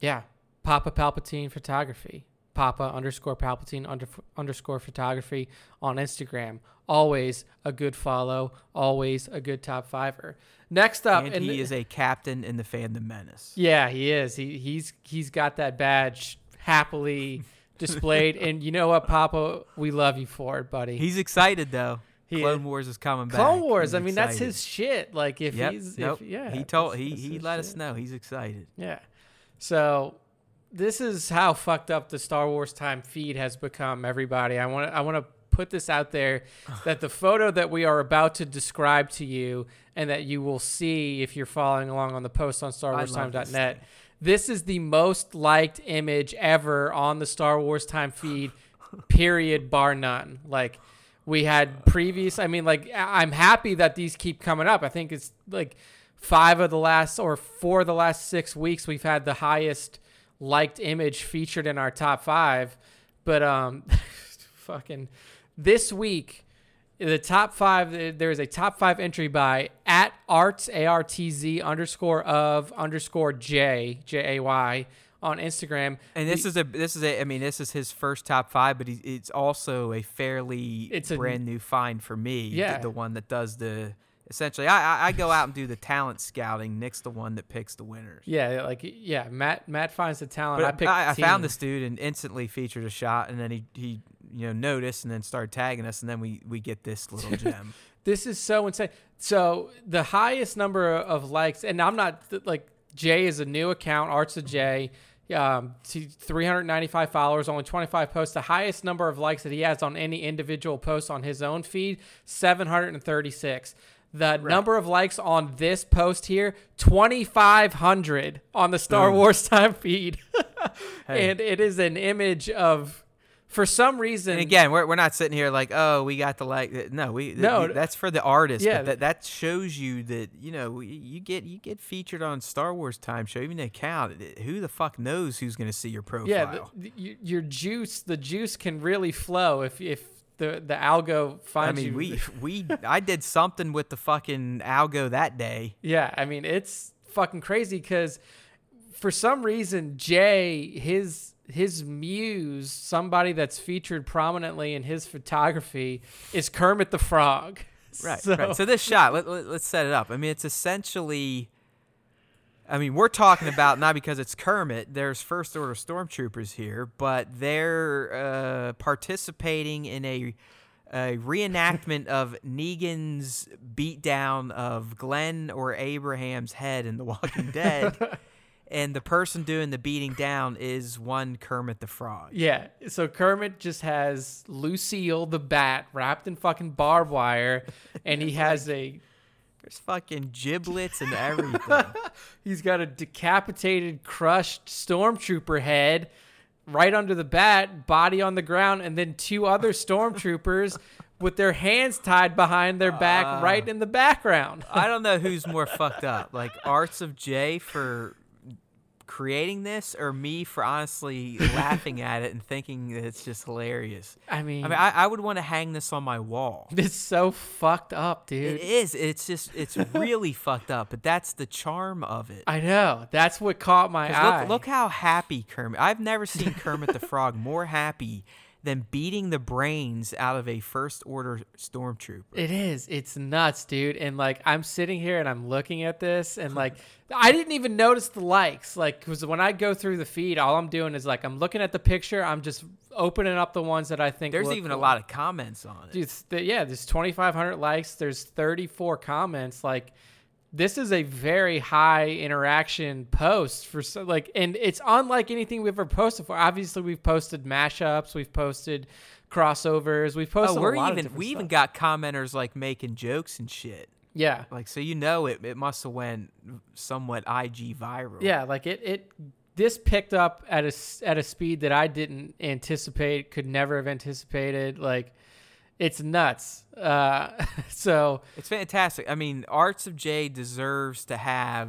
yeah, Papa Palpatine photography, Papa_Palpatine_photography on Instagram. Always a good follow, always a good top fiver. Next up, and he is a captain in the Phantom Menace. Yeah, he is. He's got that badge happily displayed, and you know what, Papa, we love you for it, buddy. He's excited though. Clone Wars is coming back. Clone Wars, he's excited. That's his shit. Like he let us know he's excited. Yeah. So this is how fucked up the Star Wars Time feed has become, everybody. I want to put this out there that the photo that we are about to describe to you, and that you will see if you're following along on the post on StarWarsTime.net, this is the most liked image ever on the Star Wars Time feed, period, bar none. Like, we had previous, I mean, like, I'm happy that these keep coming up. I think it's like four of the last 6 weeks we've had the highest liked image featured in our top five. But fucking... This week, the top five, there is a top five entry by @artz_of_jay on Instagram. And this is his first top five, but it's also a brand new find for me. Yeah. The one that does the, essentially, I go out and do the talent scouting. Nick's the one that picks the winners. Yeah, Matt finds the talent. But I found this dude and instantly featured a shot, and then he you know, noticed and then started tagging us, and then we get this little gem. This is so insane. So the highest number of likes, and I'm not like, Jay is a new account, Arts of Jay, 395 followers, only 25 posts. The highest number of likes that he has on any individual post on his own feed, 736. The number of likes on this post here, 2,500 on the Star Wars Time feed. Hey. And it is an image of, for some reason... And again, we're not sitting here like, oh, we got the like... No, that's for the artist. Yeah. But that shows you that, you know, you get featured on Star Wars Time Show, even an account. Who the fuck knows who's going to see your profile? Yeah, your juice, the juice can really flow if the algo finds you. I mean, I did something with the fucking algo that day. Yeah, I mean, it's fucking crazy because for some reason, Jay, his muse, somebody that's featured prominently in his photography, is Kermit the Frog. Right, right. So this shot, let's set it up. I mean, it's essentially... I mean, we're talking about, not because it's Kermit, there's First Order Stormtroopers here, but they're participating in a reenactment of Negan's beatdown of Glenn or Abraham's head in The Walking Dead, and the person doing the beating down is one Kermit the Frog. Yeah, so Kermit just has Lucille the Bat wrapped in fucking barbed wire, and he has a... There's fucking giblets and everything. He's got a decapitated, crushed stormtrooper head right under the bat, body on the ground, and then two other stormtroopers with their hands tied behind their back right in the background. I don't know who's more fucked up, like Arts of Jay for creating this, or me for honestly laughing at it and thinking that it's just hilarious. I would want to hang this on my wall. It's so fucked up, dude. It is. It's really fucked up, but that's the charm of it. I know. That's what caught my eye. Look how happy Kermit. I've never seen Kermit the Frog more happy than beating the brains out of a First Order stormtrooper. It is. It's nuts, dude. And like, I'm sitting here and I'm looking at this and like, I didn't even notice the likes. Like, because when I go through the feed, all I'm doing is like, I'm looking at the picture. I'm just opening up the ones that I think there's even cool. A lot of comments on it. Dude, yeah, there's 2,500 likes. There's 34 comments. Like, this is a very high interaction post for so, like, and it's unlike anything we've ever posted for. Obviously, we've posted mashups, we've posted crossovers, we've posted a lot of different stuff. Even got commenters like making jokes and shit. Yeah, like so you know it must have went somewhat IG viral. Yeah, like this picked up at a speed that I didn't anticipate, could never have anticipated. Like. It's nuts. So it's fantastic. I mean, Arts of J deserves to have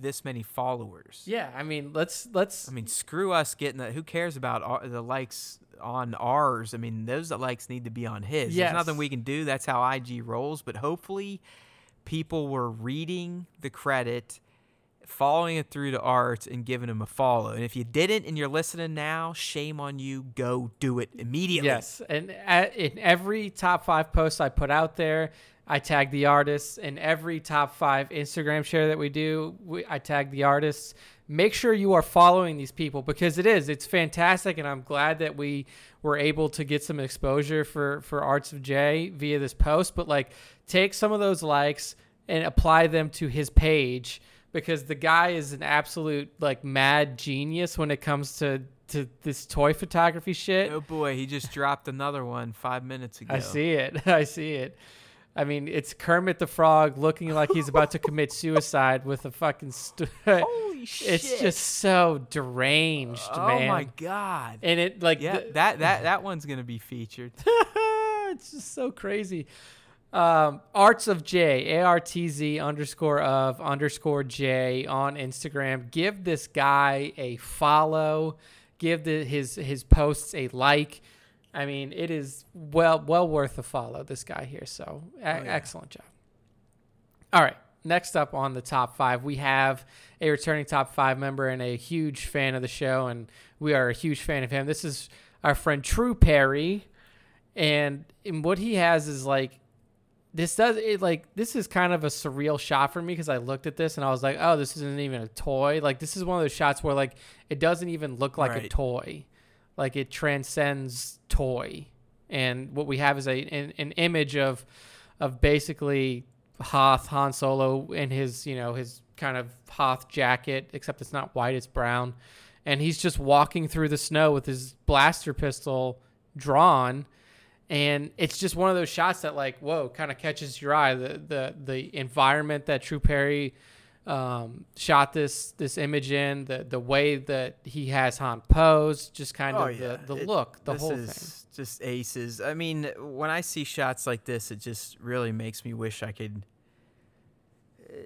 this many followers. Yeah, I mean, let's. I mean, screw us getting that. Who cares about the likes on ours? I mean, those likes need to be on his. Yes. There's nothing we can do. That's how IG rolls. But hopefully, people were reading the credit, following it through to Arts, and giving him a follow. And if you didn't and you're listening now, shame on you. Go do it immediately. Yes, and in every top 5 post I put out there, I tag the artists. In every top 5 Instagram share that we do, I tag the artists. Make sure you are following these people because it's fantastic, and I'm glad that we were able to get some exposure for Arts of J via this post. But like, take some of those likes and apply them to his page. Because the guy is an absolute like mad genius when it comes to this toy photography shit. Oh boy, he just dropped another one 5 minutes ago. I see it. I mean, it's Kermit the Frog looking like he's about to commit suicide with a fucking. Holy shit! It's just so deranged, man. Oh my god! And it like yeah, that one's gonna be featured. It's just so crazy. Arts of J, ARTZ_of_J on Instagram. Give this guy a follow. Give his posts a like. I mean, it is well worth a follow, this guy here. So excellent job. All right. Next up on the top 5, we have a returning top 5 member and a huge fan of the show. And we are a huge fan of him. This is our friend True Perry. And what he has is like, this is kind of a surreal shot for me because I looked at this and I was like, oh, this isn't even a toy. Like, this is one of those shots where, like, it doesn't even look like a toy. Like, it transcends toy. And what we have is an image of basically Hoth, Han Solo in his, you know, his kind of Hoth jacket, except it's not white, it's brown. And he's just walking through the snow with his blaster pistol drawn. And it's just one of those shots that, like, whoa, kind of catches your eye. The environment that True Perry shot this image in, the way that he has Han pose, just kind of the look, the whole thing. This is just aces. I mean, when I see shots like this, it just really makes me wish I could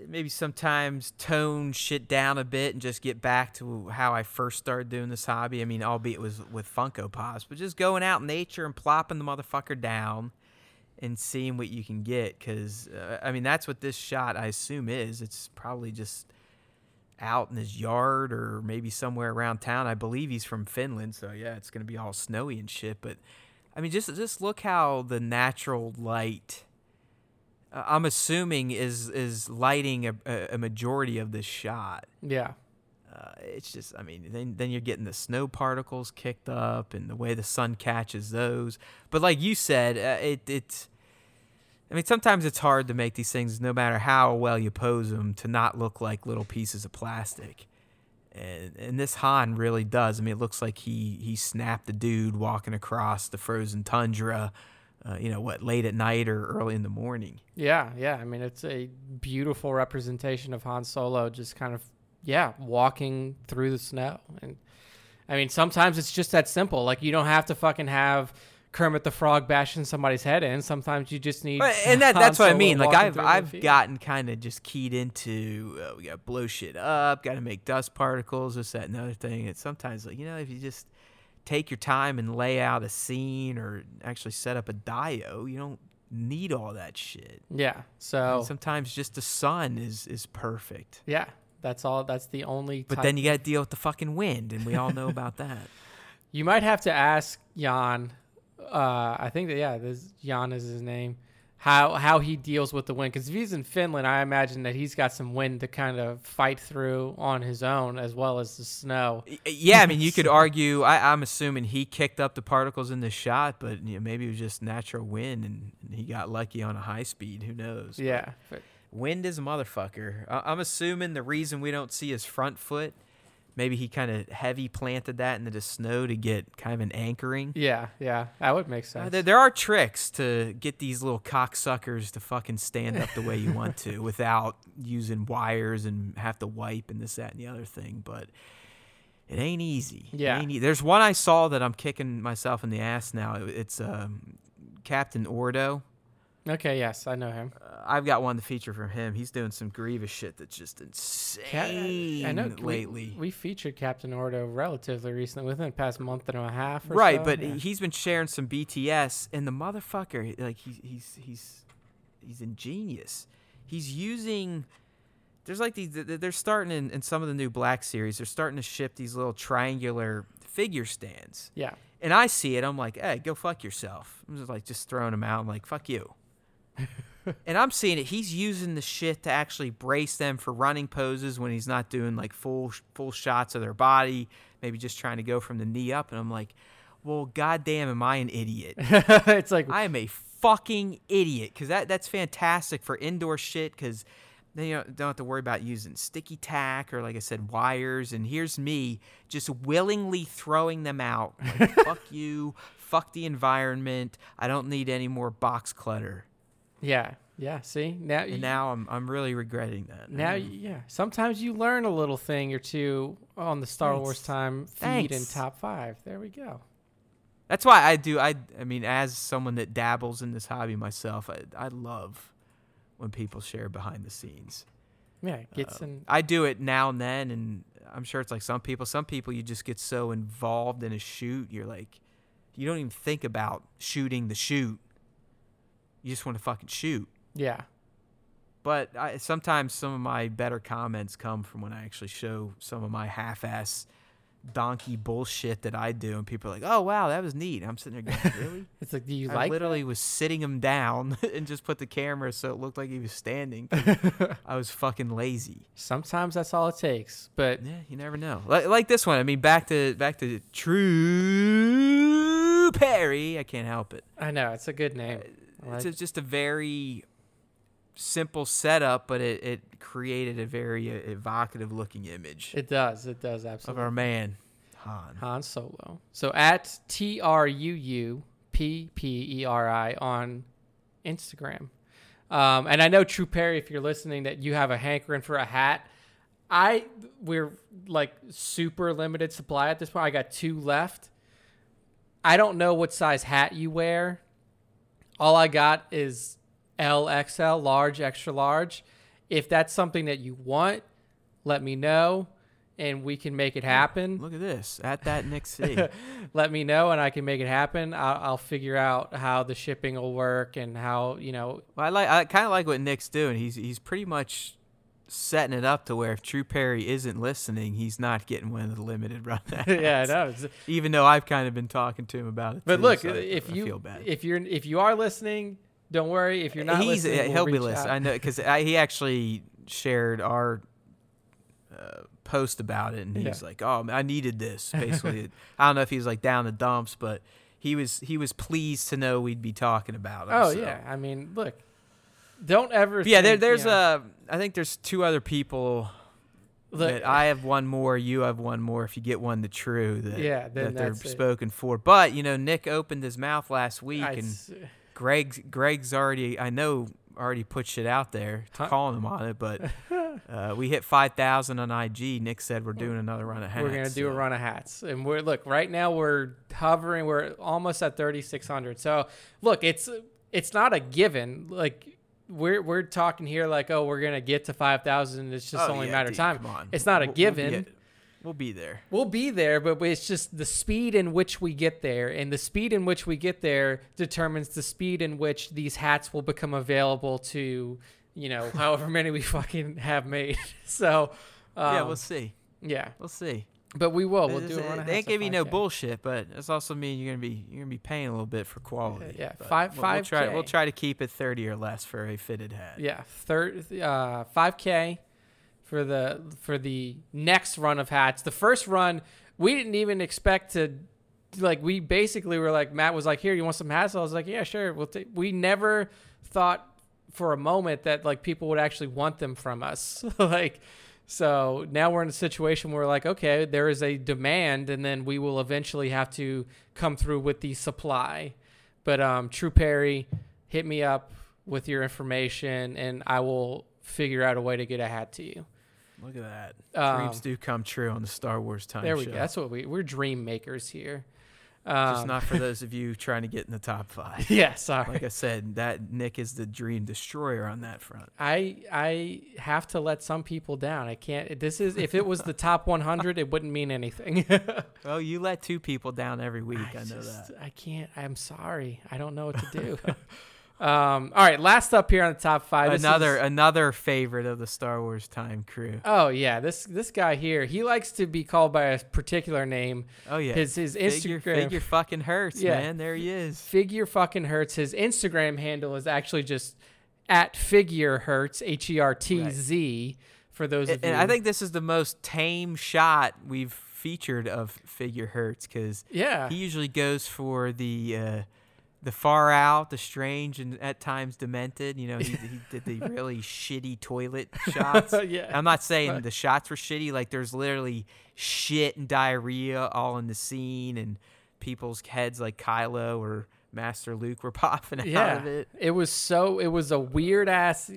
maybe sometimes tone shit down a bit and just get back to how I first started doing this hobby. I mean, albeit it was with Funko Pops, but just going out in nature and plopping the motherfucker down and seeing what you can get. Because, I mean, that's what this shot, I assume, is. It's probably just out in his yard or maybe somewhere around town. I believe he's from Finland, so, yeah, it's going to be all snowy and shit. But, I mean, just look how the natural light... I'm assuming is lighting a majority of this shot. Yeah. It's just, I mean, then you're getting the snow particles kicked up and the way the sun catches those. But like you said, I mean, sometimes it's hard to make these things, no matter how well you pose them, to not look like little pieces of plastic. And this Han really does. I mean, it looks like he snapped a dude walking across the frozen tundra. Late at night or early in the morning. Yeah. I mean, it's a beautiful representation of Han Solo just kind of, walking through the snow. And I mean, sometimes it's just that simple. Like, you don't have to fucking have Kermit the Frog bashing somebody's head in. Sometimes you just need. But, and that's what I mean. Like, I've gotten kind of just keyed into, we got to blow shit up, got to make dust particles, this, that, and the other thing. And sometimes, like, you know, if you just take your time and lay out a scene or actually set up a dio. You don't need all that shit. Yeah. So I mean, sometimes just the sun is perfect. Yeah. That's all. That's the only. But then you got to deal with the fucking wind. And we all know about that. You might have to ask Jan. I think that this Jan is his name. How he deals with the wind, because if he's in Finland, I imagine that he's got some wind to kind of fight through on his own, as well as the snow. Yeah, I mean, you could argue. I'm assuming he kicked up the particles in the shot, but maybe it was just natural wind, and he got lucky on a high speed. Who knows? Yeah, but wind is a motherfucker. I'm assuming the reason we don't see his front foot, maybe he kind of heavy planted that into the snow to get kind of an anchoring. Yeah, that would make sense. There are tricks to get these little cocksuckers to fucking stand up the way you want to without using wires and have to wipe and this, that, and the other thing, but it ain't easy. Yeah. There's one I saw that I'm kicking myself in the ass now. It's Captain Ordo. Okay, yes, I know him. I've got one to feature from him. He's doing some grievous shit that's just insane I know, lately. We featured Captain Ordo relatively recently, within the past month and a half or so. Right, but he's been sharing some BTS, and the motherfucker, like, he's ingenious. He's using... There's like these... They're starting in some of the new Black Series, they're starting to ship these little triangular figure stands. Yeah. And I see it, I'm like, hey, go fuck yourself. I'm just like, just throwing them out. I'm like, fuck you. And I'm seeing it. He's using the shit to actually brace them for running poses when he's not doing like full shots of their body, maybe just trying to go from the knee up. And I'm like, well, goddamn, am I an idiot? It's like I am a fucking idiot, because that's fantastic for indoor shit, because then you don't have to worry about using sticky tack or, like I said, wires. And here's me just willingly throwing them out. Like, fuck you. Fuck the environment. I don't need any more box clutter. Yeah. See, now I'm really regretting that. Now, sometimes you learn a little thing or two on the Star Wars Time feed and top five. There we go. That's why I do. I mean, as someone that dabbles in this hobby myself, I love when people share behind the scenes. Yeah, it gets in. I do it now and then, and I'm sure it's like some people you just get so involved in a shoot, you're like, you don't even think about shooting the shoot. You just want to fucking shoot. Yeah. But sometimes some of my better comments come from when I actually show some of my half-ass donkey bullshit that I do, and people are like, oh, wow, that was neat. I'm sitting there going, really? It's like, do you like that? I literally was sitting him down and just put the camera so it looked like he was standing. I was fucking lazy. Sometimes that's all it takes, but... Yeah, you never know. Like this one. I mean, back to True Perry. I can't help it. I know. It's a good name. It's just a very simple setup, but it created a very evocative-looking image. It does, absolutely. Of our man, Han Solo. So, at TruUPPERI on Instagram. And I know, True Perry, if you're listening, that you have a hankering for a hat. We're, like, super limited supply at this point. I got 2 left. I don't know what size hat you wear. All I got is LXL, large, extra large. If that's something that you want, let me know, and we can make it happen. Look at this. At that next city. Let me know, and I can make it happen. I'll figure out how the shipping will work and how, Well, I kind of like what Nick's doing. He's pretty much setting it up to where if True Perry isn't listening, he's not getting one of the limited run hats. Yeah, I know. Even though I've kind of been talking to him about it. But too, look, so I feel bad. if you are listening, don't worry. If you're not listening, he'll be listening. I know, because he actually shared our post about it, and he's like, "Oh, I needed this." Basically, I don't know if he was like down the dumps, but he was pleased to know we'd be talking about it. Oh so. Yeah, I mean, look. Don't ever. Yeah, I think there's 2 other people. That I have one more. You have one more. If you get one, the True that they're spoken for. But Nick opened his mouth last week, and Greg's already. I know already put shit out there, calling him on it. But we hit 5,000 on IG. Nick said we're doing another run of hats. We're gonna do a run of hats, and right now we're hovering. We're almost at 3,600. So look, it's not a given. Like. We're talking here like, oh, we're going to get to 5,000. It's just only a matter of time. Come on. It's not a given. We'll be there. We'll be there, but it's just the speed in which we get there. And the speed in which we get there determines the speed in which these hats will become available to, however many we fucking have made. So, yeah, we'll see. Yeah. We'll see. But we will. We'll do it. That gave you no bullshit, but it's also mean you're gonna be paying a little bit for quality. Yeah, yeah. We'll try to keep it 30 or less for a fitted head. Yeah, 5K for the next run of hats. The first run we didn't even expect to. Like, we basically were like, Matt was like, here, you want some hats? I was like, yeah, sure. We never thought for a moment that like people would actually want them from us. Like, so now we're in a situation where like, okay, there is a demand, and then we will eventually have to come through with the supply. But True Perry, hit me up with your information and I will figure out a way to get a hat to you. Look at that. Dreams do come true on the Star Wars Time Show. There we go. That's what we're dream makers here. Just not for those of you trying to get in the top 5. Yeah, sorry. Like I said, that Nick is the dream destroyer on that front. I have to let some people down. I can't. This is, if it was the top 100, it wouldn't mean anything. Well, you let 2 people down every week. I know that. I can't. I'm sorry. I don't know what to do. All right, last up here on the top 5. Another favorite of the Star Wars Time crew. Oh yeah, this guy here, he likes to be called by a particular name. Oh yeah, his Instagram figure fucking hurts, yeah. Man. There he is. Figure fucking hurts. His Instagram handle is actually just @figurehurts, HERTZ. For those of you, and I think this is the most tame shot we've featured of Figure Hurts, because he usually goes for the far out, the strange, and at times demented. You know, he did the really shitty toilet shots. Yeah. I'm not saying the shots were shitty. Like, there's literally shit and diarrhea all in the scene, and people's heads like Kylo or Master Luke were popping out of it. It was a weird ass.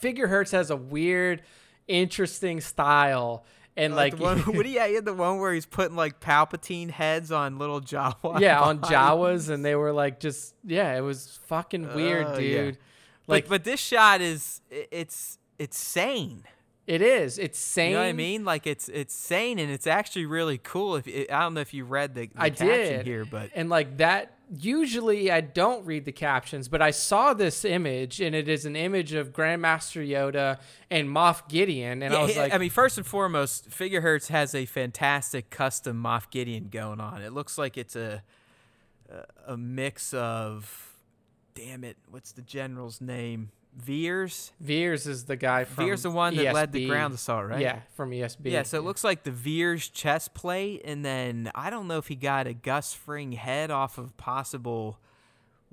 Figure Hertz has a weird, interesting style. And he had the one where he's putting like Palpatine heads on little Jawas. Yeah, on Jawas, and they were like it was fucking weird, dude. Yeah. Like, but this shot it's sane. It is. It's sane. You know what I mean? Like, it's sane, and it's actually really cool. I don't know if you read the caption here, but usually I don't read the captions, but I saw this image, and it is an image of Grandmaster Yoda and Moff Gideon, and I was like, I mean, first and foremost, Figure Hertz has a fantastic custom Moff Gideon going on. It looks like it's a mix of, damn it, what's the general's name? Veers. Veers is the guy from Veers, the one that ESB. Led the ground assault, right? Yeah, from ESB. Yeah, so it looks like the Veers chest plate, and then I don't know if he got a Gus Fring head off of possible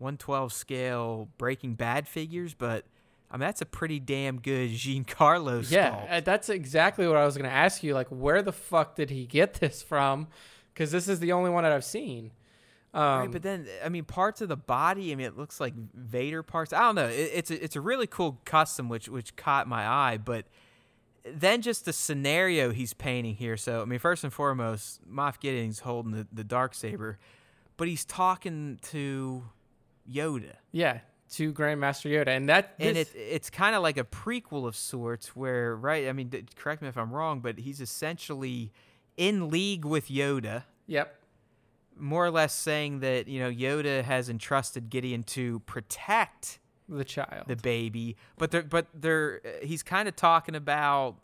1/12 scale Breaking Bad figures, but I mean, that's a pretty damn good Giancarlo sculpt. Yeah, that's exactly what I was going to ask you. Like, where the fuck did he get this from? Because this is the only one that I've seen. Right, but then, I mean, parts of the body, I mean, it looks like Vader parts. I don't know. It's a really cool custom, which caught my eye. But then just the scenario he's painting here. So, I mean, first and foremost, Moff Gideon's holding the Darksaber, but he's talking to Yoda. Yeah, to Grandmaster Yoda. And it's kind of like a prequel of sorts where, right, I mean, correct me if I'm wrong, but he's essentially in league with Yoda. Yep. More or less saying that, you know, Yoda has entrusted Gideon to protect the child, the baby, but he's kind of talking about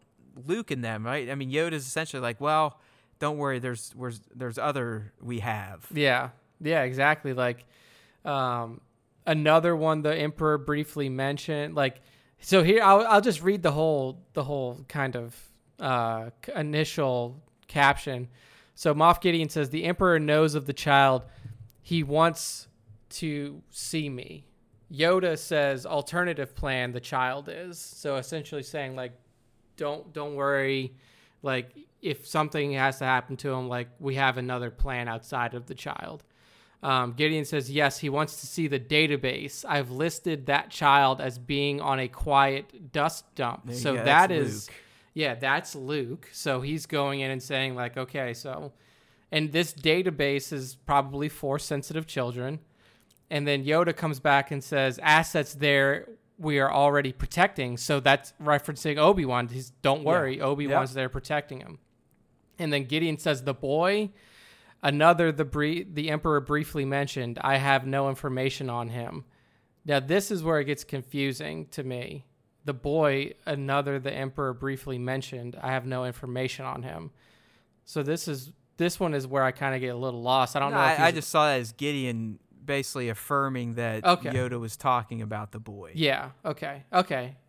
Luke and them, right? I mean, Yoda's essentially like, well, don't worry, there's other we have. Yeah, exactly. Like, another one the Emperor briefly mentioned. Like, so here I'll just read the whole kind of initial caption. So Moff Gideon says, the Emperor knows of the child. He wants to see me. Yoda says, alternative plan, the child is. So essentially saying, like, don't worry. Like, if something has to happen to him, like, we have another plan outside of the child. Gideon says, yes, he wants to see the database. I've listed that child as being on a quiet dust dump. So that is... Luke. Yeah, that's Luke. So he's going in and saying, like, okay, so... And this database is probably for sensitive children. And then Yoda comes back and says, assets there we are already protecting. So that's referencing Obi-Wan. He's, don't worry, Obi-Wan's there protecting him. And then Gideon says, the boy, the Emperor briefly mentioned, I have no information on him. Now, this is where it gets confusing to me. The boy, the Emperor briefly mentioned, I have no information on him. So this one is where I kind of get a little lost. I don't know. I just saw that as Gideon basically affirming that Yoda was talking about the boy. Yeah. Okay.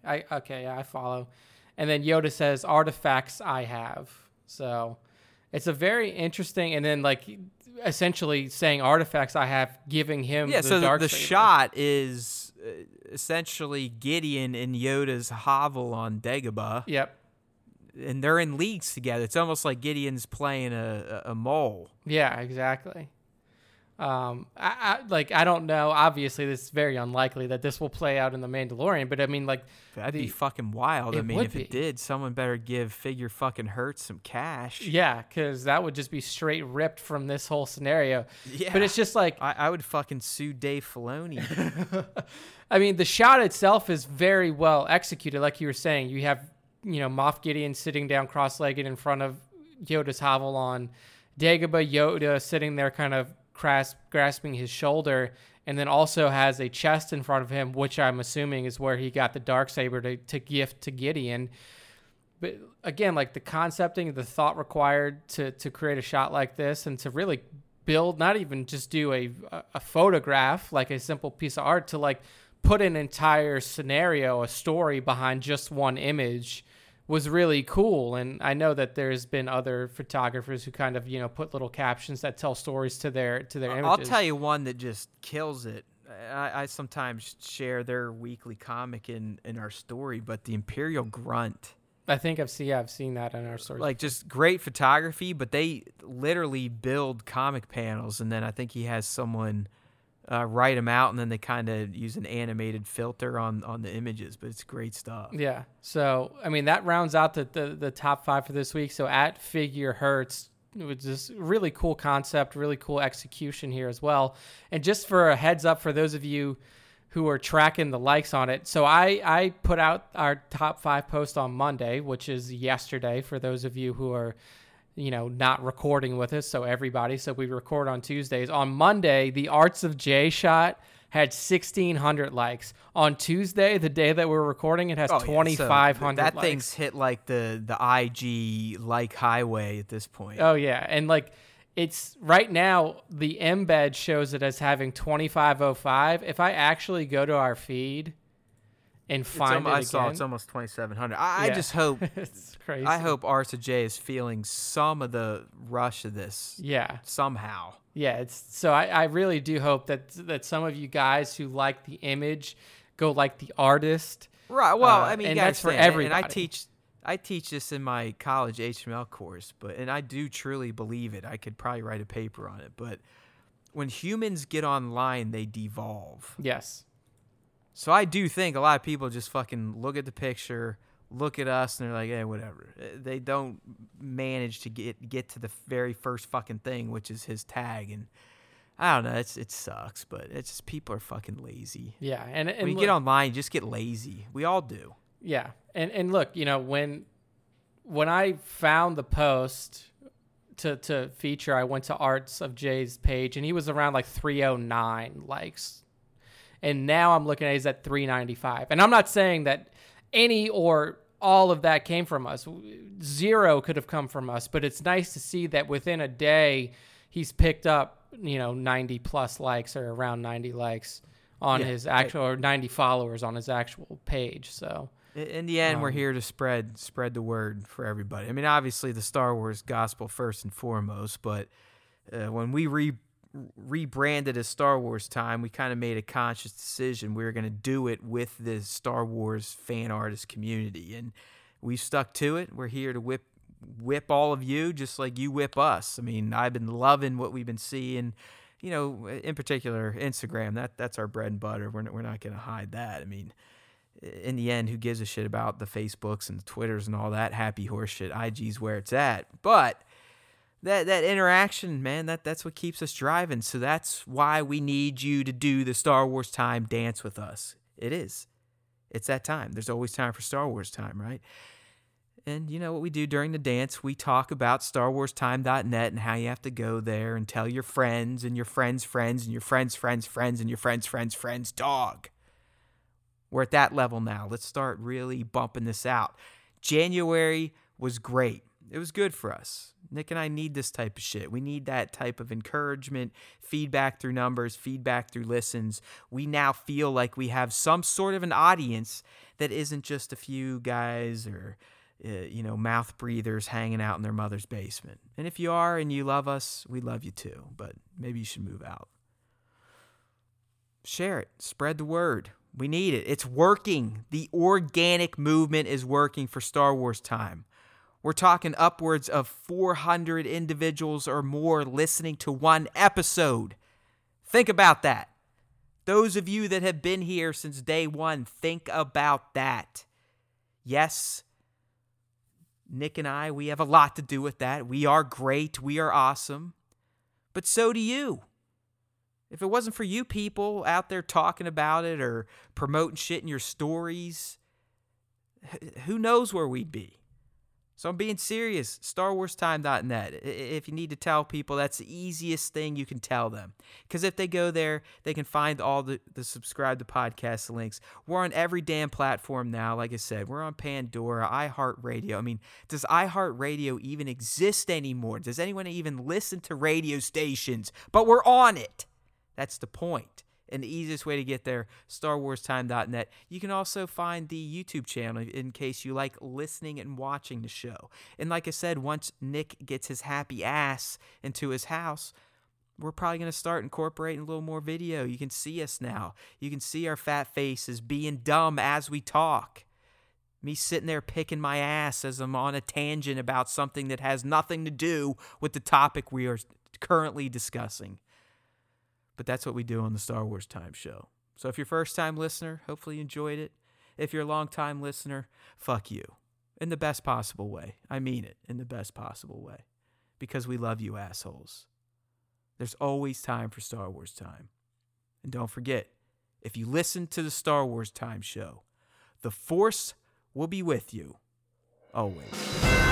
I follow. And then Yoda says, "Artifacts I have." So it's a very interesting. And then essentially saying "artifacts I have," giving him the dark saber. Shot is essentially Gideon in Yoda's hovel on Dagobah. Yep. And they're in leagues together. It's almost like Gideon's playing a mole. Yeah, exactly. I don't know. Obviously, this is very unlikely that this will play out in The Mandalorian, but I mean, that'd be fucking wild. I mean, if it did, someone better give Figure fucking Hertz some cash. Yeah, because that would just be straight ripped from this whole scenario. Yeah. But it's just I would fucking sue Dave Filoni. I mean, the shot itself is very well executed. Like you were saying, you have, Moff Gideon sitting down cross-legged in front of Yoda's hovel on Dagobah, Yoda sitting there kind of grasping his shoulder, and then also has a chest in front of him, which I'm assuming is where he got the Darksaber to gift to Gideon. But again, the concepting, the thought required to create a shot like this, and to really build, not even just do a photograph, like a simple piece of art, to put an entire scenario, a story behind just one image, was really cool. And I know that there's been other photographers who kind of, put little captions that tell stories to their images. I'll tell you one that just kills it. I sometimes share their weekly comic in our story, but the Imperial Grunt. I think I've seen that in our story. Just great photography, but they literally build comic panels, and then I think he has someone write them out, and then they kind of use an animated filter on the images, but it's great stuff. Yeah. So, I mean, that rounds out the top five for this week. So at Figure Hertz, it was just really cool concept, really cool execution here as well. And just for a heads up for those of you who are tracking the likes on it. So I put out our top five post on Monday, which is yesterday for those of you who are not recording with us. So everybody, we record on Tuesdays. On Monday, the Arts of J shot had 1,600 likes. On Tuesday, the day that we're recording, it has 2,500 likes. That thing's hit the IG highway at this point. Oh yeah. And it's right now, the embed shows it as having 2,505. If I actually go to our feed and find it again, I saw it's almost 2,700. I just hope it's crazy. I hope Arsa J is feeling some of the rush of this. Yeah. Somehow. Yeah. I really do hope that some of you guys who like the image go like the artist. Right. Well, I mean, and that's for everybody. And I teach this in my college HTML course, and I do truly believe it. I could probably write a paper on it, but when humans get online, they devolve. Yes. So I do think a lot of people just fucking look at the picture, look at us, and they're like, hey, whatever. They don't manage to get to the very first fucking thing, which is his tag. And I don't know, it sucks, but it's just people are fucking lazy. Yeah, and when you get online, you just get lazy. We all do. Yeah, and look, when I found the post to feature, I went to Arts of Jay's page, and he was around 309 likes. And now I'm looking at he's at 395. And I'm not saying that any or all of that came from us. Zero could have come from us. But it's nice to see that within a day, he's picked up, 90-plus likes or around 90 likes on his actual or 90 followers on his actual page. So in the end, we're here to spread the word for everybody. I mean, obviously, the Star Wars gospel first and foremost. But when we rebranded as Star Wars Time, we kind of made a conscious decision we were going to do it with the Star Wars fan artist community, and we stuck to it. We're here to whip all of you, just like you whip us. I mean, I've been loving what we've been seeing, in particular Instagram. That's our bread and butter. We're not going to hide that. I mean, in the end, who gives a shit about the Facebooks and the Twitters and all that happy horse shit? IG's where it's at. But That interaction, man, that's what keeps us driving. So that's why we need you to do the Star Wars Time dance with us. It is. It's that time. There's always time for Star Wars Time, right? And you know what we do during the dance? We talk about StarWarsTime.net and how you have to go there and tell your friends and your friends' friends and your friends' friends' friends and your friends' friends' friends' dog. We're at that level now. Let's start really bumping this out. January was great. It was good for us. Nick and I need this type of shit. We need that type of encouragement, feedback through numbers, feedback through listens. We now feel like we have some sort of an audience that isn't just a few guys or, mouth breathers hanging out in their mother's basement. And if you are and you love us, we love you too, but maybe you should move out. Share it. Spread the word. We need it. It's working. The organic movement is working for Star Wars Time. We're talking upwards of 400 individuals or more listening to one episode. Think about that. Those of you that have been here since day one, think about that. Yes, Nick and I, we have a lot to do with that. We are great. We are awesome. But so do you. If it wasn't for you people out there talking about it or promoting shit in your stories, who knows where we'd be? So I'm being serious. StarWarsTime.net. If you need to tell people, that's the easiest thing you can tell them. Because if they go there, they can find all the subscribe to podcast links. We're on every damn platform now. Like I said, we're on Pandora, iHeartRadio. I mean, does iHeartRadio even exist anymore? Does anyone even listen to radio stations? But we're on it. That's the point. And the easiest way to get there, StarWarsTime.net. You can also find the YouTube channel in case you like listening and watching the show. And like I said, once Nick gets his happy ass into his house, we're probably going to start incorporating a little more video. You can see us now. You can see our fat faces being dumb as we talk. Me sitting there picking my ass as I'm on a tangent about something that has nothing to do with the topic we are currently discussing. But that's what we do on the Star Wars Time Show. So if you're a first-time listener, hopefully you enjoyed it. If you're a long-time listener, fuck you. In the best possible way. I mean it. In the best possible way. Because we love you assholes. There's always time for Star Wars Time. And don't forget, if you listen to the Star Wars Time Show, the Force will be with you. Always.